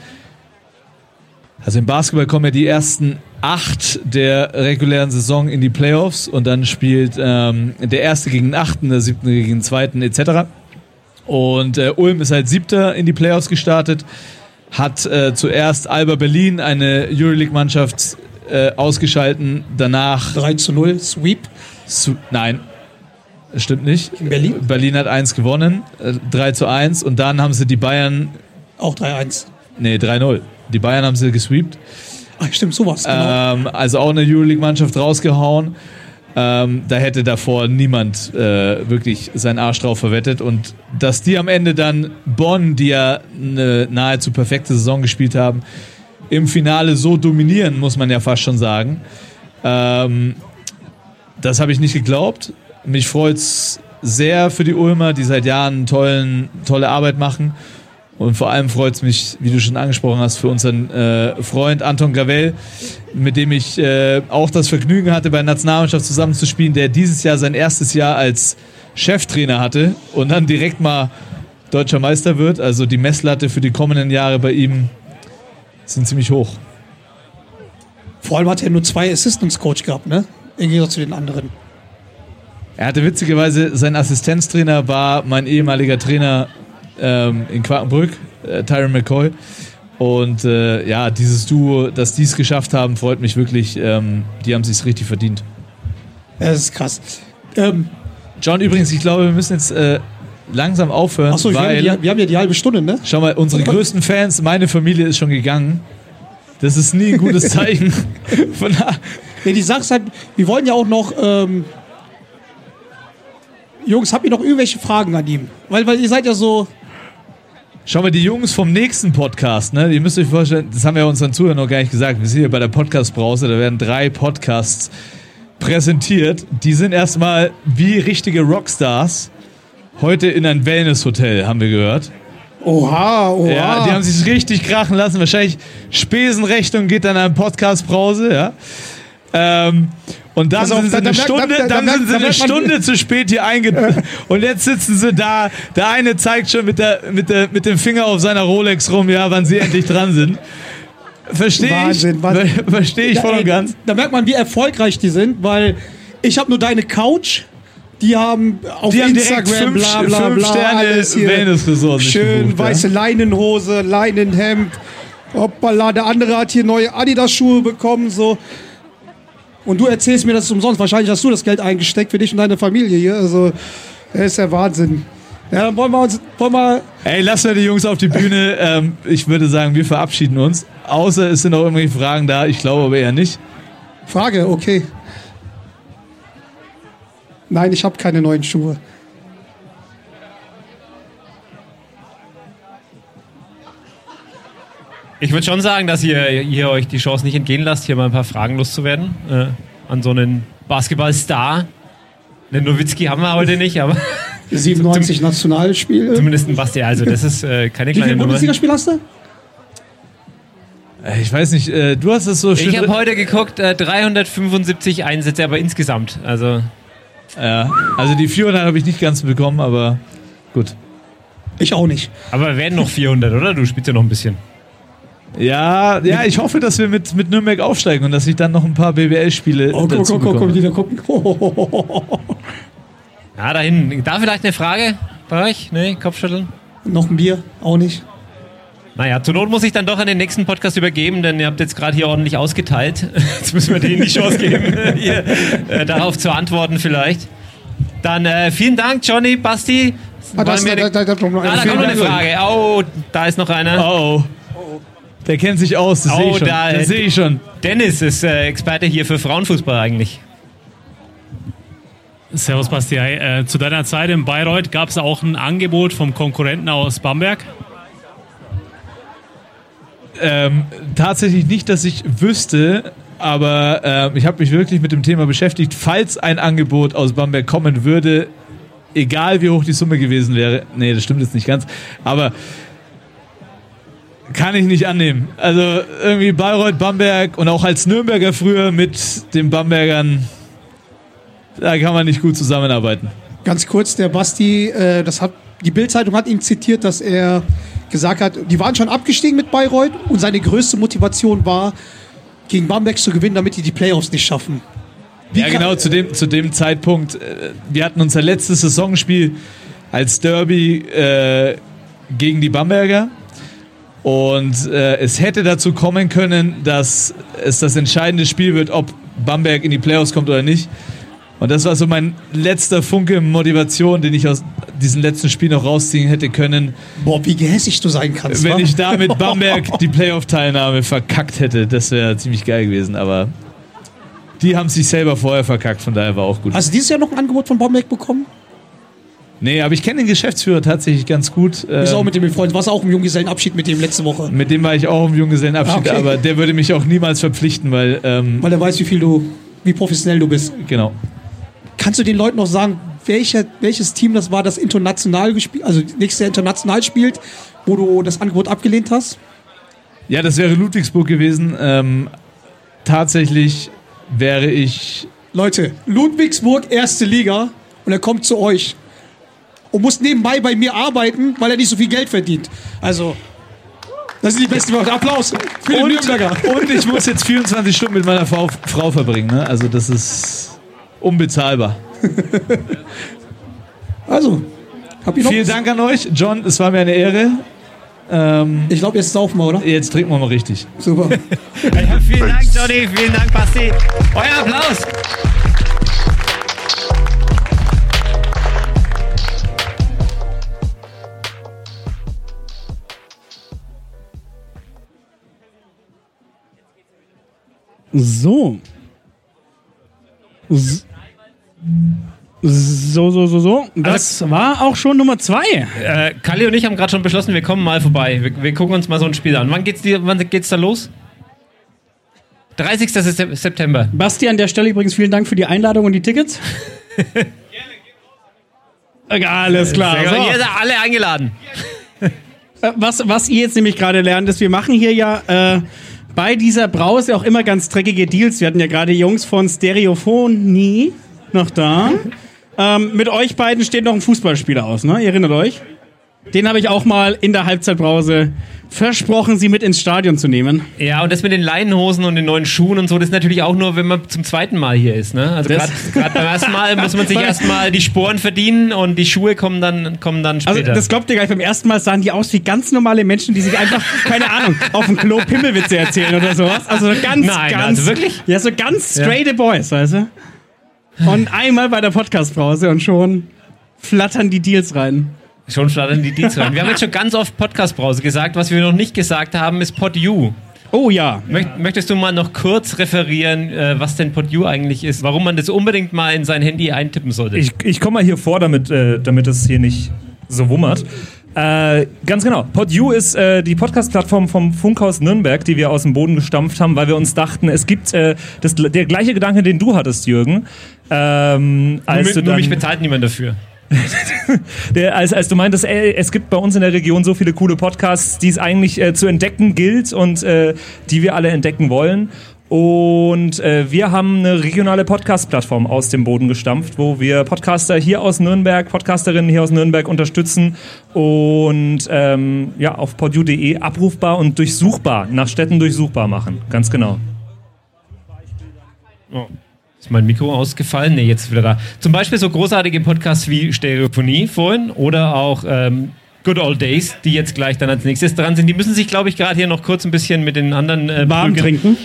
Also im Basketball kommen ja die ersten acht der regulären Saison in die Playoffs und dann spielt ähm, der Erste gegen den Achten, der Siebte gegen den Zweiten et cetera. Und äh, Ulm ist halt Siebter in die Playoffs gestartet, hat äh, zuerst Alba Berlin, eine Euroleague-Mannschaft, äh, ausgeschalten, danach... drei zu null, Sweep? Su- Nein. Stimmt nicht. In Berlin? Berlin hat eins gewonnen, drei zu eins. Und dann haben sie die Bayern... Auch drei eins. Nee, drei null. Die Bayern haben sie gesweept. Ach, stimmt, sowas. Genau. Ähm, also auch eine Euroleague-Mannschaft rausgehauen. Ähm, da hätte davor niemand äh, wirklich seinen Arsch drauf verwettet. Und dass die am Ende dann Bonn, die ja eine nahezu perfekte Saison gespielt haben, im Finale so dominieren, muss man ja fast schon sagen... Ähm, das habe ich nicht geglaubt. Mich freut's sehr für die Ulmer, die seit Jahren tollen, tolle Arbeit machen. Und vor allem freut es mich, wie du schon angesprochen hast, für unseren äh, Freund Anton Gravell, mit dem ich äh, auch das Vergnügen hatte, bei der Nationalmannschaft zusammenzuspielen, der dieses Jahr sein erstes Jahr als Cheftrainer hatte und dann direkt mal deutscher Meister wird. Also die Messlatte für die kommenden Jahre bei ihm sind ziemlich hoch. Vor allem hat er nur zwei Assistance Coach gehabt, ne? Im Gegensatz zu den anderen. Er hatte witzigerweise, sein Assistenztrainer war mein ehemaliger Trainer ähm, in Quakenbrück, äh, Tyron McCoy. Und äh, ja, dieses Duo, dass die es geschafft haben, freut mich wirklich. Ähm, die haben es sich richtig verdient. Das ist krass. Ähm, John, übrigens, ich glaube, wir müssen jetzt äh, langsam aufhören. Achso, wir haben ja die halbe Stunde, ne? Schau mal, unsere größten Fans, meine Familie ist schon gegangen. Das ist nie ein gutes Zeichen. Von da- nee, die Sache ist halt, wir wollen ja auch noch... Ähm Jungs, habt ihr noch irgendwelche Fragen an ihm? Weil, weil ihr seid ja so... Schau mal, die Jungs vom nächsten Podcast, ne? Ihr müsst euch vorstellen, das haben wir unseren Zuhörern noch gar nicht gesagt. Wir sind hier bei der Podcast-Brause, da werden drei Podcasts präsentiert. Die sind erstmal wie richtige Rockstars. Heute in ein Wellness-Hotel, haben wir gehört. Oha, oha. Ja, die haben sich richtig krachen lassen. Wahrscheinlich Spesenrechnung geht dann an Podcast-Brause, ja. Ähm... Und dann sind sie eine Stunde zu spät hier eingetroffen. Und jetzt sitzen sie da. Der eine zeigt schon mit, der, mit, der, mit dem Finger auf seiner Rolex rum, ja, wann sie endlich dran sind. Verstehe ich, verstehe ich voll und ganz. Da merkt man, wie erfolgreich die sind, weil ich habe nur deine Couch. Die haben auf die Instagram bla bla bla alles hier. Schön weiße Leinenhose, Leinenhemd. Hoppala, der andere hat hier neue Adidas-Schuhe bekommen, so. Und du erzählst mir, das ist umsonst. Wahrscheinlich hast du das Geld eingesteckt für dich und deine Familie hier. Also, das ist der Wahnsinn. Ja, dann wollen wir uns... Wollen wir Ey, lassen wir die Jungs auf die Bühne. ähm, ich würde sagen, wir verabschieden uns. Außer es sind noch irgendwelche Fragen da. Ich glaube aber eher nicht. Frage, okay. Nein, ich habe keine neuen Schuhe. Ich würde schon sagen, dass ihr, ihr euch die Chance nicht entgehen lasst, hier mal ein paar Fragen loszuwerden. Äh, an so einen Basketballstar. Einen Nowitzki haben wir heute nicht, aber... siebenundneunzig zum, Nationalspiele. Zumindest ein Bastian. Also das ist äh, keine kleine Nummer. Wie viele Bundesligaspiele hast du? Ich weiß nicht, äh, du hast es so schön... Ich habe heute geguckt, äh, dreihundertfünfundsiebzig Einsätze, aber insgesamt. Also, ja, also die vierhundert habe ich nicht ganz bekommen, aber gut. Ich auch nicht. Aber wir werden noch vierhundert, oder? Du spielst ja noch ein bisschen. Ja, ja, ich hoffe, dass wir mit, mit Nürnberg aufsteigen und dass ich dann noch ein paar B B L-Spiele oh, dazu guck, bekomme. Guck, guck, guck, guck, guck. Ja, da hinten. Da vielleicht eine Frage bei euch? Ne, Kopfschütteln? Noch ein Bier? Auch nicht. Naja, zur Not muss ich dann doch an den nächsten Podcast übergeben, denn ihr habt jetzt gerade hier ordentlich ausgeteilt. Jetzt müssen wir denen die Chance geben, hier, äh, darauf zu antworten vielleicht. Dann äh, vielen Dank, Johnny, Basti. Ah, das, da, da, da, da kommt noch eine, ah, da kommt noch eine Frage. Oh, da ist noch einer. Oh, oh. Der kennt sich aus, das oh, sehe ich schon. Da, das sehe ich schon. Dennis ist äh, Experte hier für Frauenfußball eigentlich. Servus, Bastian. Äh, zu deiner Zeit in Bayreuth gab es auch ein Angebot vom Konkurrenten aus Bamberg? Ähm, tatsächlich nicht, dass ich wüsste, aber äh, ich habe mich wirklich mit dem Thema beschäftigt. Falls ein Angebot aus Bamberg kommen würde, egal wie hoch die Summe gewesen wäre, nee, das stimmt jetzt nicht ganz, aber... Kann ich nicht annehmen. Also irgendwie Bayreuth, Bamberg und auch als Nürnberger früher mit den Bambergern, da kann man nicht gut zusammenarbeiten. Ganz kurz, der Basti, äh, das hat, die Bild-Zeitung hat ihn zitiert, dass er gesagt hat, die waren schon abgestiegen mit Bayreuth und seine größte Motivation war, gegen Bamberg zu gewinnen, damit die die Playoffs nicht schaffen. Wie ja genau, kann, zu, dem, zu dem Zeitpunkt, äh, wir hatten unser letztes Saisonspiel als Derby äh, gegen die Bamberger. Und äh, es hätte dazu kommen können, dass es das entscheidende Spiel wird, ob Bamberg in die Playoffs kommt oder nicht. Und das war so mein letzter Funke Motivation, den ich aus diesem letzten Spiel noch rausziehen hätte können. Boah, wie gehässig du sein kannst. Wenn wa? ich da mit Bamberg die Playoff-Teilnahme verkackt hätte, das wäre ziemlich geil gewesen. Aber die haben sich selber vorher verkackt, von daher war auch gut. Hast du dieses Jahr noch ein Angebot von Bamberg bekommen? Nee, aber ich kenne den Geschäftsführer tatsächlich ganz gut. Du bist auch mit dem befreundet. Warst du auch im Junggesellenabschied mit dem letzte Woche? Mit dem war ich auch im Junggesellenabschied, okay. Aber der würde mich auch niemals verpflichten, weil... Ähm, weil er weiß, wie viel du... wie professionell du bist. Genau. Kannst du den Leuten noch sagen, welche, welches Team das war, das international gespielt, also nächstes Jahr international spielt, wo du das Angebot abgelehnt hast? Ja, das wäre Ludwigsburg gewesen. Ähm, tatsächlich wäre ich... Leute, Ludwigsburg, erste Liga, und er kommt zu euch und muss nebenbei bei mir arbeiten, weil er nicht so viel Geld verdient. Also... Das sind die besten Worte. Applaus für den Nürnberger. Und ich muss jetzt vierundzwanzig Stunden mit meiner Frau, Frau verbringen. Ne? Also das ist unbezahlbar. Also, hab ich noch vielen was? Dank an euch. John, es war mir eine Ehre. Ähm, ich glaube, jetzt saufen wir, oder? Jetzt trinken wir mal richtig. Super. Ja, vielen Dank, Johnny. Vielen Dank, Basti. Euer Applaus. So. So, so, so, so. Das also, war auch schon Nummer zwei. Äh, Kali und ich haben gerade schon beschlossen, wir kommen mal vorbei. Wir, wir gucken uns mal so ein Spiel an. Wann geht's, die, wann geht's da los? dreißigster September. Basti, an der Stelle übrigens vielen Dank für die Einladung und die Tickets. Alles klar. So. Ihr seid alle eingeladen. Was, was ihr jetzt nämlich gerade lernt, ist, wir machen hier ja... Äh, bei dieser Brause auch immer ganz dreckige Deals. Wir hatten ja gerade Jungs von Stereophonie noch da. Ähm, mit euch beiden steht noch ein Fußballspieler aus, ne? Ihr erinnert euch? Den habe ich auch mal in der Halbzeitbrause versprochen, sie mit ins Stadion zu nehmen. Ja, und das mit den Leinenhosen und den neuen Schuhen und so, das ist natürlich auch nur, wenn man zum zweiten Mal hier ist, ne? Also gerade beim ersten Mal muss man sich erstmal die Sporen verdienen und die Schuhe kommen dann, kommen dann später. Also das glaubt ihr gar nicht, beim ersten Mal sahen die aus wie ganz normale Menschen, die sich einfach, keine Ahnung, auf dem Klo Pimmelwitze erzählen oder sowas. Also ganz, Nein, ganz... Also wirklich? Ja, so ganz straight ja. Boys, weißt du? Und einmal bei der Podcast-Brause und schon flattern die Deals rein. Schon flattern die Deals rein. Wir haben jetzt schon ganz oft Podcast-Brause gesagt. Was wir noch nicht gesagt haben, ist PodU. Oh ja. Möchtest du mal noch kurz referieren, was denn PodU eigentlich ist? Warum man das unbedingt mal in sein Handy eintippen sollte? Ich, ich komme mal hier vor, damit äh, damit es hier nicht so wummert. Äh, ganz genau. PodU ist äh, die Podcast-Plattform vom Funkhaus Nürnberg, die wir aus dem Boden gestampft haben, weil wir uns dachten, es gibt äh, das, der gleiche Gedanke, den du hattest, Jürgen. Ähm, als nur, du dann, nur mich bezahlt niemand dafür. Der, als, als du meintest, ey, es gibt bei uns in der Region so viele coole Podcasts, die es eigentlich äh, zu entdecken gilt und äh, die wir alle entdecken wollen. Und äh, wir haben eine regionale Podcast-Plattform aus dem Boden gestampft, wo wir Podcaster hier aus Nürnberg, Podcasterinnen hier aus Nürnberg unterstützen und ähm, ja, auf podu punkt de abrufbar und durchsuchbar, nach Städten durchsuchbar machen. Ganz genau. Oh. Ist mein Mikro ausgefallen? Nee, jetzt wieder da. Zum Beispiel so großartige Podcasts wie Stereophonie vorhin oder auch ähm, Good Old Days, die jetzt gleich dann als nächstes dran sind. Die müssen sich, glaube ich, gerade hier noch kurz ein bisschen mit den anderen... Äh, warm trinken.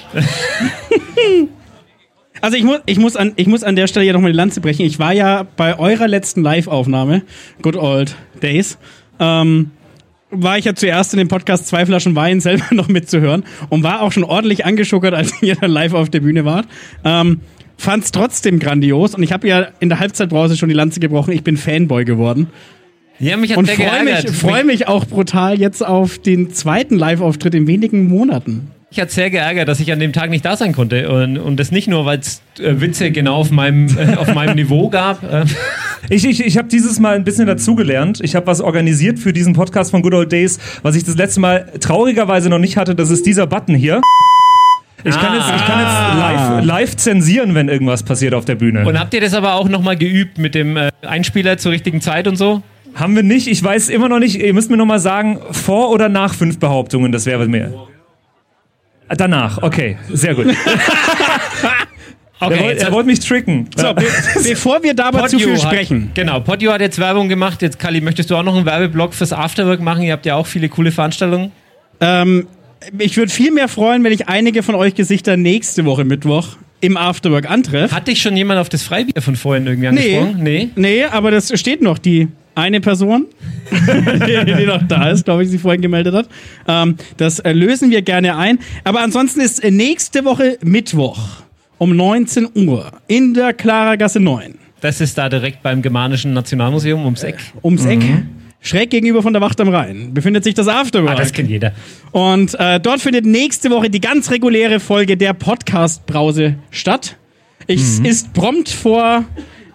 Also ich muss, ich, muss an, ich muss an der Stelle ja nochmal die Lanze brechen. Ich war ja bei eurer letzten Live-Aufnahme, Good Old Days, ähm, war ich ja zuerst in dem Podcast Zwei Flaschen Wein selber noch mitzuhören und war auch schon ordentlich angeschuckert, als ihr dann live auf der Bühne wart. Ähm, Fand's trotzdem grandios und ich habe ja in der Halbzeitbrause schon die Lanze gebrochen. Ich bin Fanboy geworden. Ja, mich hat und freue mich, freu mich auch brutal jetzt auf den zweiten Live-Auftritt in wenigen Monaten. Ich hatte sehr geärgert, dass ich an dem Tag nicht da sein konnte und, und das nicht nur, weil es äh, Witze genau auf meinem äh, auf meinem Niveau gab. Äh. Ich ich ich habe dieses Mal ein bisschen dazugelernt. Ich habe was organisiert für diesen Podcast von Good Old Days, was ich das letzte Mal traurigerweise noch nicht hatte. Das ist dieser Button hier. Ich ah. kann jetzt, ich kann jetzt live, live zensieren, wenn irgendwas passiert auf der Bühne. Und habt ihr das aber auch nochmal geübt mit dem äh, Einspieler zur richtigen Zeit und so? Haben wir nicht. Ich weiß immer noch nicht. Ihr müsst mir nochmal sagen, vor oder nach fünf Behauptungen, das wäre mir. Danach, okay. Sehr gut. Okay, er wollte wollt mich tricken. So, be- bevor wir dabei Podio zu viel sprechen. Hat, genau, Podio hat jetzt Werbung gemacht. Jetzt, Kali, möchtest du auch noch einen Werbeblock fürs Afterwork machen? Ihr habt ja auch viele coole Veranstaltungen. Ähm... Ich würde viel mehr freuen, wenn ich einige von euch Gesichter nächste Woche Mittwoch im Afterwork antreffe. Hat dich schon jemand auf das Freibier von vorhin irgendwie angesprochen? Nee, nee, nee, aber das steht noch, die eine Person, die, die noch da ist, glaube ich, sie vorhin gemeldet hat. Ähm, das lösen wir gerne ein. Aber ansonsten ist nächste Woche Mittwoch um neunzehn Uhr in der Klaragasse neun. Das ist da direkt beim Germanischen Nationalmuseum ums Eck. Äh, ums Eck. Mhm. Schräg gegenüber von der Wacht am Rhein befindet sich das Afterwork. Ah, das kennt jeder. Und äh, dort findet nächste Woche die ganz reguläre Folge der Podcast-Brause statt. Es mhm. ist prompt vor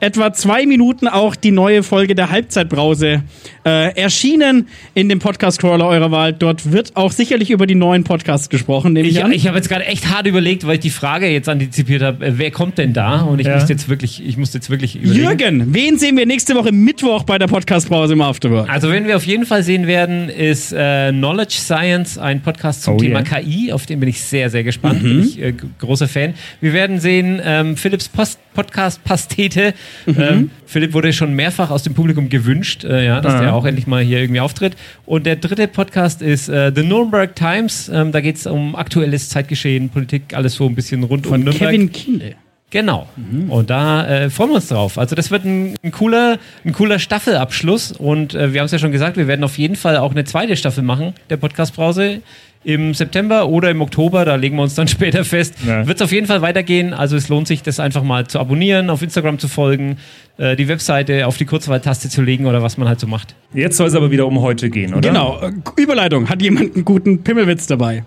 etwa zwei Minuten auch die neue Folge der Halbzeitbrause äh, erschienen in dem Podcast-Crawler eurer Wahl. Dort wird auch sicherlich über die neuen Podcasts gesprochen. Nehme ich ich, ich habe jetzt gerade echt hart überlegt, weil ich die Frage jetzt antizipiert habe, äh, wer kommt denn da? Und ich ja. musste jetzt wirklich, ich musste jetzt wirklich überlegen. Jürgen, wen sehen wir nächste Woche Mittwoch bei der Podcast-Brause im Afterwork? Also wen wir auf jeden Fall sehen werden, ist äh, Knowledge Science, ein Podcast zum oh, Thema yeah. K I, auf den bin ich sehr, sehr gespannt. Mhm. Bin ich äh, großer Fan. Wir werden sehen ähm, Philipps Post- Podcast-Pastete. Mhm. Ähm, Philipp wurde schon mehrfach aus dem Publikum gewünscht, äh, ja, dass ah. der auch endlich mal hier irgendwie auftritt. Und der dritte Podcast ist äh, The Nürnberg Times. Ähm, da geht es um aktuelles Zeitgeschehen, Politik, alles so ein bisschen rund Von um Nürnberg. Kevin Kiele. Genau. Mhm. Und da äh, freuen wir uns drauf. Also das wird ein, ein cooler, ein cooler Staffelabschluss. Und äh, wir haben es ja schon gesagt, wir werden auf jeden Fall auch eine zweite Staffel machen, der Podcast-Brause. Im September oder im Oktober, da legen wir uns dann später fest, ja. wird es auf jeden Fall weitergehen. Also es lohnt sich, das einfach mal zu abonnieren, auf Instagram zu folgen, äh, die Webseite auf die Kurzwahltaste zu legen oder was man halt so macht. Jetzt soll es aber wieder um heute gehen, oder? Genau. Überleitung. Hat jemand einen guten Pimmelwitz dabei?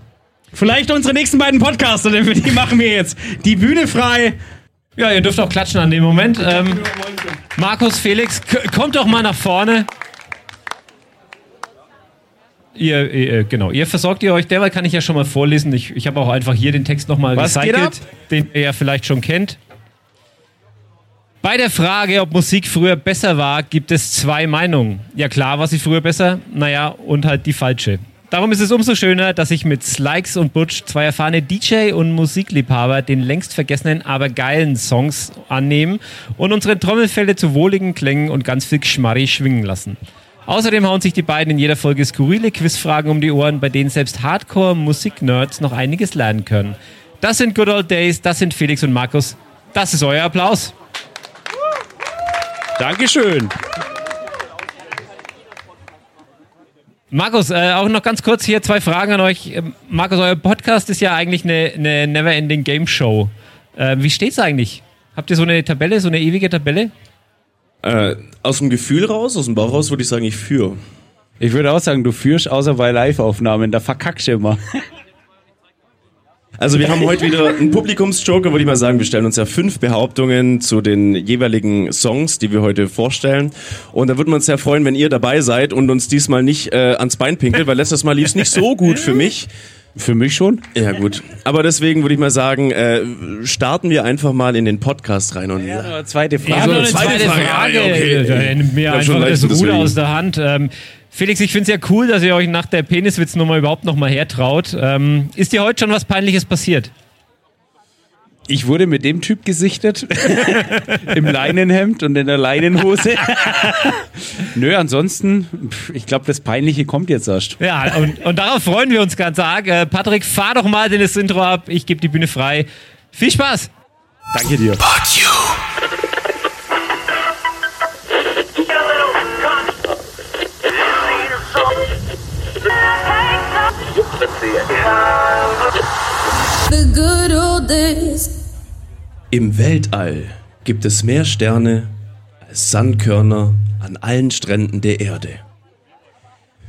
Vielleicht unsere nächsten beiden Podcaster, denn für die machen wir jetzt die Bühne frei. Ja, ihr dürft auch klatschen an dem Moment. Ähm, Markus, Felix, k- kommt doch mal nach vorne. Ihr, ihr, genau, ihr versorgt ihr euch, derweil kann ich ja schon mal vorlesen. Ich, ich habe auch einfach hier den Text nochmal recycelt, den ihr ja vielleicht schon kennt. Bei der Frage, ob Musik früher besser war, gibt es zwei Meinungen. Ja klar, war sie früher besser, naja, und halt die falsche. Darum ist es umso schöner, dass ich mit Slikes und Butch, zwei erfahrene D J und Musikliebhaber, den längst vergessenen, aber geilen Songs annehmen und unsere Trommelfälle zu wohligen Klängen und ganz viel Geschmarri schwingen lassen. Außerdem hauen sich die beiden in jeder Folge skurrile Quizfragen um die Ohren, bei denen selbst Hardcore-Musik-Nerds noch einiges lernen können. Das sind Good Old Days, das sind Felix und Markus. Das ist euer Applaus. Dankeschön. Markus, äh, auch noch ganz kurz hier zwei Fragen an euch. Markus, euer Podcast ist ja eigentlich eine, eine Never-Ending-Game-Show. Äh, wie steht's eigentlich? Habt ihr so eine Tabelle, so eine ewige Tabelle? Äh, aus dem Gefühl raus, aus dem Bauch raus würde ich sagen, ich führe. Ich würde auch sagen, du führst, außer bei Live-Aufnahmen, da verkackst du immer. Also wir haben heute wieder einen Publikumsjoker, würde ich mal sagen. Wir stellen uns ja fünf Behauptungen zu den jeweiligen Songs, die wir heute vorstellen. Und da würden wir uns sehr freuen, wenn ihr dabei seid und uns diesmal nicht äh, ans Bein pinkelt, weil letztes Mal lief es nicht so gut für mich. Für mich schon? Ja, gut. Aber deswegen würde ich mal sagen, äh, starten wir einfach mal in den Podcast rein. Und ja, zweite Frage. Ja, so eine zweite, zweite Frage. Frage. Ja, okay. Ja, nimmt mir einfach das Ruder aus der Hand. Ähm, Felix, ich find's ja cool, dass ihr euch nach der Peniswitznummer überhaupt noch mal hertraut. Ähm, ist dir heute schon was Peinliches passiert? Ich wurde mit dem Typ gesichtet. Im Leinenhemd und in der Leinenhose. Nö, ansonsten, ich glaube, das Peinliche kommt jetzt erst. Ja, und, und darauf freuen wir uns ganz arg. Äh, Patrick, fahr doch mal denn das Intro ab. Ich gebe die Bühne frei. Viel Spaß. Danke dir. The good old days. Im Weltall gibt es mehr Sterne als Sandkörner an allen Stränden der Erde.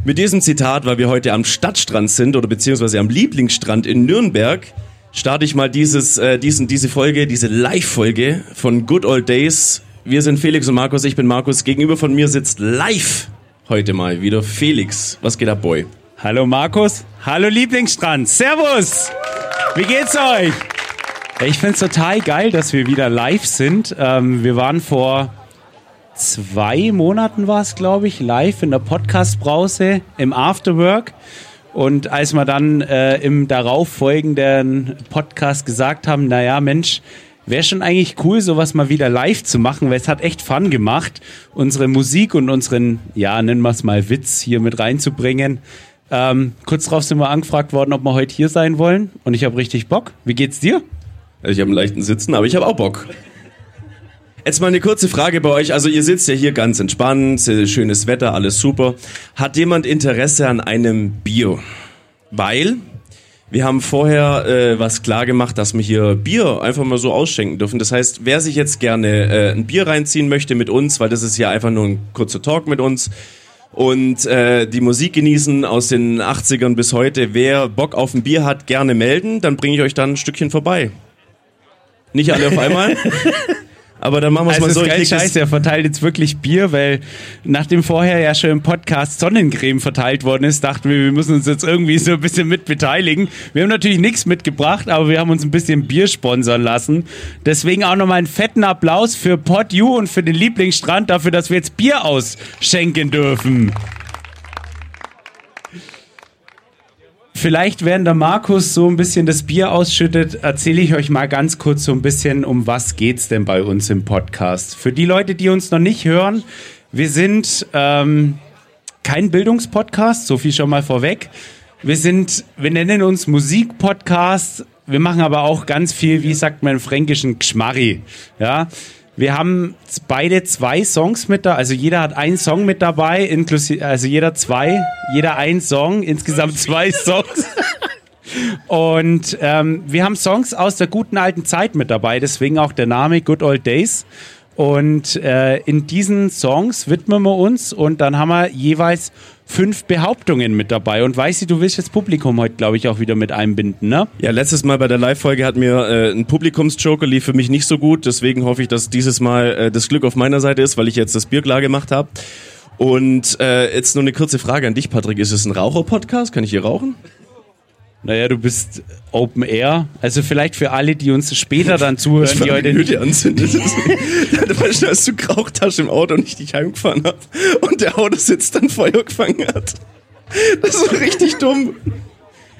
Mit diesem Zitat, weil wir heute am Stadtstrand sind oder beziehungsweise am Lieblingsstrand in Nürnberg, starte ich mal dieses, äh, diesen, diese Folge, diese Live-Folge von Good Old Days. Wir sind Felix und Markus, ich bin Markus. Gegenüber von mir sitzt live heute mal wieder Felix. Was geht ab, Boy? Hallo Markus, hallo Lieblingsstrand, servus! Wie geht's euch? Ich find's total geil, dass wir wieder live sind. Ähm, wir waren vor zwei Monaten, war es, glaube ich, live in der Podcast-Brause im Afterwork. Und als wir dann äh, im darauffolgenden Podcast gesagt haben, naja, Mensch, wäre schon eigentlich cool, sowas mal wieder live zu machen, weil es hat echt Fun gemacht, unsere Musik und unseren, ja, nennen wir es mal Witz hier mit reinzubringen. Ähm, kurz darauf sind wir angefragt worden, ob wir heute hier sein wollen. Und ich habe richtig Bock. Wie geht's dir? Ich habe einen leichten Sitzen, aber ich habe auch Bock. Jetzt mal eine kurze Frage bei euch. Also ihr sitzt ja hier ganz entspannt, schönes Wetter, alles super. Hat jemand Interesse an einem Bier? Weil wir haben vorher äh, was klar gemacht, dass wir hier Bier einfach mal so ausschenken dürfen. Das heißt, wer sich jetzt gerne äh, ein Bier reinziehen möchte mit uns, weil das ist ja einfach nur ein kurzer Talk mit uns, und äh, die Musik genießen aus den achtzigern bis heute. Wer Bock auf ein Bier hat, gerne melden. Dann bringe ich euch dann ein Stückchen vorbei. Nicht alle auf einmal. Aber dann machen wir es also mal so. Das ist geil, scheiße, er verteilt jetzt wirklich Bier, weil nachdem vorher ja schon im Podcast Sonnencreme verteilt worden ist, dachten wir, wir müssen uns jetzt irgendwie so ein bisschen mit beteiligen. Wir haben natürlich nichts mitgebracht, aber wir haben uns ein bisschen Bier sponsern lassen. Deswegen auch nochmal einen fetten Applaus für Pod You und für den Lieblingsstrand dafür, dass wir jetzt Bier ausschenken dürfen. Vielleicht, während der Markus so ein bisschen das Bier ausschüttet, erzähle ich euch mal ganz kurz so ein bisschen, um was geht's denn bei uns im Podcast. Für die Leute, die uns noch nicht hören, wir sind ähm, kein Bildungspodcast, so viel schon mal vorweg. Wir sind, wir nennen uns Musikpodcast, wir machen aber auch ganz viel, wie sagt man im Fränkischen, Gschmarri, ja. Wir haben beide zwei Songs mit da, also jeder hat einen Song mit dabei, inklusive, also jeder zwei, jeder ein Song, insgesamt zwei Songs. Und ähm, wir haben Songs aus der guten alten Zeit mit dabei, deswegen auch der Name Good Old Days. Und äh, in diesen Songs widmen wir uns und dann haben wir jeweils fünf Behauptungen mit dabei. Und Weißi, du willst das Publikum heute, glaube ich, auch wieder mit einbinden, ne? Ja, letztes Mal bei der Live-Folge hat mir äh, ein Publikumsjoker, lief für mich nicht so gut. Deswegen hoffe ich, dass dieses Mal äh, das Glück auf meiner Seite ist, weil ich jetzt das Bier klar gemacht habe. Und äh, jetzt nur eine kurze Frage an dich, Patrick. Ist es ein Raucher-Podcast? Kann ich hier rauchen? Naja, du bist Open Air. Also vielleicht für alle, die uns später dann zuhören, die heute nicht... anzündet. Da hast du Rauchtasche im Auto und ich dich heimgefahren habe und der Autositz dann Feuer gefangen hat. Das war richtig dumm.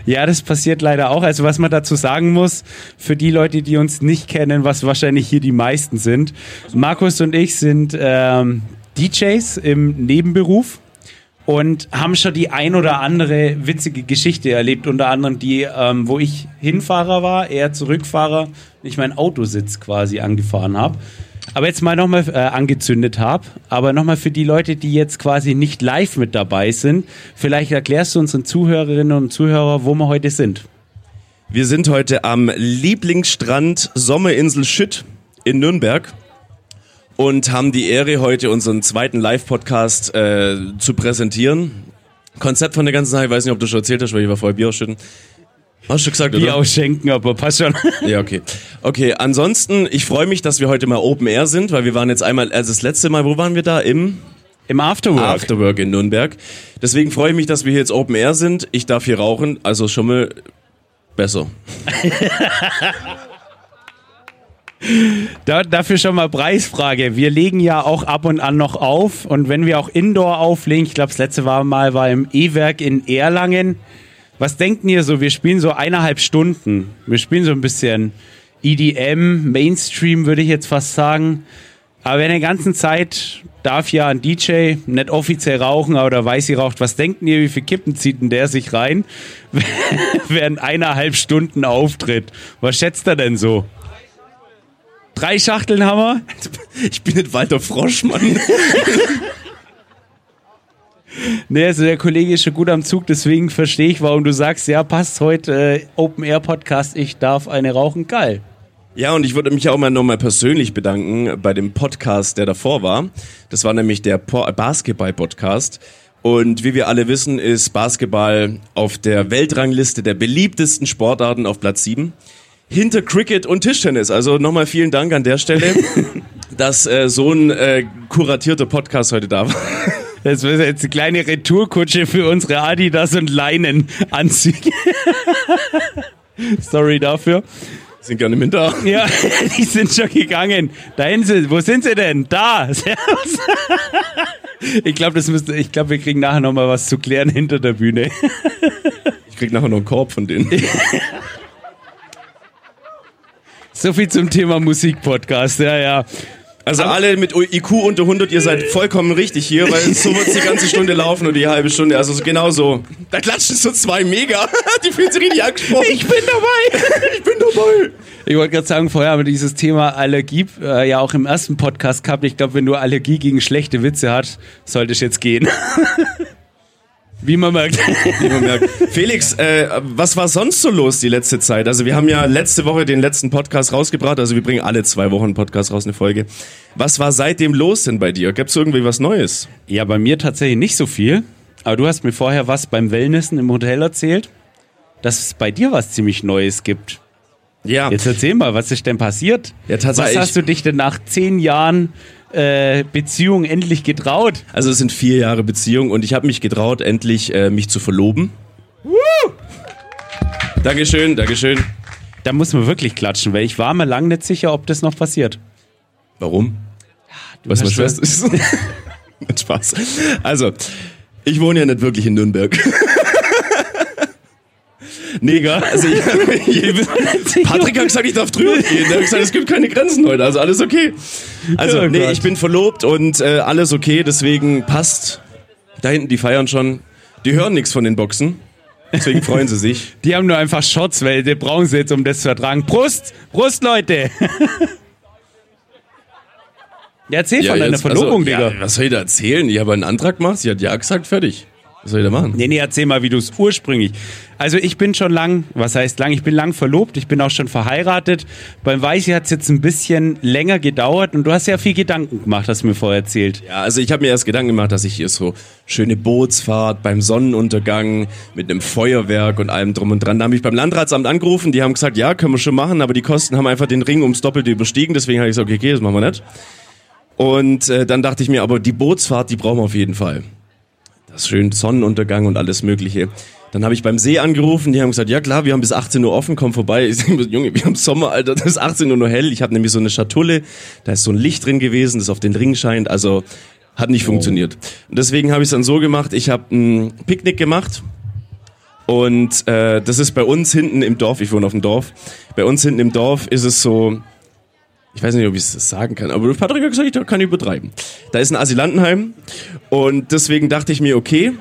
Ja, das passiert leider auch. Also was man dazu sagen muss, für die Leute, die uns nicht kennen, was wahrscheinlich hier die meisten sind. Markus und ich sind ähm, D Js im Nebenberuf. Und haben schon die ein oder andere witzige Geschichte erlebt, unter anderem die, ähm, wo ich Hinfahrer war, eher Zurückfahrer, ich meinen Autositz quasi angefahren habe. Aber jetzt mal nochmal äh, angezündet habe, aber nochmal für die Leute, die jetzt quasi nicht live mit dabei sind, vielleicht erklärst du unseren Zuhörerinnen und Zuhörern, wo wir heute sind. Wir sind heute am Lieblingsstrand Sommerinsel Schütt in Nürnberg. Und haben die Ehre, heute unseren zweiten Live-Podcast äh, zu präsentieren. Konzept von der ganzen Sache, ich weiß nicht, ob du schon erzählt hast, weil ich war vorher Bier ausschütten. Hast du gesagt, oder? Bier ausschenken, aber passt schon. Ja, okay. Okay, ansonsten, ich freue mich, dass wir heute mal Open Air sind, weil wir waren jetzt einmal, also das letzte Mal, wo waren wir da? Im... Im Afterwork. Afterwork in Nürnberg. Deswegen freue ich mich, dass wir hier jetzt Open Air sind. Ich darf hier rauchen, also schon mal besser. Da, dafür schon mal Preisfrage. Wir legen ja auch ab und an noch auf und wenn wir auch Indoor auflegen, ich glaube das letzte Mal war im E-Werk in Erlangen. Was denkt ihr so? Wir spielen so eineinhalb Stunden. Wir spielen so ein bisschen E D M, Mainstream würde ich jetzt fast sagen. Aber während der ganzen Zeit darf ja ein D J nicht offiziell rauchen, aber der Weißi raucht. Was denkt ihr, wie viel Kippen zieht denn der sich rein, während eineinhalb Stunden Auftritt? Was schätzt er denn so? Drei Schachteln haben wir. Ich bin nicht Walter Frosch, Mann. Nee, also der Kollege ist schon gut am Zug, deswegen verstehe ich, warum du sagst, ja, passt heute äh, Open Air Podcast, ich darf eine rauchen, geil. Ja, und ich würde mich auch mal nochmal persönlich bedanken bei dem Podcast, der davor war. Das war nämlich der Basketball-Podcast. Und wie wir alle wissen, ist Basketball auf der Weltrangliste der beliebtesten Sportarten auf Platz sieben. Hinter Cricket und Tischtennis. Also nochmal vielen Dank an der Stelle, dass äh, so ein äh, kuratierter Podcast heute da war. Das ist jetzt eine kleine Retourkutsche für unsere Adidas und Leinenanzüge. Sorry dafür. Sind gar nicht mehr da. Ja, die sind schon gegangen. Dahin sind, wo sind sie denn? Da. Servus. Ich glaube, das müsste, ich glaube, wir kriegen nachher nochmal was zu klären hinter der Bühne. Ich krieg nachher noch einen Korb von denen. So viel zum Thema Musikpodcast, ja, ja. Also aber alle mit I Q unter hundert, ihr seid vollkommen richtig hier, weil so wird es die ganze Stunde laufen oder die halbe Stunde, also genau so. Da klatschen so zwei mega, die fühlen sich richtig angesprochen. Ich bin dabei, ich bin dabei. Ich wollte gerade sagen, vorher haben wir dieses Thema Allergie äh, ja auch im ersten Podcast gehabt. Ich glaube, wenn du Allergie gegen schlechte Witze hast, sollte es jetzt gehen. Wie man merkt. Wie man merkt. Felix, äh, was war sonst so los die letzte Zeit? Also wir haben ja letzte Woche den letzten Podcast rausgebracht. Also wir bringen alle zwei Wochen einen Podcast raus, eine Folge. Was war seitdem los denn bei dir? Gibt's irgendwie was Neues? Ja, bei mir tatsächlich nicht so viel. Aber du hast mir vorher was beim Wellnessen im Hotel erzählt, dass es bei dir was ziemlich Neues gibt. Ja. Jetzt erzähl mal, was ist denn passiert? Ja, tatsächlich. Was hast du dich denn nach zehn Jahren äh, Beziehung endlich getraut? Also es sind vier Jahre Beziehung und ich habe mich getraut, endlich äh, mich zu verloben. Woo! Dankeschön, Dankeschön. Da muss man wirklich klatschen, weil ich war mir lang nicht sicher, ob das noch passiert. Warum? Ja, du was hast was ist? Mit Spaß. Also, ich wohne ja nicht wirklich in Nürnberg. Nee, also ich, Patrick hat gesagt, ich darf drüber gehen. Er hat gesagt, es gibt keine Grenzen heute, also alles okay. Also, oh nee, ich bin verlobt und äh, alles okay, deswegen passt. Da hinten, die feiern schon. Die hören nichts von den Boxen, deswegen freuen sie sich. Die haben nur einfach Shots, weil die brauchen sie jetzt, um das zu ertragen. Brust, Brust, Leute! Ja, erzähl ja, von deiner jetzt, Verlobung, also, Digga. Ja, was soll ich da erzählen? Ich habe einen Antrag gemacht, sie hat ja gesagt, fertig. Was soll ich da machen? Nee, nee, erzähl mal, wie du es ursprünglich... Also ich bin schon lang, was heißt lang? Ich bin lang verlobt, ich bin auch schon verheiratet. Beim Weichi hat es jetzt ein bisschen länger gedauert und du hast ja viel Gedanken gemacht, hast du mir vorher erzählt. Ja, also ich habe mir erst Gedanken gemacht, dass ich hier so schöne Bootsfahrt beim Sonnenuntergang mit einem Feuerwerk und allem drum und dran. Da habe ich beim Landratsamt angerufen, die haben gesagt, ja, können wir schon machen, aber die Kosten haben einfach den Ring ums Doppelte überstiegen, deswegen habe ich gesagt, okay, okay, das machen wir nicht. Und äh, dann dachte ich mir, aber die Bootsfahrt, die brauchen wir auf jeden Fall. Das schöne Sonnenuntergang und alles Mögliche. Dann habe ich beim See angerufen, die haben gesagt, ja klar, wir haben bis achtzehn Uhr offen, komm vorbei. Ich sage, Junge, wir haben Sommer, Alter, das ist achtzehn Uhr nur hell. Ich habe nämlich so eine Schatulle, da ist so ein Licht drin gewesen, das auf den Ring scheint, also hat nicht oh. funktioniert. Und deswegen habe ich es dann so gemacht, ich habe ein Picknick gemacht und äh, das ist bei uns hinten im Dorf, ich wohne auf dem Dorf, bei uns hinten im Dorf ist es so... Ich weiß nicht, ob ich es sagen kann, aber Patrick hat gesagt, ich kann übertreiben. Da ist ein Asylantenheim und deswegen dachte ich mir, okay,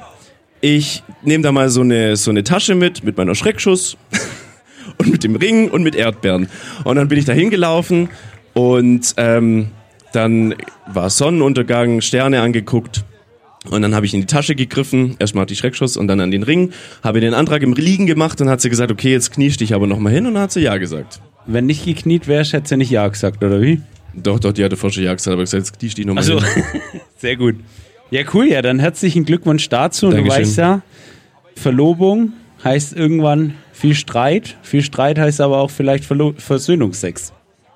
ich nehme da mal so eine, so eine Tasche mit, mit meiner Schreckschuss und mit dem Ring und mit Erdbeeren. Und dann bin ich da hingelaufen und ähm, dann war Sonnenuntergang, Sterne angeguckt und dann habe ich in die Tasche gegriffen, erstmal die Schreckschuss und dann an den Ring, habe den Antrag im Liegen gemacht und hat sie gesagt, okay, jetzt kniest dich aber nochmal hin und dann hat sie ja gesagt. Wenn nicht gekniet wärst, hättest du nicht ja gesagt, oder wie? Doch, doch, die hatte vorher schon ja gesagt, aber gesagt, jetzt kniest die nochmal hin. Also, sehr gut. Ja, cool, ja, dann herzlichen Glückwunsch dazu. Dankeschön. Du weißt ja, Verlobung heißt irgendwann viel Streit. Viel Streit heißt aber auch vielleicht Verlo- Versöhnungsex.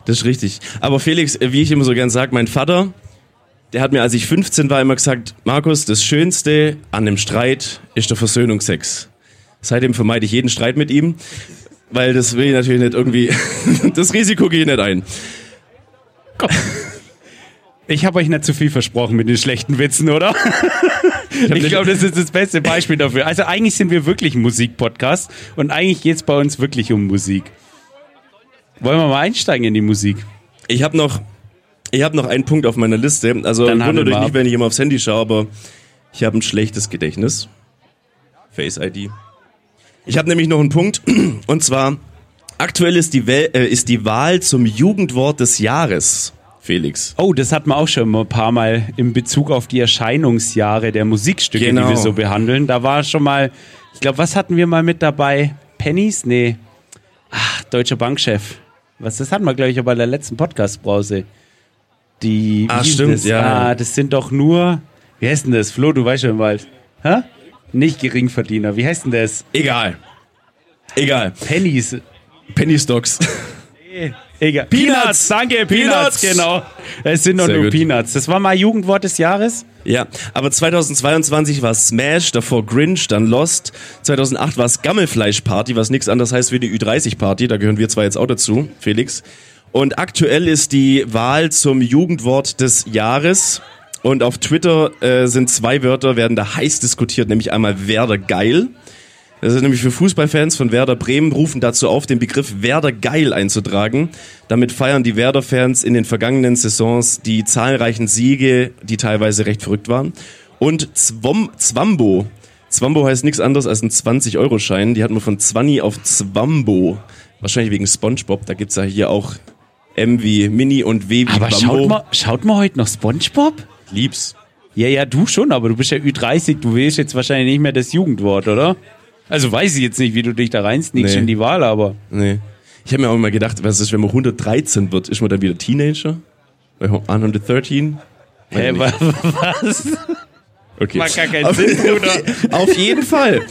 Das ist richtig. Aber Felix, wie ich immer so gern sage, mein Vater, der hat mir, als ich fünfzehn war, immer gesagt, Markus, das Schönste an dem Streit ist der Versöhnungsex. Seitdem vermeide ich jeden Streit mit ihm. Weil das will ich natürlich nicht irgendwie... Das Risiko gehe ich nicht ein. Komm. Ich habe euch nicht zu viel versprochen mit den schlechten Witzen, oder? Ich, ich glaube, das ist das beste Beispiel dafür. Also eigentlich sind wir wirklich ein Musikpodcast und eigentlich geht es bei uns wirklich um Musik. Wollen wir mal einsteigen in die Musik? Ich habe noch, ich hab noch einen Punkt auf meiner Liste. Also wundert euch nicht, wenn ich immer aufs Handy schaue, aber ich habe ein schlechtes Gedächtnis. Face I D. Ich habe nämlich noch einen Punkt, und zwar, aktuell ist die, Wel- äh, ist die Wahl zum Jugendwort des Jahres, Felix. Oh, das hatten wir auch schon ein paar Mal in Bezug auf die Erscheinungsjahre der Musikstücke, genau, die wir so behandeln. Da war schon mal, ich glaube, was hatten wir mal mit dabei? Pennies? Nee. Ach, Deutscher Bankchef. Was, das hatten wir, glaube ich, bei der letzten Podcast-Brause. Die, ah, stimmt, das? Ja. Ah, das sind doch nur, wie heißt denn das? Flo, du weißt schon bald. Hä? Nicht Geringverdiener. Wie heißt denn das? Egal. Egal. Pennies. Penny Stocks. Nee, egal. Peanuts. Peanuts. Danke, Peanuts. Peanuts. Genau. Es sind doch nur gut. Peanuts. Das war mal Jugendwort des Jahres. Ja, aber zweitausendzweiundzwanzig war Smash, davor Grinch, dann Lost. zweitausendacht war es Gammelfleischparty, was nichts anderes heißt wie die Ü dreißig Party. Da gehören wir zwar jetzt auch dazu, Felix. Und aktuell ist die Wahl zum Jugendwort des Jahres... Und auf Twitter äh, sind zwei Wörter, werden da heiß diskutiert, nämlich einmal Werder geil. Das ist nämlich für Fußballfans von Werder Bremen, rufen dazu auf, den Begriff Werder geil einzutragen. Damit feiern die Werder-Fans in den vergangenen Saisons die zahlreichen Siege, die teilweise recht verrückt waren. Und Zwom- Zwambo. Zwambo heißt nichts anderes als ein zwanzig-Euro-Schein. Die hat man von Zwanni auf Zwambo. Wahrscheinlich wegen SpongeBob, da gibt's ja hier auch M wie Mini und W wie Bambo. Aber schaut mal, schaut mal heute noch SpongeBob? Lieb's. Ja, ja, du schon, aber du bist ja Ü dreißig, du wählst jetzt wahrscheinlich nicht mehr das Jugendwort, oder? Also weiß ich jetzt nicht, wie du dich da reinsneakst nee. in die Wahl, aber... Nee. Ich habe mir auch immer gedacht, was ist, wenn man hundertdreizehn wird? Ist man dann wieder Teenager? hundertdreizehn? Hä, hey, wa- was? Okay. Macht gar keinen Sinn, oder? Auf jeden Fall.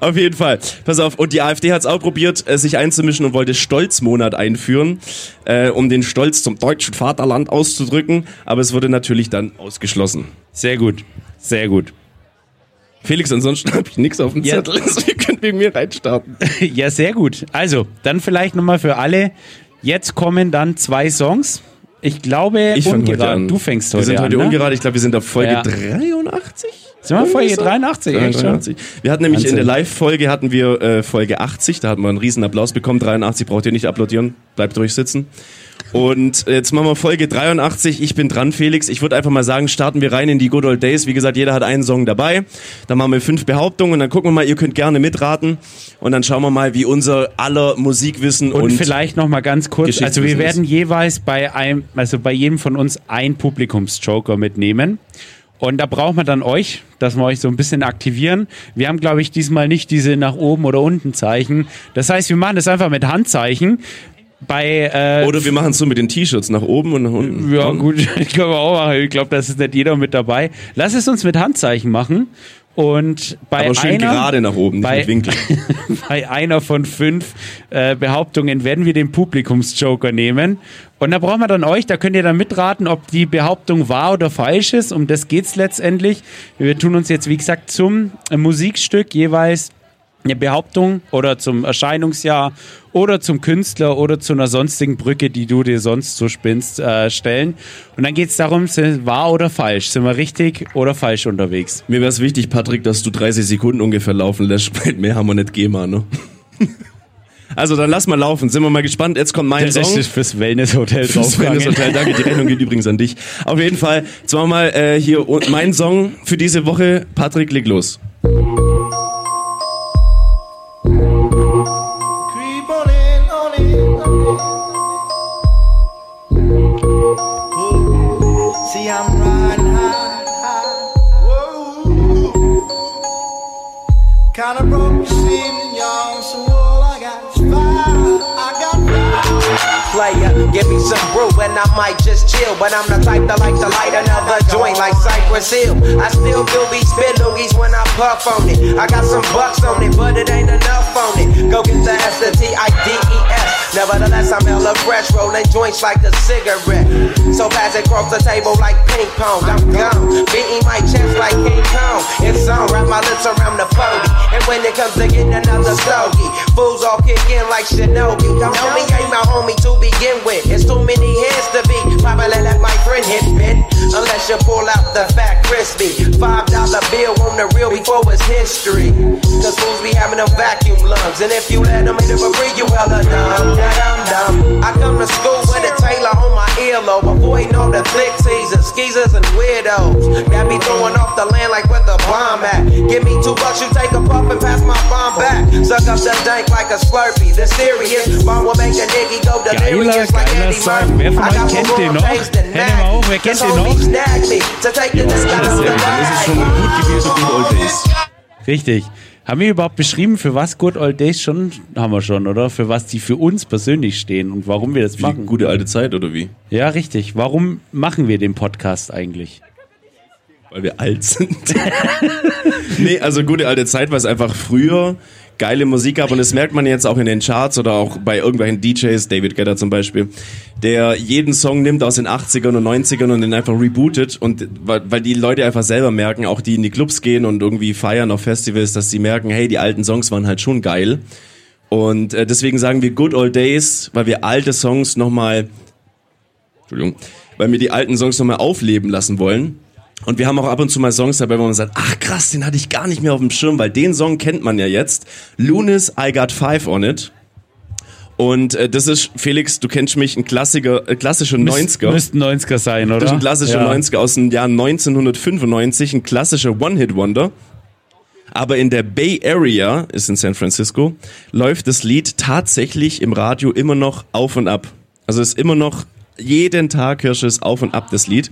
Auf jeden Fall. Pass auf. Und die AfD hat es auch probiert, sich einzumischen und wollte Stolzmonat einführen, äh, um den Stolz zum deutschen Vaterland auszudrücken. Aber es wurde natürlich dann ausgeschlossen. Sehr gut. Sehr gut. Felix, ansonsten habe ich nichts auf dem ja. Zettel. Also ihr könnt wegen mir reinstarten. Ja, sehr gut. Also, dann vielleicht nochmal für alle. Jetzt kommen dann zwei Songs. Ich glaube, ich ungerade. Du fängst heute an. Wir sind heute an, ungerade. Ne? Ich glaube, wir sind auf Folge ja. dreiundachtzig. Sind wir auf Folge dreiundachtzig? dreiundachtzig. Wir hatten nämlich Wahnsinn. In der Live-Folge hatten wir äh, Folge achtzig. Da hatten wir einen riesen Applaus bekommen. dreiundachtzig braucht ihr nicht applaudieren. Bleibt ruhig sitzen. Und jetzt machen wir Folge dreiundachtzig. Ich bin dran, Felix. Ich würde einfach mal sagen, starten wir rein in die Good Old Days. Wie gesagt, jeder hat einen Song dabei. Dann machen wir fünf Behauptungen und dann gucken wir mal, ihr könnt gerne mitraten. Und dann schauen wir mal, wie unser aller Musikwissen und, und vielleicht nochmal ganz kurz. Also wir werden jeweils bei einem, also bei jedem von uns ein Publikumsjoker mitnehmen. Und da braucht man dann euch, dass wir euch so ein bisschen aktivieren. Wir haben, glaube ich, diesmal nicht diese nach oben oder unten Zeichen. Das heißt, wir machen das einfach mit Handzeichen. Bei, äh, Oder wir machen es so mit den T-Shirts, nach oben und nach unten. Ja gut, ich glaube auch machen. Ich glaube, das ist nicht jeder mit dabei. Lass es uns mit Handzeichen machen. Und bei Aber schön einer, gerade nach oben, bei, nicht mit Winkel. Bei einer von fünf äh, Behauptungen werden wir den Publikumsjoker nehmen. Und da brauchen wir dann euch, da könnt ihr dann mitraten, ob die Behauptung wahr oder falsch ist. Um das geht's letztendlich. Wir tun uns jetzt, wie gesagt, zum Musikstück jeweils eine Behauptung oder zum Erscheinungsjahr oder zum Künstler oder zu einer sonstigen Brücke, die du dir sonst so spinnst, äh, stellen. Und dann geht es darum, sind wir wahr oder falsch? Sind wir richtig oder falsch unterwegs? Mir wäre es wichtig, Patrick, dass du dreißig Sekunden ungefähr laufen lässt, weil mehr haben wir nicht G E M A, ne? Also dann lass mal laufen, sind wir mal gespannt. Jetzt kommt mein Der Song. Ist fürs Wellness-Hotel fürs Wellness-Hotel, danke, die Rechnung geht übrigens an dich. Auf jeden Fall, jetzt machen wir mal äh, hier mein Song für diese Woche. Patrick, leg los. Player, give me some brew and I might just chill. But I'm the type that like to light another joint like Cypress Hill. I still do be spit loogies when I puff on it. I got some bucks on it, but it ain't enough on it. Go get the S, the T I D E S. Nevertheless, I'm hella fresh, rolling joints like a cigarette. So pass it across the table like ping pong. I'm gone, beating my chest like King Kong. It's on, wrap my lips around the phony. And when it comes to getting another stogie, fools all kick in like Shinobi. Don't know me, ain't my homie to be. Begin with. It's too many hands to be. Probably let my friend hit men. Unless you pull out the fat crispy. Five dollar bill on the real before it's history. Cause fools be having them vacuum lungs. And if you let them in the free, you hella dumb. I come to school with a Taylor on my earlobe. Avoiding all the flick teasers, skeezers, and weirdos. Got me throwing off the land like where the bomb at. Give me two bucks, you take a puff and pass my bomb back. Suck up that dank like a Slurpee. The serious bomb will make a nigga go to the Geiler, geiler Song. Wer von euch kennt den noch? Hände mal auf, wer kennt den noch? Ja, das ist schon mal gut gewesen, Good Old Days. Richtig. Haben wir überhaupt beschrieben, für was Good Old Days schon, haben wir schon, oder? Für was die für uns persönlich stehen und warum wir das machen. Wie gute alte Zeit, oder wie? Ja, richtig. Warum machen wir den Podcast eigentlich? Weil wir alt sind. Nee, also gute alte Zeit war es einfach früher. Geile Musik ab und das merkt man jetzt auch in den Charts oder auch bei irgendwelchen D Js, David Guetta zum Beispiel, der jeden Song nimmt aus den achtzigern und neunzigern und den einfach rebootet und weil die Leute einfach selber merken, auch die in die Clubs gehen und irgendwie feiern auf Festivals, dass sie merken, hey, die alten Songs waren halt schon geil und deswegen sagen wir Good Old Days, weil wir alte Songs nochmal, Entschuldigung, weil wir die alten Songs nochmal aufleben lassen wollen. Und wir haben auch ab und zu mal Songs dabei, wo man sagt, ach krass, den hatte ich gar nicht mehr auf dem Schirm, weil den Song kennt man ja jetzt. Loonies, I Got Five on It. Und äh, das ist, Felix, du kennst mich, ein Klassiker, äh, klassischer Müsst, neunziger. Müssten neunziger sein, oder? Das ist ein klassischer ja. neunziger aus dem Jahr neunzehnhundertfünfundneunzig, ein klassischer One-Hit-Wonder. Aber in der Bay Area, ist in San Francisco, läuft das Lied tatsächlich im Radio immer noch auf und ab. Also ist immer noch, jeden Tag hörst du es auf und ab, das Lied.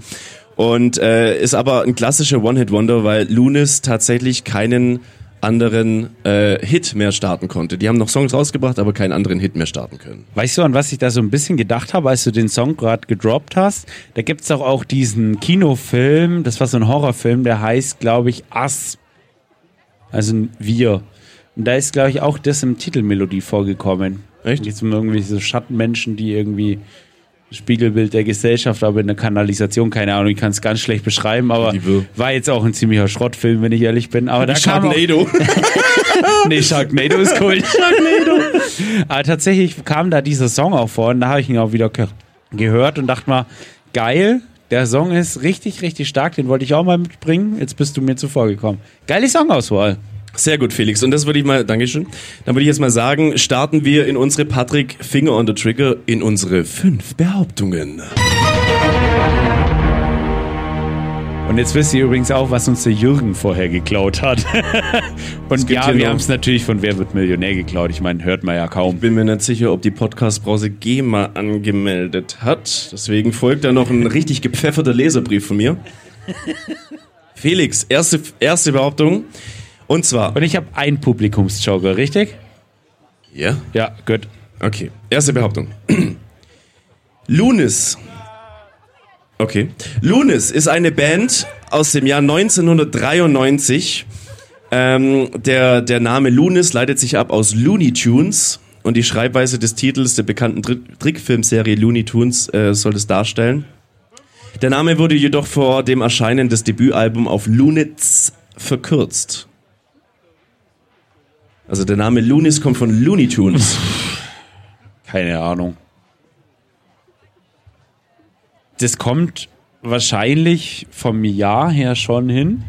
Und äh, ist aber ein klassischer One-Hit-Wonder, weil Loonies tatsächlich keinen anderen äh, Hit mehr starten konnte. Die haben noch Songs rausgebracht, aber keinen anderen Hit mehr starten können. Weißt du, an was ich da so ein bisschen gedacht habe, als du den Song gerade gedroppt hast? Da gibt's doch auch diesen Kinofilm, das war so ein Horrorfilm, der heißt, glaube ich, Us. Also ein Wir. Und da ist, glaube ich, auch das im Titelmelodie vorgekommen. Echt? Jetzt sind irgendwie so Schattenmenschen, die irgendwie Spiegelbild der Gesellschaft, aber in der Kanalisation, keine Ahnung, ich kann es ganz schlecht beschreiben, aber war jetzt auch ein ziemlicher Schrottfilm, wenn ich ehrlich bin. Aber da Sharknado. Nee, Sharknado ist cool. Sharknado. Aber tatsächlich kam da dieser Song auch vor und da habe ich ihn auch wieder ge- gehört und dachte mal, geil, der Song ist richtig, richtig stark, den wollte ich auch mal mitbringen, jetzt bist du mir zuvorgekommen. Geile Songauswahl. Sehr gut, Felix. Und das würde ich mal, Dankeschön. Dann würde ich jetzt mal sagen, starten wir in unsere Patrick Finger on the Trigger in unsere fünf Behauptungen. Und jetzt wisst ihr übrigens auch, was uns der Jürgen vorher geklaut hat. Und ja, wir haben es natürlich von Wer wird Millionär geklaut. Ich meine, hört man ja kaum. Ich bin mir nicht sicher, ob die Podcast-Brause GEMA angemeldet hat. Deswegen folgt da noch ein richtig gepfefferter Leserbrief von mir. Felix, erste, erste Behauptung. Und zwar... Und ich habe einen Publikumsjoker, richtig? Ja. Yeah. Ja, gut. Okay, erste Behauptung. Loonies. Okay. Loonies ist eine Band aus dem Jahr neunzehnhundertdreiundneunzig. Ähm, der, der Name Loonies leitet sich ab aus Looney Tunes und die Schreibweise des Titels der bekannten Trick- Trickfilmserie Looney Tunes äh, soll es darstellen. Der Name wurde jedoch vor dem Erscheinen des Debütalbums auf Loonets verkürzt. Also der Name Loonies kommt von Looney Tunes. Keine Ahnung. Das kommt wahrscheinlich vom Jahr her schon hin.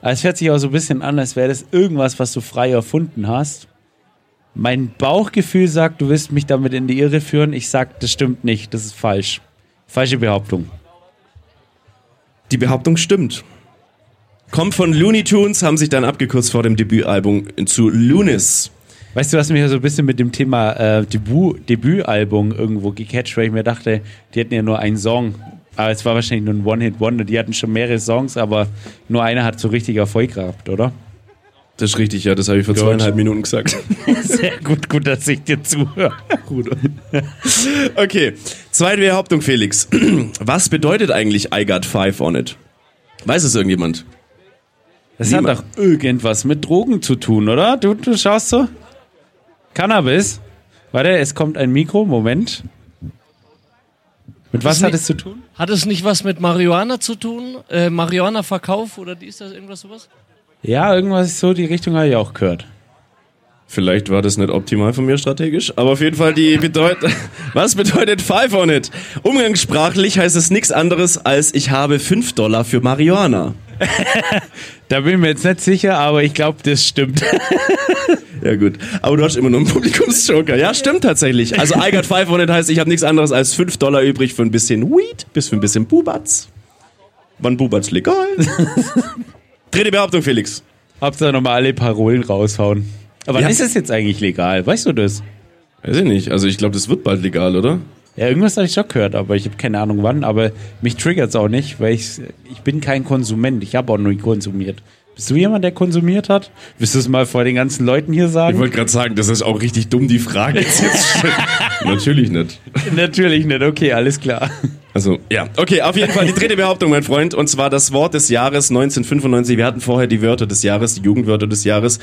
Aber es hört sich auch so ein bisschen an, als wäre das irgendwas, was du frei erfunden hast. Mein Bauchgefühl sagt, du willst mich damit in die Irre führen. Ich sag, das stimmt nicht, das ist falsch. Falsche Behauptung. Die Behauptung stimmt. Kommt von Looney Tunes, haben sich dann abgekürzt vor dem Debütalbum zu Loonies. Weißt du, was mich so ein bisschen mit dem Thema äh, Debut, Debütalbum irgendwo gecatcht, weil ich mir dachte, die hätten ja nur einen Song. Aber es war wahrscheinlich nur ein One-Hit-Wonder. Die hatten schon mehrere Songs, aber nur einer hat so richtig Erfolg gehabt, oder? Das ist richtig, ja. Das habe ich vor zweieinhalb Minuten gesagt. Sehr gut, gut, dass ich dir zuhöre. Okay, zweite Behauptung, Felix. Was bedeutet eigentlich I got five on it? Weiß es irgendjemand? Das Niemand. Hat doch irgendwas mit Drogen zu tun, oder? Du, du schaust so. Cannabis. Warte, es kommt ein Mikro. Moment. Mit hat was hat es zu tun? Hat es nicht was mit Marihuana zu tun? Äh, Marihuana-Verkauf oder die, ist das irgendwas sowas? Ja, irgendwas so. Die Richtung habe ich auch gehört. Vielleicht war das nicht optimal von mir strategisch, aber auf jeden Fall die bedeutet... Was bedeutet Five on it? Umgangssprachlich heißt es nichts anderes als ich habe fünf Dollar für Marihuana. Da bin ich mir jetzt nicht sicher, aber ich glaube, das stimmt. Ja gut, aber du hast immer noch einen Publikumsjoker. Ja, stimmt tatsächlich. Also I got five hundred heißt, ich habe nichts anderes als fünf Dollar übrig für ein bisschen Weed, bis für ein bisschen Bubatz. Wann Bubatz legal? Dritte Behauptung, Felix. Hauptsache nochmal alle Parolen raushauen. Aber ja. Wann ist das jetzt eigentlich legal? Weißt du das? Weiß ich nicht. Also ich glaube, das wird bald legal, oder? Ja, irgendwas habe ich schon gehört, aber ich habe keine Ahnung wann. Aber mich triggert es auch nicht, weil ich ich bin kein Konsument. Ich habe auch nie konsumiert. Bist du jemand, der konsumiert hat? Willst du es mal vor den ganzen Leuten hier sagen? Ich wollte gerade sagen, das ist auch richtig dumm, die Frage ist jetzt schon. Natürlich nicht. Natürlich nicht, okay, alles klar. Also, ja. Okay, auf jeden Fall die dritte Behauptung, mein Freund. Und zwar das Wort des Jahres neunzehnhundertfünfundneunzig. Wir hatten vorher die Wörter des Jahres, die Jugendwörter des Jahres.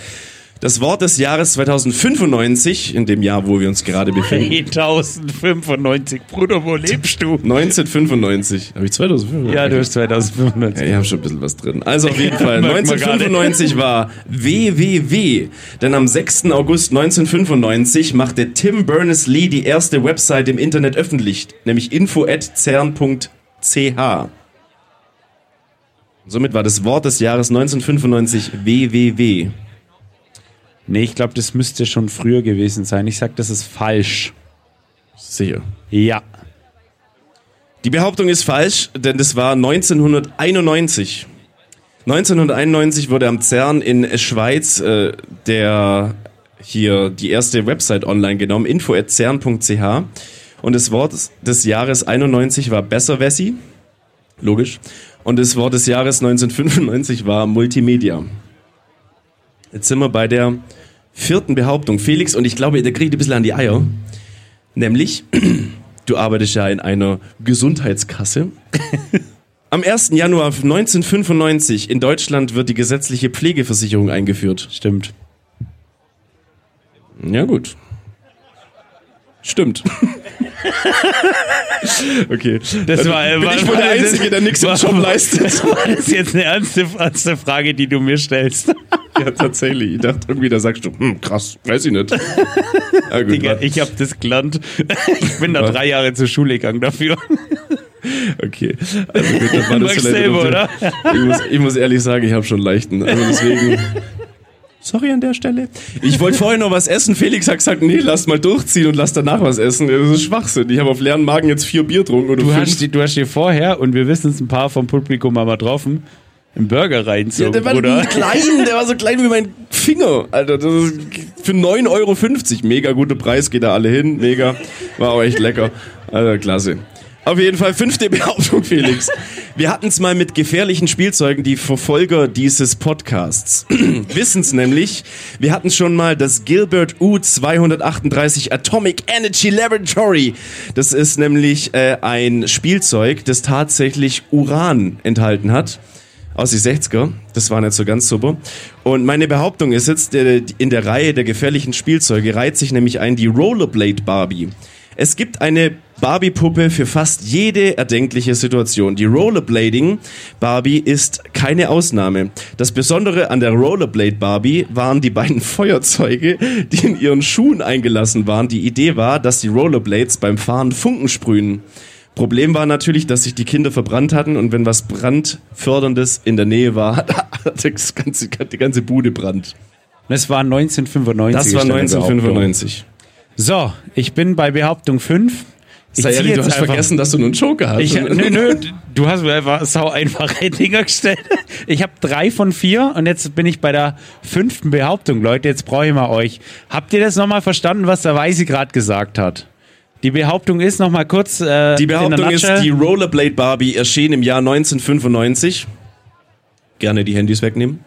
Das Wort des Jahres zweitausendfünfundneunzig, in dem Jahr, wo wir uns gerade befinden. zweitausendfünfundneunzig, Bruder, wo lebst du? neunzehnhundertfünfundneunzig. Habe ich zweitausendfünfundneunzig? Ja, du hast zweitausendfünfundneunzig. Ja, ich habe schon ein bisschen was drin. Also auf jeden Fall, neunzehnhundertfünfundneunzig war W W W. Denn am sechsten August neunzehnhundertfünfundneunzig machte Tim Berners-Lee die erste Website im Internet öffentlich, nämlich info at zern punkt c h. Somit war das Wort des Jahres neunzehnhundertfünfundneunzig W W W. Nee, ich glaube, das müsste schon früher gewesen sein. Ich sag, das ist falsch. Sicher? Ja. Die Behauptung ist falsch, denn das war neunzehnhunderteinundneunzig. neunzehnhunderteinundneunzig wurde am CERN in Schweiz äh, der hier die erste Website online genommen, info at zern punkt c h. Und das Wort des Jahres einundneunzig war Besserwessi. Logisch. Und das Wort des Jahres neunzehnhundertfünfundneunzig war Multimedia. Jetzt sind wir bei der vierten Behauptung, Felix, und ich glaube, der kriegt ein bisschen an die Eier. Nämlich, du arbeitest ja in einer Gesundheitskasse. Am ersten Januar neunzehnhundertfünfundneunzig in Deutschland wird die gesetzliche Pflegeversicherung eingeführt. Stimmt. Ja, gut. Stimmt. Okay. Das war, bin war, ich wohl der Einzige, der nichts im Job leistet. War das jetzt eine ernste, ernste Frage, die du mir stellst? Ja, tatsächlich. Ich dachte irgendwie, da sagst du, hm, krass, weiß ich nicht. Ja, gut, Digga, ich hab das gelernt. Ich bin da drei Jahre zur Schule gegangen dafür. Okay. Also gut, dann war das vielleicht selber, oder? Ich muss, ich muss ehrlich sagen, ich habe schon leichten. Also deswegen... Sorry an der Stelle. Ich wollte vorhin noch was essen. Felix hat gesagt, nee, lass mal durchziehen und lass danach was essen. Das ist Schwachsinn. Ich habe auf leeren Magen jetzt vier Bier getrunken. Oder du, fünf. Hast die, du hast hier vorher, und wir wissen es, ein paar vom Publikum haben wir getroffen, einen Burger reinzogen, ja, der war oder? Klein, der war so klein wie mein Finger. Alter, das ist für neun Euro fünfzig. Mega guter Preis, geht da alle hin. Mega. War auch echt lecker. Alter, klasse. Auf jeden Fall, fünfte Behauptung, Felix. Wir hatten es mal mit gefährlichen Spielzeugen, die Verfolger dieses Podcasts. Wissen es nämlich, wir hatten schon mal das Gilbert U zweihundertachtunddreißig Atomic Energy Laboratory. Das ist nämlich äh, ein Spielzeug, das tatsächlich Uran enthalten hat. Aus die sechziger, das war nicht so ganz super. Und meine Behauptung ist jetzt, in der Reihe der gefährlichen Spielzeuge reiht sich nämlich ein die Rollerblade Barbie. Es gibt eine Barbie-Puppe für fast jede erdenkliche Situation. Die Rollerblading-Barbie ist keine Ausnahme. Das Besondere an der Rollerblade-Barbie waren die beiden Feuerzeuge, die in ihren Schuhen eingelassen waren. Die Idee war, dass die Rollerblades beim Fahren Funken sprühen. Problem war natürlich, dass sich die Kinder verbrannt hatten, und wenn was Brandförderndes in der Nähe war, hat das ganze, die ganze Bude Brand. Das war neunzehnhundertfünfundneunzig. Das war neunzehnhundertfünfundneunzig. So, ich bin bei Behauptung fünf. Sei ehrlich, du hast einfach vergessen, dass du einen Joker hast. Ich, nö, nö, du hast mir einfach sau einfache Dinger gestellt. Ich habe drei von vier und jetzt bin ich bei der fünften Behauptung. Leute, jetzt brauche ich mal euch. Habt ihr das nochmal verstanden, was der Weisi gerade gesagt hat? Die Behauptung ist, nochmal kurz... Äh, die Behauptung ist, die Rollerblade Barbie erschien im Jahr neunzehnhundertfünfundneunzig. Gerne die Handys wegnehmen.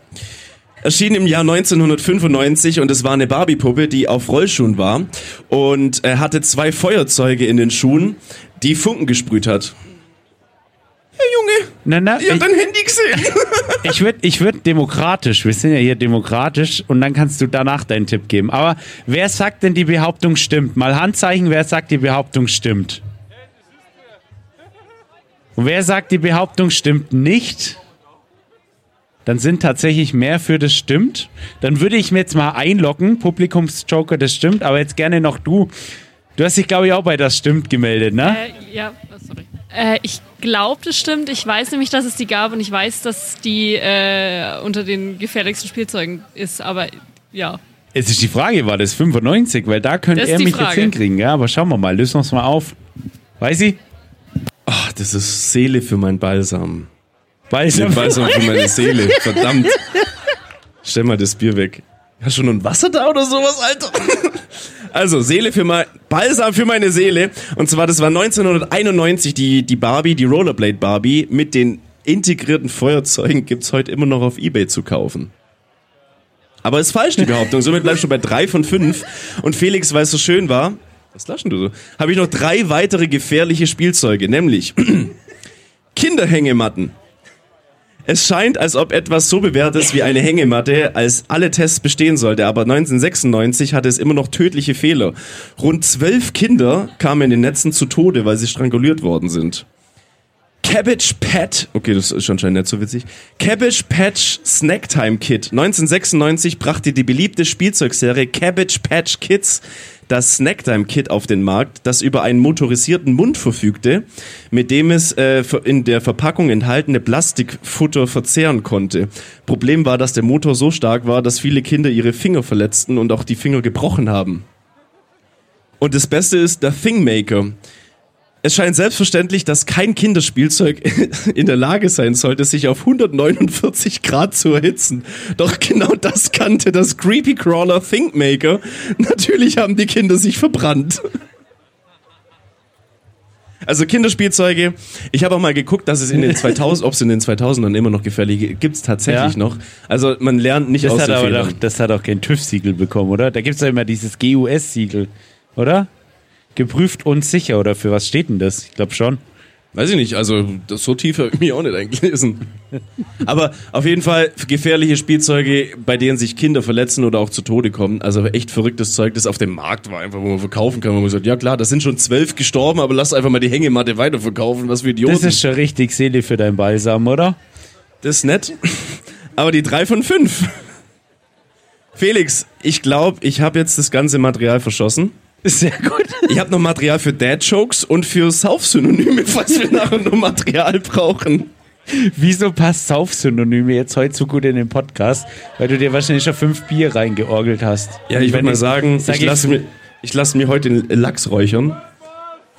Erschien im Jahr neunzehnhundertfünfundneunzig und es war eine Barbie-Puppe, die auf Rollschuhen war und äh, hatte zwei Feuerzeuge in den Schuhen, die Funken gesprüht hat. Ja, Junge, na, na, ich hab dein Handy gesehen. Ich würde ich würd demokratisch, wir sind ja hier demokratisch, und dann kannst du danach deinen Tipp geben. Aber wer sagt denn, die Behauptung stimmt? Mal Handzeichen, wer sagt, die Behauptung stimmt? Und wer sagt, die Behauptung stimmt nicht? Dann sind tatsächlich mehr für das stimmt. Dann würde ich mir jetzt mal einloggen, Publikumsjoker, das stimmt, aber jetzt gerne noch du. Du hast dich, glaube ich, auch bei das stimmt gemeldet, ne? Äh, ja, sorry. Äh, ich glaube, das stimmt. Ich weiß nämlich, dass es die gab, und ich weiß, dass die äh, unter den gefährlichsten Spielzeugen ist, aber ja. Es ist die Frage, war das fünfundneunzig? Weil da könnte er mich jetzt hinkriegen, ja? Aber schauen wir mal, lösen wir es mal auf. Weiß ich? Ach, das ist Seele für mein Balsam. Balsam für meine Seele, verdammt. Stell mal das Bier weg. Hast du noch ein Wasser da oder sowas, Alter? Also, Seele für mein... Balsam für meine Seele. Und zwar, das war neunzehnhunderteinundneunzig, die, die Barbie, die Rollerblade Barbie, mit den integrierten Feuerzeugen gibt's heute immer noch auf eBay zu kaufen. Aber ist falsch, die Behauptung. Somit bleibst du bei drei von fünf. Und Felix, weil es so schön war... Was lachen du so? Habe ich noch drei weitere gefährliche Spielzeuge, nämlich Kinderhängematten. Es scheint, als ob etwas so bewährt ist wie eine Hängematte, als alle Tests bestehen sollte, aber neunzehnhundertsechsundneunzig hatte es immer noch tödliche Fehler. Rund zwölf Kinder kamen in den Netzen zu Tode, weil sie stranguliert worden sind. Cabbage Patch, okay, das ist anscheinend nicht so witzig. Cabbage Patch Snacktime Kit. neunzehnhundertsechsundneunzig brachte die beliebte Spielzeugserie Cabbage Patch Kids das Snacktime Kit auf den Markt, das über einen motorisierten Mund verfügte, mit dem es äh, in der Verpackung enthaltene Plastikfutter verzehren konnte. Problem war, dass der Motor so stark war, dass viele Kinder ihre Finger verletzten und auch die Finger gebrochen haben. Und das Beste ist der Thingmaker. Es scheint selbstverständlich, dass kein Kinderspielzeug in der Lage sein sollte, sich auf hundertneunundvierzig Grad zu erhitzen. Doch genau das kannte das Creepy Crawler Thinkmaker. Natürlich haben die Kinder sich verbrannt. Also Kinderspielzeuge. Ich habe auch mal geguckt, dass es in den zweitausend, ob es in den zweitausendern immer noch gefährlich gibt. Gibt's tatsächlich ja. noch. Also man lernt nicht das aus den Fehlern. Doch, das hat auch kein TÜV-Siegel bekommen, oder? Da gibt's ja immer dieses G U S-Siegel, oder? Geprüft und sicher, oder für was steht denn das? Ich glaube schon. Weiß ich nicht, also das so tief habe ich mich auch nicht eingelesen. Aber auf jeden Fall gefährliche Spielzeuge, bei denen sich Kinder verletzen oder auch zu Tode kommen. Also echt verrücktes Zeug, das auf dem Markt war, einfach, wo man verkaufen kann. Wo man sagt, ja klar, das sind schon zwölf gestorben, aber lass einfach mal die Hängematte weiterverkaufen, was für Idioten. Das ist schon richtig Seele für dein Balsam, oder? Das ist nett, aber die drei von fünf. Felix, ich glaube, ich habe jetzt das ganze Material verschossen. Sehr gut. Ich habe noch Material für Dad-Jokes und für Sauf-Synonyme, falls wir nachher noch Material brauchen. Wieso passt Sauf-Synonyme jetzt heute so gut in den Podcast? Weil du dir wahrscheinlich schon fünf Bier reingeorgelt hast. Ja, ich würde mal sagen, sag ich, ich lasse mir, lass mir heute den Lachs räuchern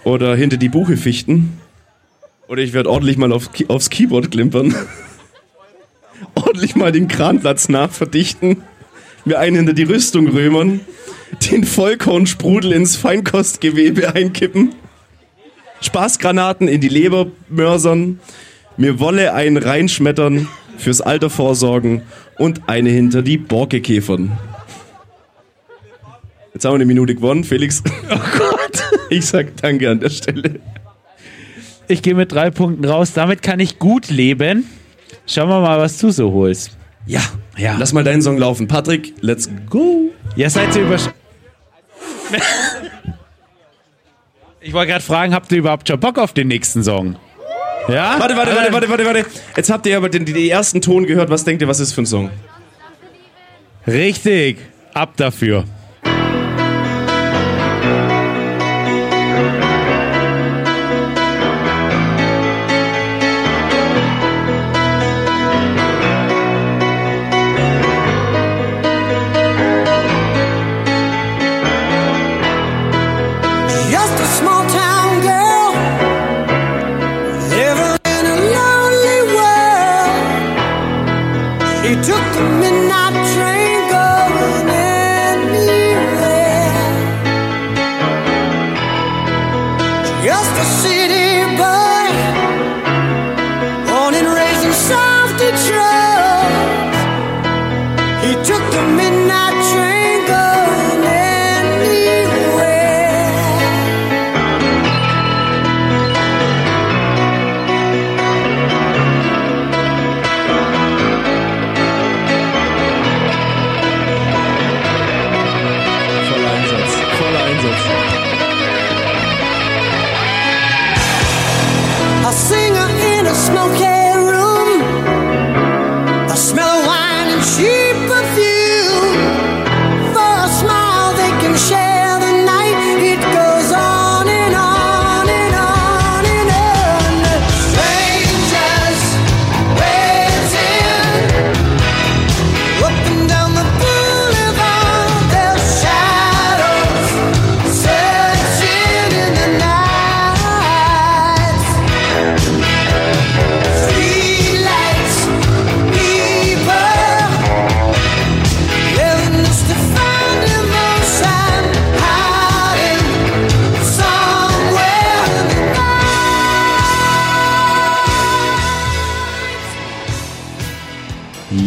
oder hinter die Buche fichten oder ich werde ordentlich mal auf, aufs Keyboard klimpern, ordentlich mal den Kranplatz nachverdichten, mir einen hinter die Rüstung römern, den Vollkornsprudel ins Feinkostgewebe einkippen, Spaßgranaten in die Leber mörsern, mir Wolle einen reinschmettern, fürs Alter vorsorgen und eine hinter die Borke käfern. Jetzt haben wir eine Minute gewonnen, Felix. Oh Gott. Ich sag danke an der Stelle. Ich gehe mit drei Punkten raus, damit kann ich gut leben. Schauen wir mal, was du so holst. Ja, ja. Lass mal deinen Song laufen. Patrick, let's go. Ja, seid ihr übersch... Ich wollte gerade fragen, habt ihr überhaupt schon Bock auf den nächsten Song? Ja? Warte, warte, warte, warte, warte, warte. Jetzt habt ihr aber den, den ersten Ton gehört. Was denkt ihr, was ist für ein Song? Richtig. Ab dafür.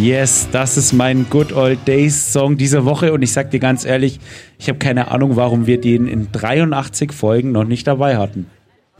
Yes, das ist mein Good Old Days Song dieser Woche und ich sag dir ganz ehrlich, ich habe keine Ahnung, warum wir den in dreiundachtzig Folgen noch nicht dabei hatten.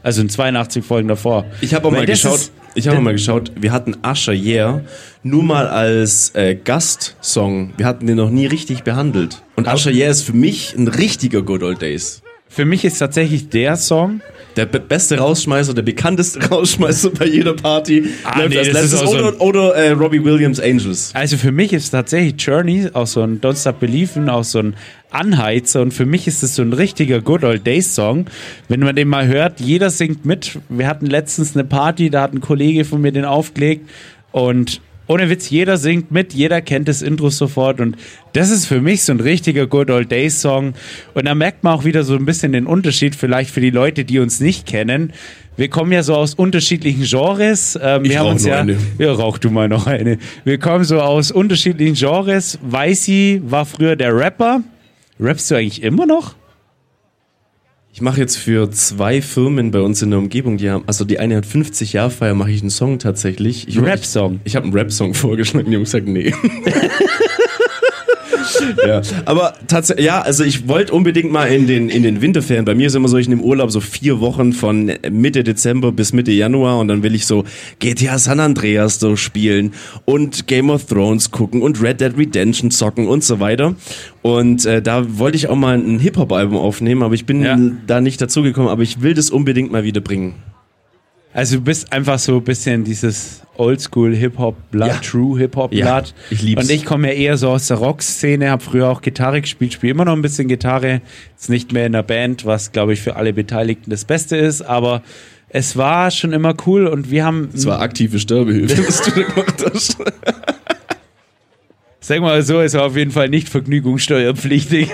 Also in zweiundachtzig Folgen davor. Ich habe auch Weil mal geschaut, ist, ich habe mal geschaut, wir hatten Usher Yeah nur mal als äh, Gastsong. Wir hatten den noch nie richtig behandelt. Und Usher Yeah ist für mich ein richtiger Good Old Days. Für mich ist tatsächlich der Song der be- beste Rausschmeißer, der bekannteste Rausschmeißer bei jeder Party. Ah, nee, das ist oder so oder äh, Robbie Williams Angels. Also für mich ist tatsächlich Journey auch so ein Don't Stop Believin', auch so ein Anheizer und für mich ist es so ein richtiger Good Old Days Song. Wenn man den mal hört, jeder singt mit. Wir hatten letztens eine Party, da hat ein Kollege von mir den aufgelegt und ohne Witz, jeder singt mit, jeder kennt das Intro sofort und das ist für mich so ein richtiger Good Old Days Song und da merkt man auch wieder so ein bisschen den Unterschied vielleicht für die Leute, die uns nicht kennen. Wir kommen ja so aus unterschiedlichen Genres. Ähm, ich wir haben uns noch ja, eine. Ja, rauch du mal noch eine. Wir kommen so aus unterschiedlichen Genres. Weißi war früher der Rapper. Rappst du eigentlich immer noch? Ich mache jetzt für zwei Firmen bei uns in der Umgebung, die haben, also die eine hat fünfzig-Jahr-Feier, mache ich einen Song tatsächlich. Ein Rap-Song? Ich, ich habe einen Rap-Song vorgeschlagen, die haben gesagt, nee. Ja. Aber tatsächlich, ja, also ich wollte unbedingt mal in den, in den Winterferien, bei mir ist immer so, ich nehme Urlaub so vier Wochen von Mitte Dezember bis Mitte Januar und dann will ich so G T A San Andreas so spielen und Game of Thrones gucken und Red Dead Redemption zocken und so weiter. Und äh, da wollte ich auch mal ein Hip-Hop-Album aufnehmen, aber ich bin ja. da nicht dazu gekommen, aber ich will das unbedingt mal wieder bringen. Also du bist einfach so ein bisschen dieses Oldschool-Hip-Hop-Blatt, ja. True-Hip-Hop-Blatt. Ja, ich lieb's. Und ich komme ja eher so aus der Rock-Szene, habe früher auch Gitarre gespielt, spiele immer noch ein bisschen Gitarre, ist nicht mehr in der Band, was, glaube ich, für alle Beteiligten das Beste ist, aber es war schon immer cool und wir haben... Es war aktive Sterbehilfe, was du gemacht hast. Sag mal so, es war auf jeden Fall nicht vergnügungssteuerpflichtig.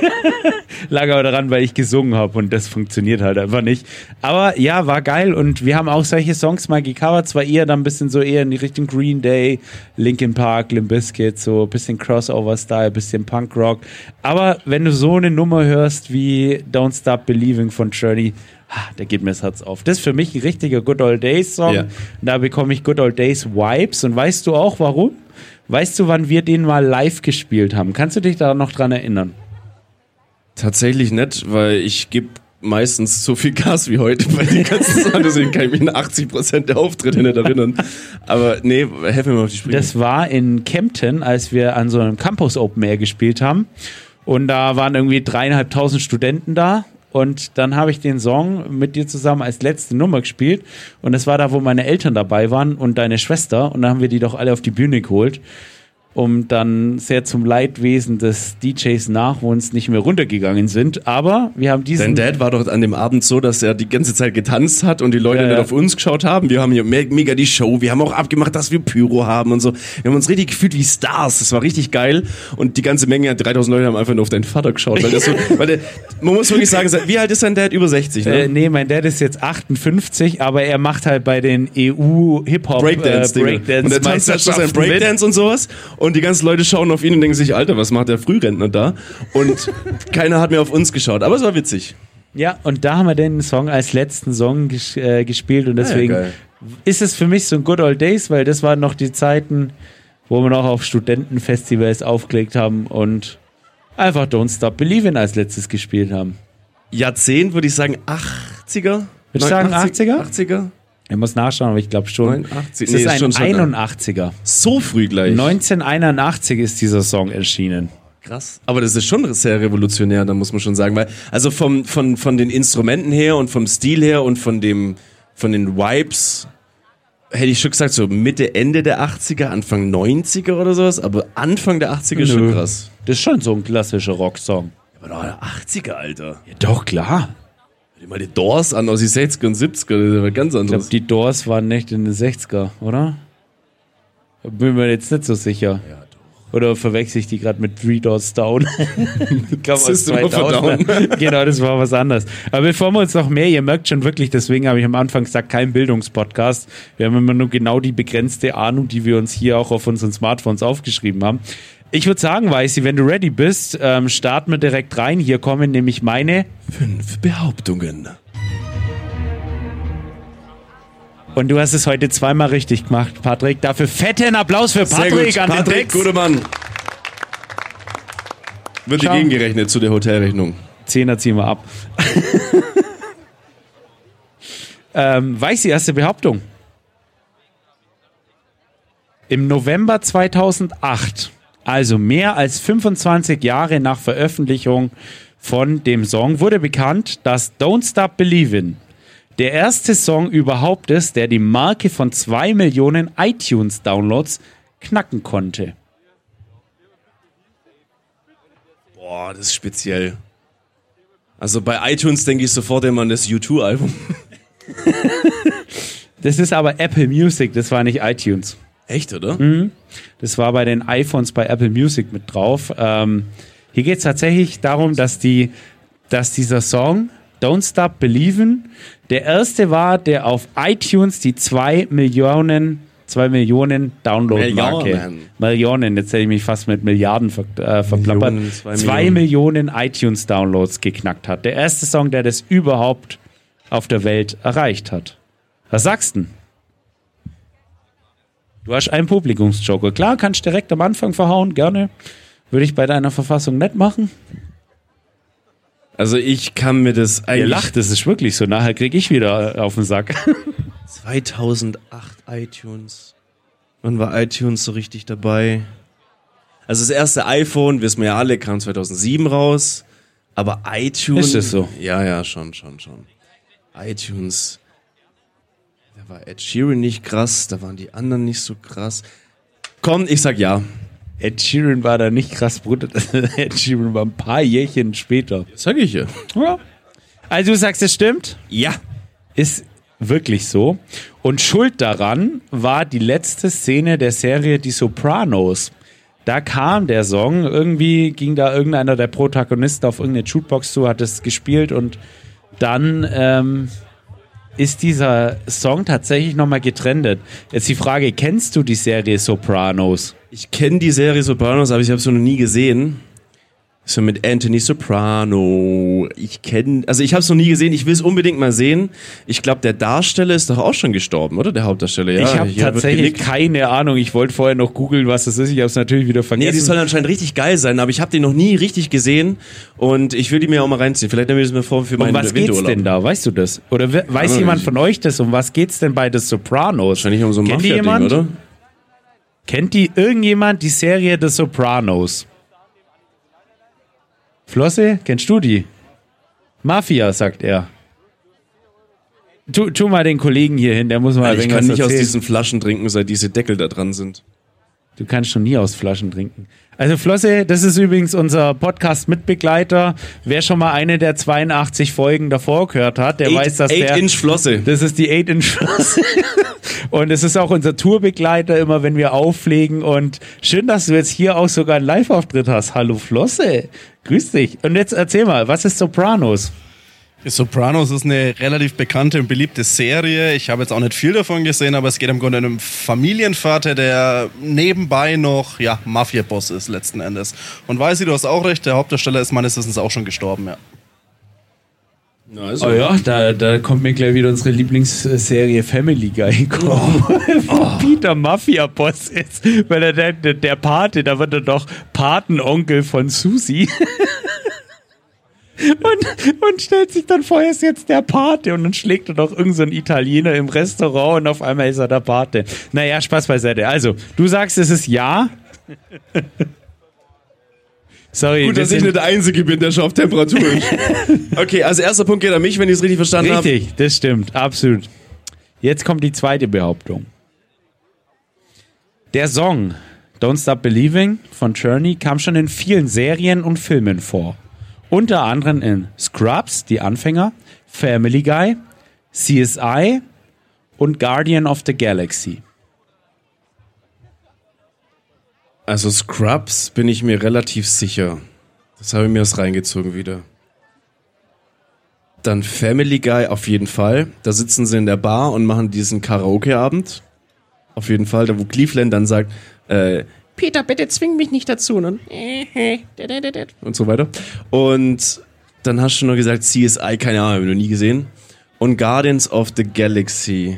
Lag aber daran, weil ich gesungen habe und das funktioniert halt einfach nicht. Aber ja, war geil und wir haben auch solche Songs mal gecovert, zwar eher dann ein bisschen so eher in die Richtung Green Day, Linkin Park, Limp Bizkit, so ein bisschen Crossover-Style, ein bisschen Punkrock. Aber wenn du so eine Nummer hörst wie Don't Stop Believing von Journey, da geht mir das Herz auf. Das ist für mich ein richtiger Good Old Days Song. Ja. Da bekomme ich Good Old Days Vibes und weißt du auch warum? Weißt du, wann wir den mal live gespielt haben? Kannst du dich da noch dran erinnern? Tatsächlich nicht, weil ich gebe meistens so viel Gas wie heute bei den ganzen Sachen, deswegen kann ich mich an achtzig Prozent der Auftritte nicht erinnern. Aber nee, helf mir mal auf die Sprünge. Das war in Kempten, als wir an so einem Campus Open Air gespielt haben und da waren irgendwie dreieinhalbtausend Studenten da. Und dann habe ich den Song mit dir zusammen als letzte Nummer gespielt. Und das war da, wo meine Eltern dabei waren und deine Schwester. Und dann haben wir die doch alle auf die Bühne geholt, um dann sehr zum Leidwesen des D Js Nachwuchs nicht mehr runtergegangen sind. Aber wir haben diesen... Dein Dad war doch an dem Abend so, dass er die ganze Zeit getanzt hat und die Leute ja, nicht ja. auf uns geschaut haben. Wir haben hier mega die Show. Wir haben auch abgemacht, dass wir Pyro haben und so. Wir haben uns richtig gefühlt wie Stars. Das war richtig geil. Und die ganze Menge, dreitausend Leute haben einfach nur auf deinen Vater geschaut. Weil das so, weil der, man muss wirklich sagen, wie alt ist dein Dad? Über sechzig, ne? Äh, nee, mein Dad ist jetzt achtundfünfzig, aber er macht halt bei den E U-Hip-Hop Breakdance, äh, Breakdance und er tanzt halt schon seinen Breakdance und sowas. Und die ganzen Leute schauen auf ihn und denken sich, Alter, was macht der Frührentner da? Und keiner hat mehr auf uns geschaut, aber es war witzig. Ja, und da haben wir den Song als letzten Song ges- äh, gespielt und deswegen ja, ja, ist es für mich so ein Good Old Days, weil das waren noch die Zeiten, wo wir noch auf Studentenfestivals aufgelegt haben und einfach Don't Stop Believin' als letztes gespielt haben. Jahrzehnt würde ich sagen achtziger? Würde ich sagen achtziger? achtziger? Ich muss nachschauen, aber ich glaube schon. neunundachtzig Es nee, ist ein schon einundachtziger. So früh gleich. neunzehnhunderteinundachtzig ist dieser Song erschienen. Krass. Aber das ist schon sehr revolutionär, da muss man schon sagen. Weil, also vom, von, von den Instrumenten her und vom Stil her und von, dem, von den Vibes hätte ich schon gesagt, so Mitte, Ende der achtziger, Anfang neunziger oder sowas. Aber Anfang der achtziger ist schon krass. Das ist schon so ein klassischer Rocksong. Aber doch der achtziger, Alter. Ja, doch, klar. Immer die Doors an aus den sechziger und siebziger, das war ganz anders. Ich glaube, die Doors waren nicht in den sechziger, oder? Bin mir jetzt nicht so sicher. Ja, doch. Oder verwechsel ich die gerade mit Three Doors Down? Ich glaube, aus zweitausend. Genau, das war was anderes. Aber bevor wir uns noch mehr, ihr merkt schon wirklich, deswegen habe ich am Anfang gesagt, kein Bildungspodcast. Wir haben immer nur genau die begrenzte Ahnung, die wir uns hier auch auf unseren Smartphones aufgeschrieben haben. Ich würde sagen, Weißi, wenn du ready bist, ähm, starten wir direkt rein. Hier kommen nämlich meine fünf Behauptungen. Und du hast es heute zweimal richtig gemacht, Patrick. Dafür fetten Applaus für Patrick an den Decks. Guter Mann. Wird dir gegengerechnet zu der Hotelrechnung. Zehner ziehen wir ab. ähm, Weißi, erste Behauptung. Im November zweitausendacht... Also mehr als fünfundzwanzig Jahre nach Veröffentlichung von dem Song wurde bekannt, dass Don't Stop Believin' der erste Song überhaupt ist, der die Marke von zwei Millionen iTunes-Downloads knacken konnte. Boah, das ist speziell. Also bei iTunes denke ich sofort immer an das U zwei Album. Das ist aber Apple Music, das war nicht iTunes. Echt, oder? Mhm. Das war bei den iPhones bei Apple Music mit drauf. Ähm, hier geht es tatsächlich darum, dass, die, dass dieser Song Don't Stop Believin' der erste war, der auf iTunes die zwei Millionen, zwei Millionen Download-Marke. Millionen, jetzt hätte ich mich fast mit Milliarden ver, äh, verplappert. zwei Millionen iTunes-Downloads geknackt hat. Der erste Song, der das überhaupt auf der Welt erreicht hat. Was sagst du? Du hast einen Publikumsjoker. Klar, kannst direkt am Anfang verhauen, gerne. Würde ich bei deiner Verfassung nett machen? Also ich kann mir das eigentlich... Ihr lacht, das ist wirklich so. Nachher kriege ich wieder auf den Sack. zweitausendacht iTunes. Wann war iTunes so richtig dabei? Also das erste iPhone, wissen wir ja alle, kam zweitausendsieben raus. Aber iTunes... Ist das so? Ja, ja, schon, schon, schon. iTunes... Da war Ed Sheeran nicht krass, da waren die anderen nicht so krass. Komm, ich sag ja. Ed Sheeran war da nicht krass, Bruder. Ed Sheeran war ein paar Jährchen später. Das sag ich ja. Ja. Also du sagst, es stimmt? Ja. Ist wirklich so. Und schuld daran war die letzte Szene der Serie Die Sopranos. Da kam der Song, irgendwie ging da irgendeiner der Protagonisten auf irgendeine Shootbox zu, hat es gespielt und dann ähm, ist dieser Song tatsächlich nochmal getrendet. Jetzt die Frage, kennst du die Serie Sopranos? Ich kenne die Serie Sopranos, aber ich habe sie noch nie gesehen. So mit Anthony Soprano. Ich kenne, also ich habe es noch nie gesehen. Ich will es unbedingt mal sehen. Ich glaube, der Darsteller ist doch auch schon gestorben, oder? Der Hauptdarsteller. Ja, ich habe tatsächlich keine Ahnung. Ich wollte vorher noch googeln, was das ist. Ich habe es natürlich wieder vergessen. Nee, die soll anscheinend richtig geil sein, aber ich habe den noch nie richtig gesehen und ich will die mir auch mal reinziehen. Vielleicht nehmen wir das mal vor für meinen Winterurlaub. Um was geht's denn da? Weißt du das? Oder we- weiß jemand von euch das? Um was geht's denn bei The Sopranos? Wahrscheinlich um so ein Mafia-Ding, oder? Kennt die irgendjemand die Serie The Sopranos? Flosse, kennst du die? Mafia, sagt er. Tu, tu mal den Kollegen hier hin, der muss mal irgendwas erzählen. Ich kann nicht aus diesen Flaschen trinken, seit diese Deckel da dran sind. Du kannst schon nie aus Flaschen trinken. Also Flosse, das ist übrigens unser Podcast-Mitbegleiter. Wer schon mal eine der zweiundachtzig Folgen davor gehört hat, der eight, weiß, dass der... eight-Inch-Flosse. Das ist die eight-Inch-Flosse. Und es ist auch unser Tourbegleiter immer, wenn wir auflegen. Und schön, dass du jetzt hier auch sogar einen Live-Auftritt hast. Hallo Flosse, grüß dich. Und jetzt erzähl mal, was ist Sopranos? Sopranos ist eine relativ bekannte und beliebte Serie. Ich habe jetzt auch nicht viel davon gesehen, aber es geht im Grunde um einen Familienvater, der nebenbei noch ja, Mafia-Boss ist letzten Endes. Und weiß ich, du hast auch recht, der Hauptdarsteller ist meines Wissens auch schon gestorben, ja. Also. Oh ja, da, da kommt mir gleich wieder unsere Lieblingsserie Family Guy, oh. Wo Peter Mafia-Boss ist, weil er der, der, der Pate, da wird er doch Patenonkel von Susi. Und, und stellt sich dann vor, er ist jetzt der Pate und dann schlägt er doch irgend so einen Italiener im Restaurant und auf einmal ist er der Pate. Naja, Spaß beiseite. Also, du sagst, es ist ja. Sorry, gut, dass ich nicht der Einzige bin, der schon auf Temperatur ist. Okay, also erster Punkt geht an mich, wenn ich es richtig verstanden habe. Richtig, hab. Das stimmt, absolut. Jetzt kommt die zweite Behauptung. Der Song Don't Stop Believing von Journey kam schon in vielen Serien und Filmen vor. Unter anderem in Scrubs, die Anfänger, Family Guy, C S I und Guardians of the Galaxy. Also Scrubs bin ich mir relativ sicher. Das habe ich mir erst reingezogen wieder. Dann Family Guy auf jeden Fall. Da sitzen sie in der Bar und machen diesen Karaoke-Abend. Auf jeden Fall, da wo Cleveland dann sagt, äh, Peter, bitte zwing mich nicht dazu. Ne? Und so weiter. Und dann hast du noch gesagt, C S I, keine Ahnung, habe ich noch nie gesehen. Und Guardians of the Galaxy.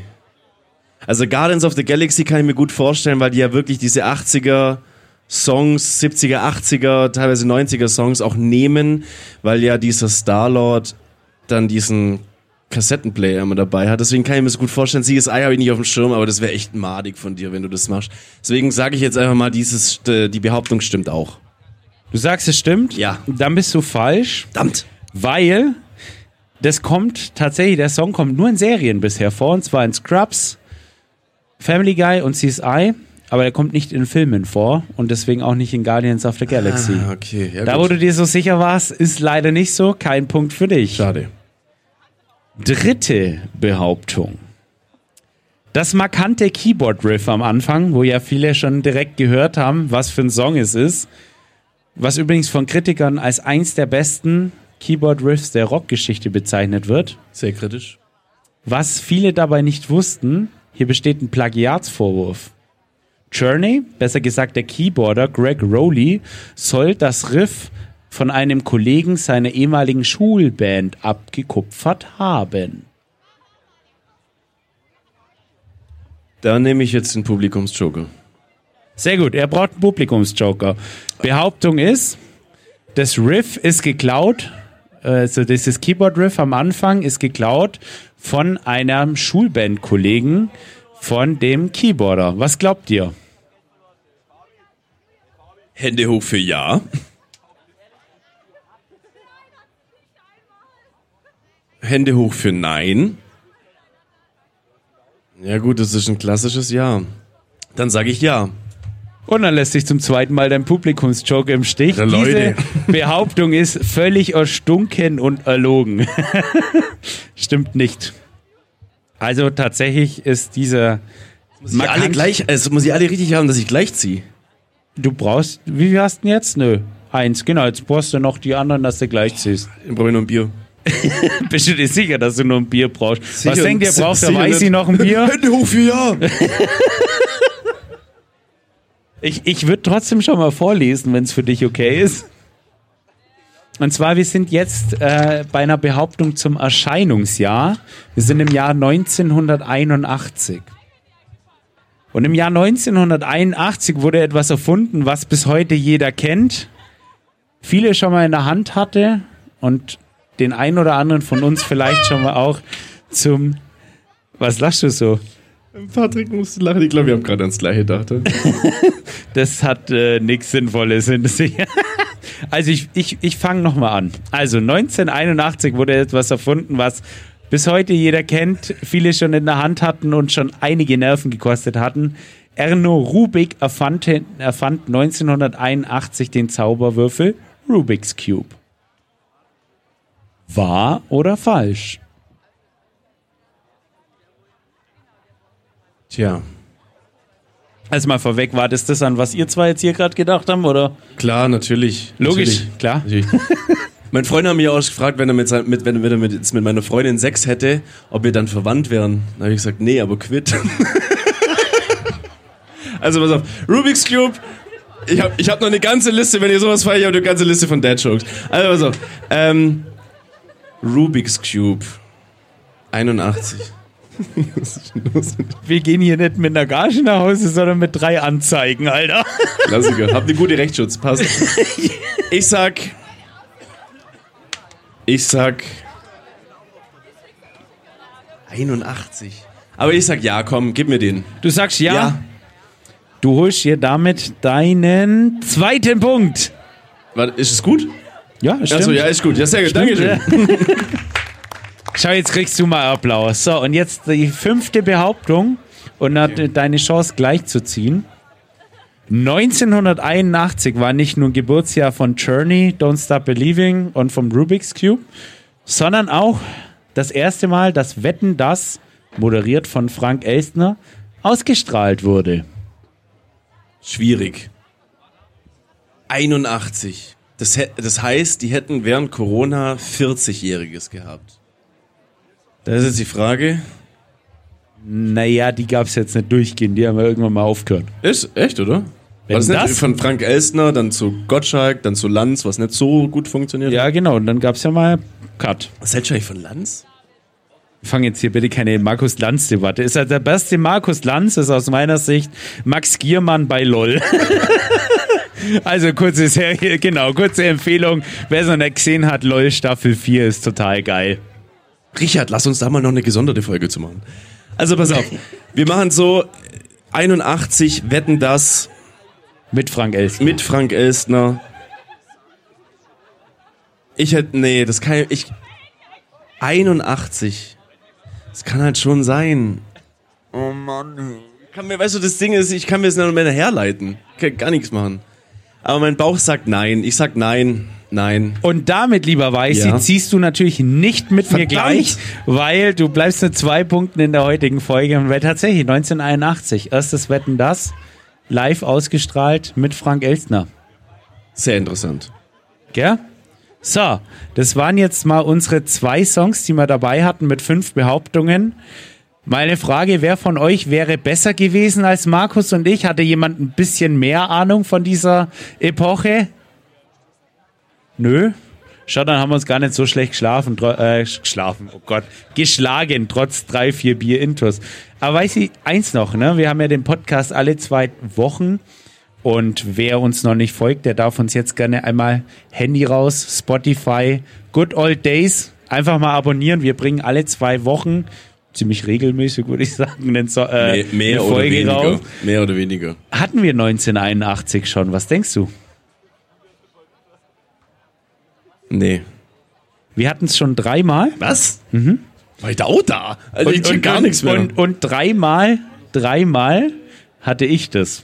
Also Guardians of the Galaxy kann ich mir gut vorstellen, weil die ja wirklich diese achtziger Songs, siebziger, achtziger, teilweise neunziger Songs auch nehmen, weil ja dieser Star-Lord dann diesen Kassettenplayer immer dabei hat. Deswegen kann ich mir das gut vorstellen. C S I habe ich nicht auf dem Schirm, aber das wäre echt madig von dir, wenn du das machst. Deswegen sage ich jetzt einfach mal, dieses, die Behauptung stimmt auch. Du sagst, es stimmt? Ja. Dann bist du falsch. Verdammt. Weil das kommt tatsächlich, der Song kommt nur in Serien bisher vor, und zwar in Scrubs, Family Guy und C S I, aber er kommt nicht in Filmen vor und deswegen auch nicht in Guardians of the Galaxy. Ah, okay. Ja, da, wo du dir so sicher warst, ist leider nicht so. Kein Punkt für dich. Schade. Dritte Behauptung. Das markante Keyboard-Riff am Anfang, wo ja viele schon direkt gehört haben, was für ein Song es ist, was übrigens von Kritikern als eins der besten Keyboard-Riffs der Rockgeschichte bezeichnet wird. Sehr kritisch. Was viele dabei nicht wussten, hier besteht ein Plagiatsvorwurf. Journey, besser gesagt der Keyboarder Greg Rowley, soll das Riff von einem Kollegen seiner ehemaligen Schulband abgekupfert haben. Da nehme ich jetzt den Publikumsjoker. Sehr gut, er braucht einen Publikumsjoker. Behauptung ist, das Riff ist geklaut, also dieses Keyboard-Riff am Anfang ist geklaut von einem Schulband-Kollegen von dem Keyboarder. Was glaubt ihr? Hände hoch für ja. Hände hoch für nein. Ja gut, das ist ein klassisches Ja. Dann sage ich ja. Und dann lässt sich zum zweiten Mal dein Publikumsjoker im Stich. Ja, Leute. Diese Behauptung ist völlig erstunken und erlogen. Stimmt nicht. Also tatsächlich ist dieser... Muss ich alle gleich, also muss ich alle richtig haben, dass ich gleich ziehe. Du brauchst... Wie viel hast du denn jetzt? Nö. Eins, genau. Jetzt brauchst du noch die anderen, dass du gleich ziehst. Ich brauche nur ein Bier. Bist du dir sicher, dass du nur ein Bier brauchst? Sicher, was denkt ihr, brauchst du? Weiß ich noch ein Bier? Hände hoch für ja! Ich, ich würde trotzdem schon mal vorlesen, wenn es für dich okay ist. Und zwar, wir sind jetzt äh, bei einer Behauptung zum Erscheinungsjahr. Wir sind im Jahr neunzehnhunderteinundachtzig. Und im Jahr neunzehnhunderteinundachtzig wurde etwas erfunden, was bis heute jeder kennt, viele schon mal in der Hand hatte und den einen oder anderen von uns vielleicht schon mal auch zum... Was lachst du so? Patrick musste lachen. Ich glaube, wir haben gerade ans Gleiche gedacht. Das hat äh, nichts Sinnvolles in sich. Also ich, ich, ich fange nochmal an. Also neunzehnhunderteinundachtzig wurde etwas erfunden, was bis heute jeder kennt, viele schon in der Hand hatten und schon einige Nerven gekostet hatten. Erno Rubik erfand, erfand neunzehnhunderteinundachtzig den Zauberwürfel Rubik's Cube. Wahr oder falsch? Tja. Erstmal vorweg, war das das, an was ihr zwei jetzt hier gerade gedacht haben, oder? Klar, natürlich. Logisch, natürlich. Klar. Natürlich. Mein Freund hat mich auch gefragt, wenn er, mit, mit, wenn er mit, jetzt mit meiner Freundin Sex hätte, ob wir dann verwandt wären. Da habe ich gesagt, nee, aber quitt. Also pass auf, Rubik's Cube. Ich habe ich hab noch eine ganze Liste, wenn ihr sowas feiert, ich habe eine ganze Liste von Dad-Jokes. Also pass auf, ähm... Rubik's Cube. einundachtzig. Wir gehen hier nicht mit einer Gage nach Hause, sondern mit drei Anzeigen, Alter. Klassiker. Habt eine gute Rechtsschutz, passt. Ich sag... Ich sag... einundachtzig. Aber ich sag ja, komm, gib mir den. Du sagst ja? Ja. Du holst dir damit deinen zweiten Punkt. Warte, ist es gut? Ja, stimmt. Achso, ja, ist gut. Ja, sehr gut. Dankeschön. Schau, jetzt kriegst du mal Applaus. So, und jetzt die fünfte Behauptung und okay. Deine Chance gleich zu ziehen. neunzehnhunderteinundachtzig war nicht nur ein Geburtsjahr von Journey, Don't Stop Believing und vom Rubik's Cube, sondern auch das erste Mal, dass Wetten, dass, moderiert von Frank Elstner, ausgestrahlt wurde. Schwierig. einundachtzig. Das, he- das heißt, die hätten während Corona vierzigjähriges gehabt. Das ist jetzt die Frage. Naja, die gab es jetzt nicht durchgehend, die haben wir irgendwann mal aufgehört. Ist echt, oder? Wenn was das? Nicht von Frank Elstner, dann zu Gottschalk, dann zu Lanz, was nicht so gut funktioniert hat. Ja, genau, und dann gab es ja mal Cut. Was hältst du eigentlich von Lanz? Wir fangen jetzt hier bitte keine Markus-Lanz-Debatte. Ist halt der beste Markus-Lanz, ist aus meiner Sicht Max Giermann bei LOL. Also kurze Serie, genau, kurze Empfehlung. Wer es noch nicht gesehen hat, LOL Staffel vier ist total geil. Richard, lass uns da mal noch eine gesonderte Folge zu machen. Also pass auf, wir machen so einundachtzig, Wetten, dass... Mit Frank Elstner. Mit Frank Elstner. Ich hätte, nee, das kann ich... einundachtzig. Das kann halt schon sein. Oh Mann. Kann mir, weißt du, das Ding ist, ich kann mir das nicht mehr herleiten. Ich kann gar nichts machen. Aber mein Bauch sagt nein. Ich sag nein. Nein. Und damit, lieber Weißi, ja. Ziehst du natürlich nicht mit Verdammt. Mir gleich, weil du bleibst mit zwei Punkten in der heutigen Folge. Weil tatsächlich neunzehnhunderteinundachtzig, erstes Wetten, das, live ausgestrahlt mit Frank Elstner. Sehr interessant. Gell? So, das waren jetzt mal unsere zwei Songs, die wir dabei hatten mit fünf Behauptungen. Meine Frage, wer von euch wäre besser gewesen als Markus und ich? Hatte jemand ein bisschen mehr Ahnung von dieser Epoche? Nö. Schau, dann haben wir uns gar nicht so schlecht geschlafen, äh, geschlafen, oh Gott, geschlagen, trotz drei, vier Bier-Intos. Aber weiß ich eins noch, ne? Wir haben ja den Podcast alle zwei Wochen und wer uns noch nicht folgt, der darf uns jetzt gerne einmal Handy raus, Spotify, Good Old Days, einfach mal abonnieren. Wir bringen alle zwei Wochen, ziemlich regelmäßig würde ich sagen, den so- äh, mehr, mehr eine Folge oder weniger. Raus. Mehr oder weniger. Hatten wir neunzehnhunderteinundachtzig schon, was denkst du? Nee. Wir hatten es schon dreimal. Was? Mhm. War ich da auch da? Also und, ich und, gar und, nichts mehr. Und, und dreimal, dreimal hatte ich das.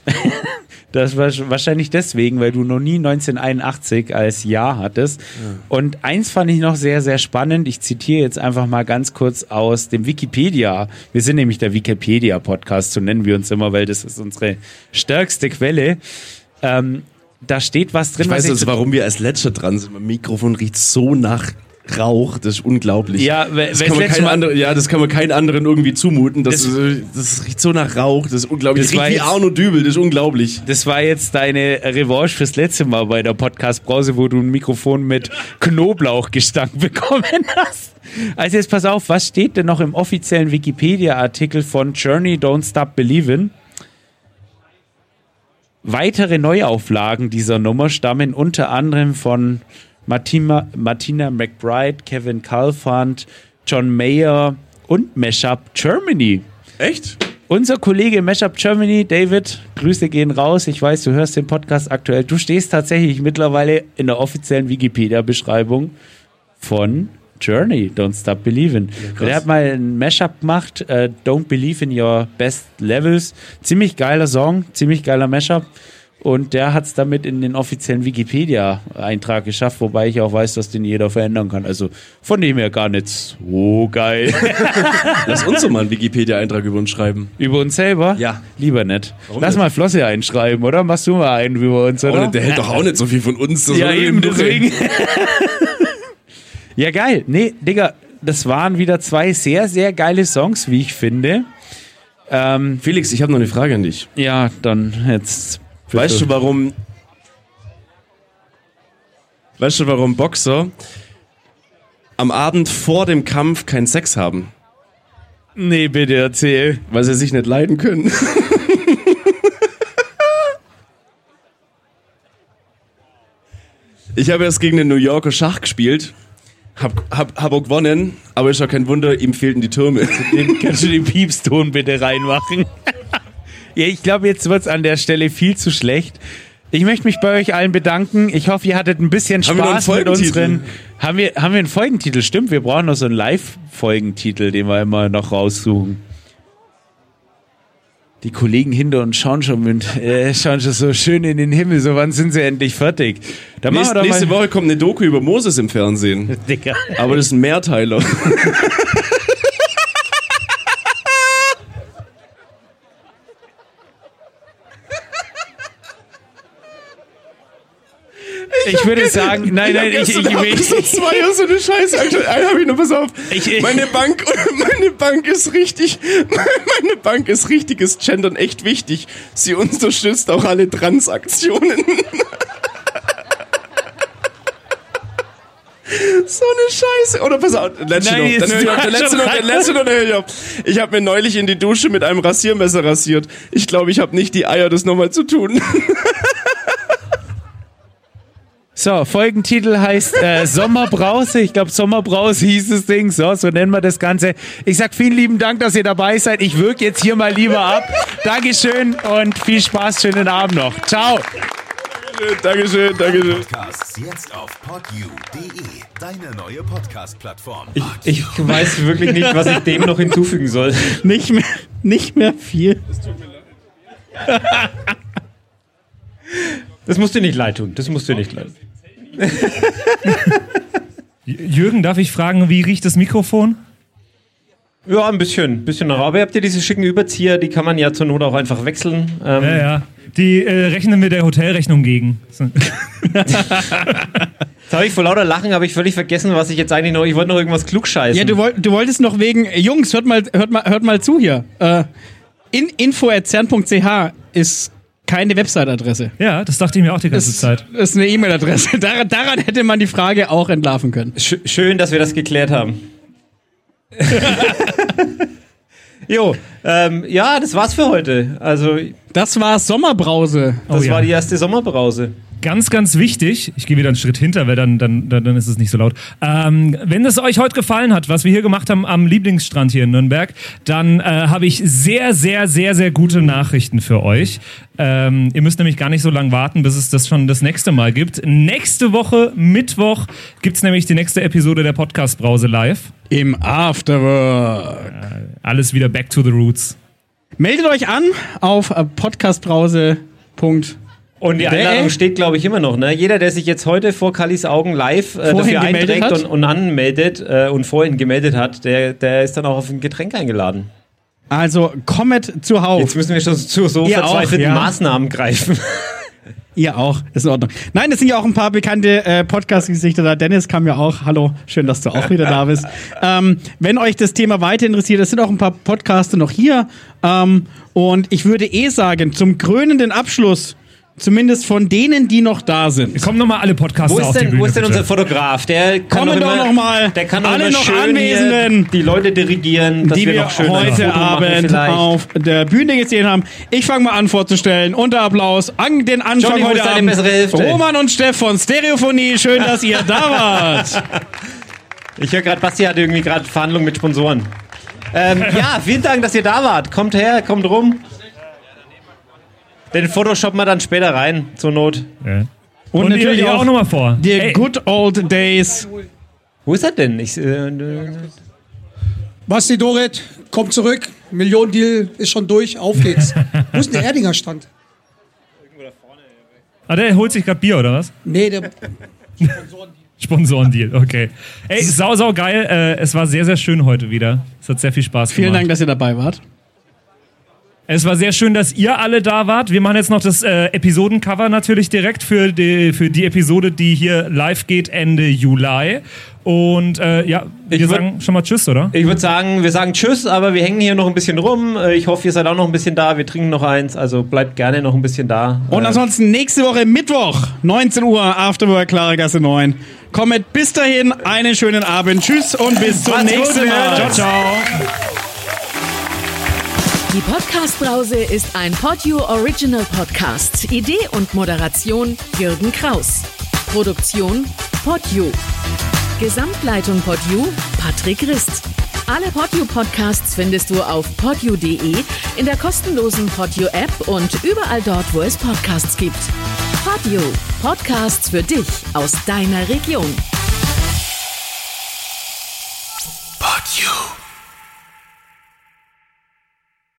Das war wahrscheinlich deswegen, weil du noch nie neunzehnhunderteinundachtzig als Jahr hattest. Ja. Und eins fand ich noch sehr, sehr spannend. Ich zitiere jetzt einfach mal ganz kurz aus dem Wikipedia. Wir sind nämlich der Wikipedia-Podcast, so nennen wir uns immer, weil das ist unsere stärkste Quelle. Ähm, Da steht was drin. Ich weiß nicht, warum wir als Letzter dran sind. Mein Mikrofon riecht so nach Rauch, das ist unglaublich. Ja, das kann, man keinem anderen, ja, das kann man keinen anderen irgendwie zumuten. Das, das, das riecht so nach Rauch, das ist unglaublich. Das, das riecht jetzt, wie Arno Dübel, das ist unglaublich. Das war jetzt deine Revanche fürs letzte Mal bei der Podcast-Brause, wo du ein Mikrofon mit Knoblauchgestank bekommen hast. Also jetzt pass auf, was steht denn noch im offiziellen Wikipedia-Artikel von Journey, Don't Stop Believin'? Weitere Neuauflagen dieser Nummer stammen unter anderem von Martina, Martina McBride, Kevin Kalfand, John Mayer und Mashup Germany. Echt? Unser Kollege Mashup Germany, David, Grüße gehen raus. Ich weiß, du hörst den Podcast aktuell. Du stehst tatsächlich mittlerweile in der offiziellen Wikipedia-Beschreibung von Journey, Don't Stop Believin'. Ja, der hat mal ein Mashup gemacht, uh, Don't Believe in Your Best Levels. Ziemlich geiler Song, ziemlich geiler Mashup. Und der hat es damit in den offiziellen Wikipedia-Eintrag geschafft, wobei ich auch weiß, dass den jeder verändern kann. Also von dem her gar nicht so geil. Lass uns doch mal einen Wikipedia-Eintrag über uns schreiben. Über uns selber? Ja. Lieber nicht. Warum Lass nicht? Mal Flosse einschreiben, oder? Machst du mal einen über uns, oder? Nicht, der hält doch auch nicht so viel von uns. Das ja, eben deswegen. Ja, geil. Nee, Digga, das waren wieder zwei sehr, sehr geile Songs, wie ich finde. Ähm, Felix, ich habe noch eine Frage an dich. Ja, dann jetzt. Bitte. Weißt du, warum... Weißt du, warum Boxer am Abend vor dem Kampf keinen Sex haben? Nee, bitte erzähl. Weil sie sich nicht leiden können. Ich habe erst gegen den New Yorker Schach gespielt. Hab, hab, hab auch gewonnen, aber ist ja kein Wunder, ihm fehlten die Türme. Den, kannst du den Piepston bitte reinmachen? Ja, ich glaube, jetzt wird's an der Stelle viel zu schlecht. Ich möchte mich bei euch allen bedanken. Ich hoffe, ihr hattet ein bisschen Spaß mit unseren... Haben wir, haben wir einen Folgentitel? Stimmt, wir brauchen noch so einen Live-Folgentitel, den wir immer noch raussuchen. Die Kollegen hinter uns schauen schon, mit, äh, schauen schon so schön in den Himmel, so wann sind sie endlich fertig? Da Nächst, wir nächste mal. Woche kommt eine Doku über Moses im Fernsehen. Digga. Aber das ist ein Mehrteiler. Ich, ich würde sagen, den, nein, nein, ich, ich, ich will so zwei Uhr so eine Scheiße. Einen habe ich noch, pass auf. Ich, ich, meine Bank, meine Bank ist richtig, meine Bank ist richtiges Gendern echt wichtig. Sie unterstützt auch alle Transaktionen. So eine Scheiße. Oder pass auf, letzte Nein, noch, der noch, der letzte noch, der letzte noch, der letzte noch. Ich habe mir neulich in die Dusche mit einem Rasiermesser rasiert. Ich glaube, ich habe nicht die Eier, das nochmal zu tun. So, Folgentitel heißt äh, Sommerbrause. Ich glaube, Sommerbrause hieß das Ding. So, so nennen wir das Ganze. Ich sag vielen lieben Dank, dass ihr dabei seid. Ich würge jetzt hier mal lieber ab. Dankeschön und viel Spaß. Schönen Abend noch. Ciao. Dankeschön, Dankeschön. Podcasts jetzt auf pod u punkt d e, deine neue Podcast-Plattform. Ich, ich weiß wirklich nicht, was ich dem noch hinzufügen soll. Nicht mehr, nicht mehr viel. Es tut mir leid. Das musst du nicht leid tun. Das musst du nicht leid. Jürgen, darf ich fragen, wie riecht das Mikrofon? Ja, ein bisschen. bisschen nach. Aber ihr habt ja diese schicken Überzieher, die kann man ja zur Not auch einfach wechseln. Ähm ja, ja. Die äh, rechnen mit der Hotelrechnung gegen. Jetzt habe ich vor lauter Lachen, habe ich völlig vergessen, was ich jetzt eigentlich noch... Ich wollte noch irgendwas klugscheißen. Ja, du, woll, du wolltest noch wegen... Jungs, hört mal, hört mal, hört mal zu hier. Äh, in info at cern punkt c h ist... keine Website-Adresse. Ja, das dachte ich mir auch die ganze das, Zeit. Das ist eine E-Mail-Adresse. Dar- daran hätte man die Frage auch entlarven können. Sch- schön, dass wir das geklärt haben. Jo, ähm, ja, das war's für heute. Also, das war Sommerbrause. Das oh, ja. war die erste Sommerbrause. Ganz, ganz wichtig, ich gehe wieder einen Schritt hinter, weil dann, dann, dann ist es nicht so laut. Ähm, wenn es euch heute gefallen hat, was wir hier gemacht haben am Lieblingsstrand hier in Nürnberg, dann äh, habe ich sehr, sehr, sehr, sehr gute Nachrichten für euch. Ähm, ihr müsst nämlich gar nicht so lange warten, bis es das schon das nächste Mal gibt. Nächste Woche, Mittwoch, gibt es nämlich die nächste Episode der Podcast-Brause live. Im Afterwork. Äh, alles wieder back to the roots. Meldet euch an auf podcast brause punkt com. Und die Einladung steht, glaube ich, immer noch. Ne? Jeder, der sich jetzt heute vor Kalis Augen live äh, dafür einträgt und, und anmeldet äh, und vorhin gemeldet hat, der, der ist dann auch auf ein Getränk eingeladen. Also kommet zuhauf. Jetzt müssen wir schon zu so Ihr verzweifelten auch, ja. Maßnahmen greifen. Ihr auch, ist in Ordnung. Nein, es sind ja auch ein paar bekannte äh, Podcast-Gesichter da. Dennis kam ja auch. Hallo, schön, dass du auch wieder da bist. Ähm, wenn euch das Thema weiter interessiert, es sind auch ein paar Podcaster noch hier. Ähm, und ich würde eh sagen, zum krönenden Abschluss, zumindest von denen, die noch da sind. Kommen nochmal alle Podcaster denn, auf die Bühne. Wo ist denn unser Fotograf? Der kann Kommen doch nochmal alle noch Anwesenden, die Leute dirigieren, dass die wir, wir noch schön heute Abend auf der Bühne gesehen haben. Ich fange mal an vorzustellen. Unter Applaus an den Anfang Johnny, heute Abend. Roman und Steff von Stereophonie. Schön, dass ihr da wart. Ich höre gerade, Basti hat irgendwie gerade Verhandlungen mit Sponsoren. Ähm, ja, vielen Dank, dass ihr da wart. Kommt her, kommt rum. Den Photoshop mal dann später rein, zur Not. Ja. Und, Und natürlich auch, auch nochmal vor. Die hey. Good Old Days. Wo ist er denn? Ich, äh, Basti Doreth, komm zurück. Millionen-Deal ist schon durch. Auf geht's. Wo ist denn der Erdinger Stand? Irgendwo da vorne. Ah, der holt sich gerade Bier, oder was? Nee, der... Sponsorendeal, okay. Ey, sau, sau geil. Äh, es war sehr, sehr schön heute wieder. Es hat sehr viel Spaß Vielen gemacht. Vielen Dank, dass ihr dabei wart. Es war sehr schön, dass ihr alle da wart. Wir machen jetzt noch das äh, Episodencover natürlich direkt für die, für die Episode, die hier live geht Ende Juli. Und äh, ja, wir würd, sagen schon mal Tschüss, oder? Ich würde sagen, wir sagen Tschüss, aber wir hängen hier noch ein bisschen rum. Ich hoffe, ihr seid auch noch ein bisschen da. Wir trinken noch eins, also bleibt gerne noch ein bisschen da. Und ansonsten nächste Woche Mittwoch, neunzehn Uhr, Afterwork, Klaregasse neun. Kommt bis dahin, einen schönen Abend. Tschüss und bis zum Macht's nächsten gut, Mal. Ciao, ciao. Die Podcast-Brause ist ein PodU Original Podcast. Idee und Moderation Jürgen Krauß. Produktion PodU. Gesamtleitung PodU Patrick Rist. Alle PodU Podcasts findest du auf pod u punkt de, in der kostenlosen PodU App und überall dort, wo es Podcasts gibt. PodU. Podcasts für dich aus deiner Region. PodU.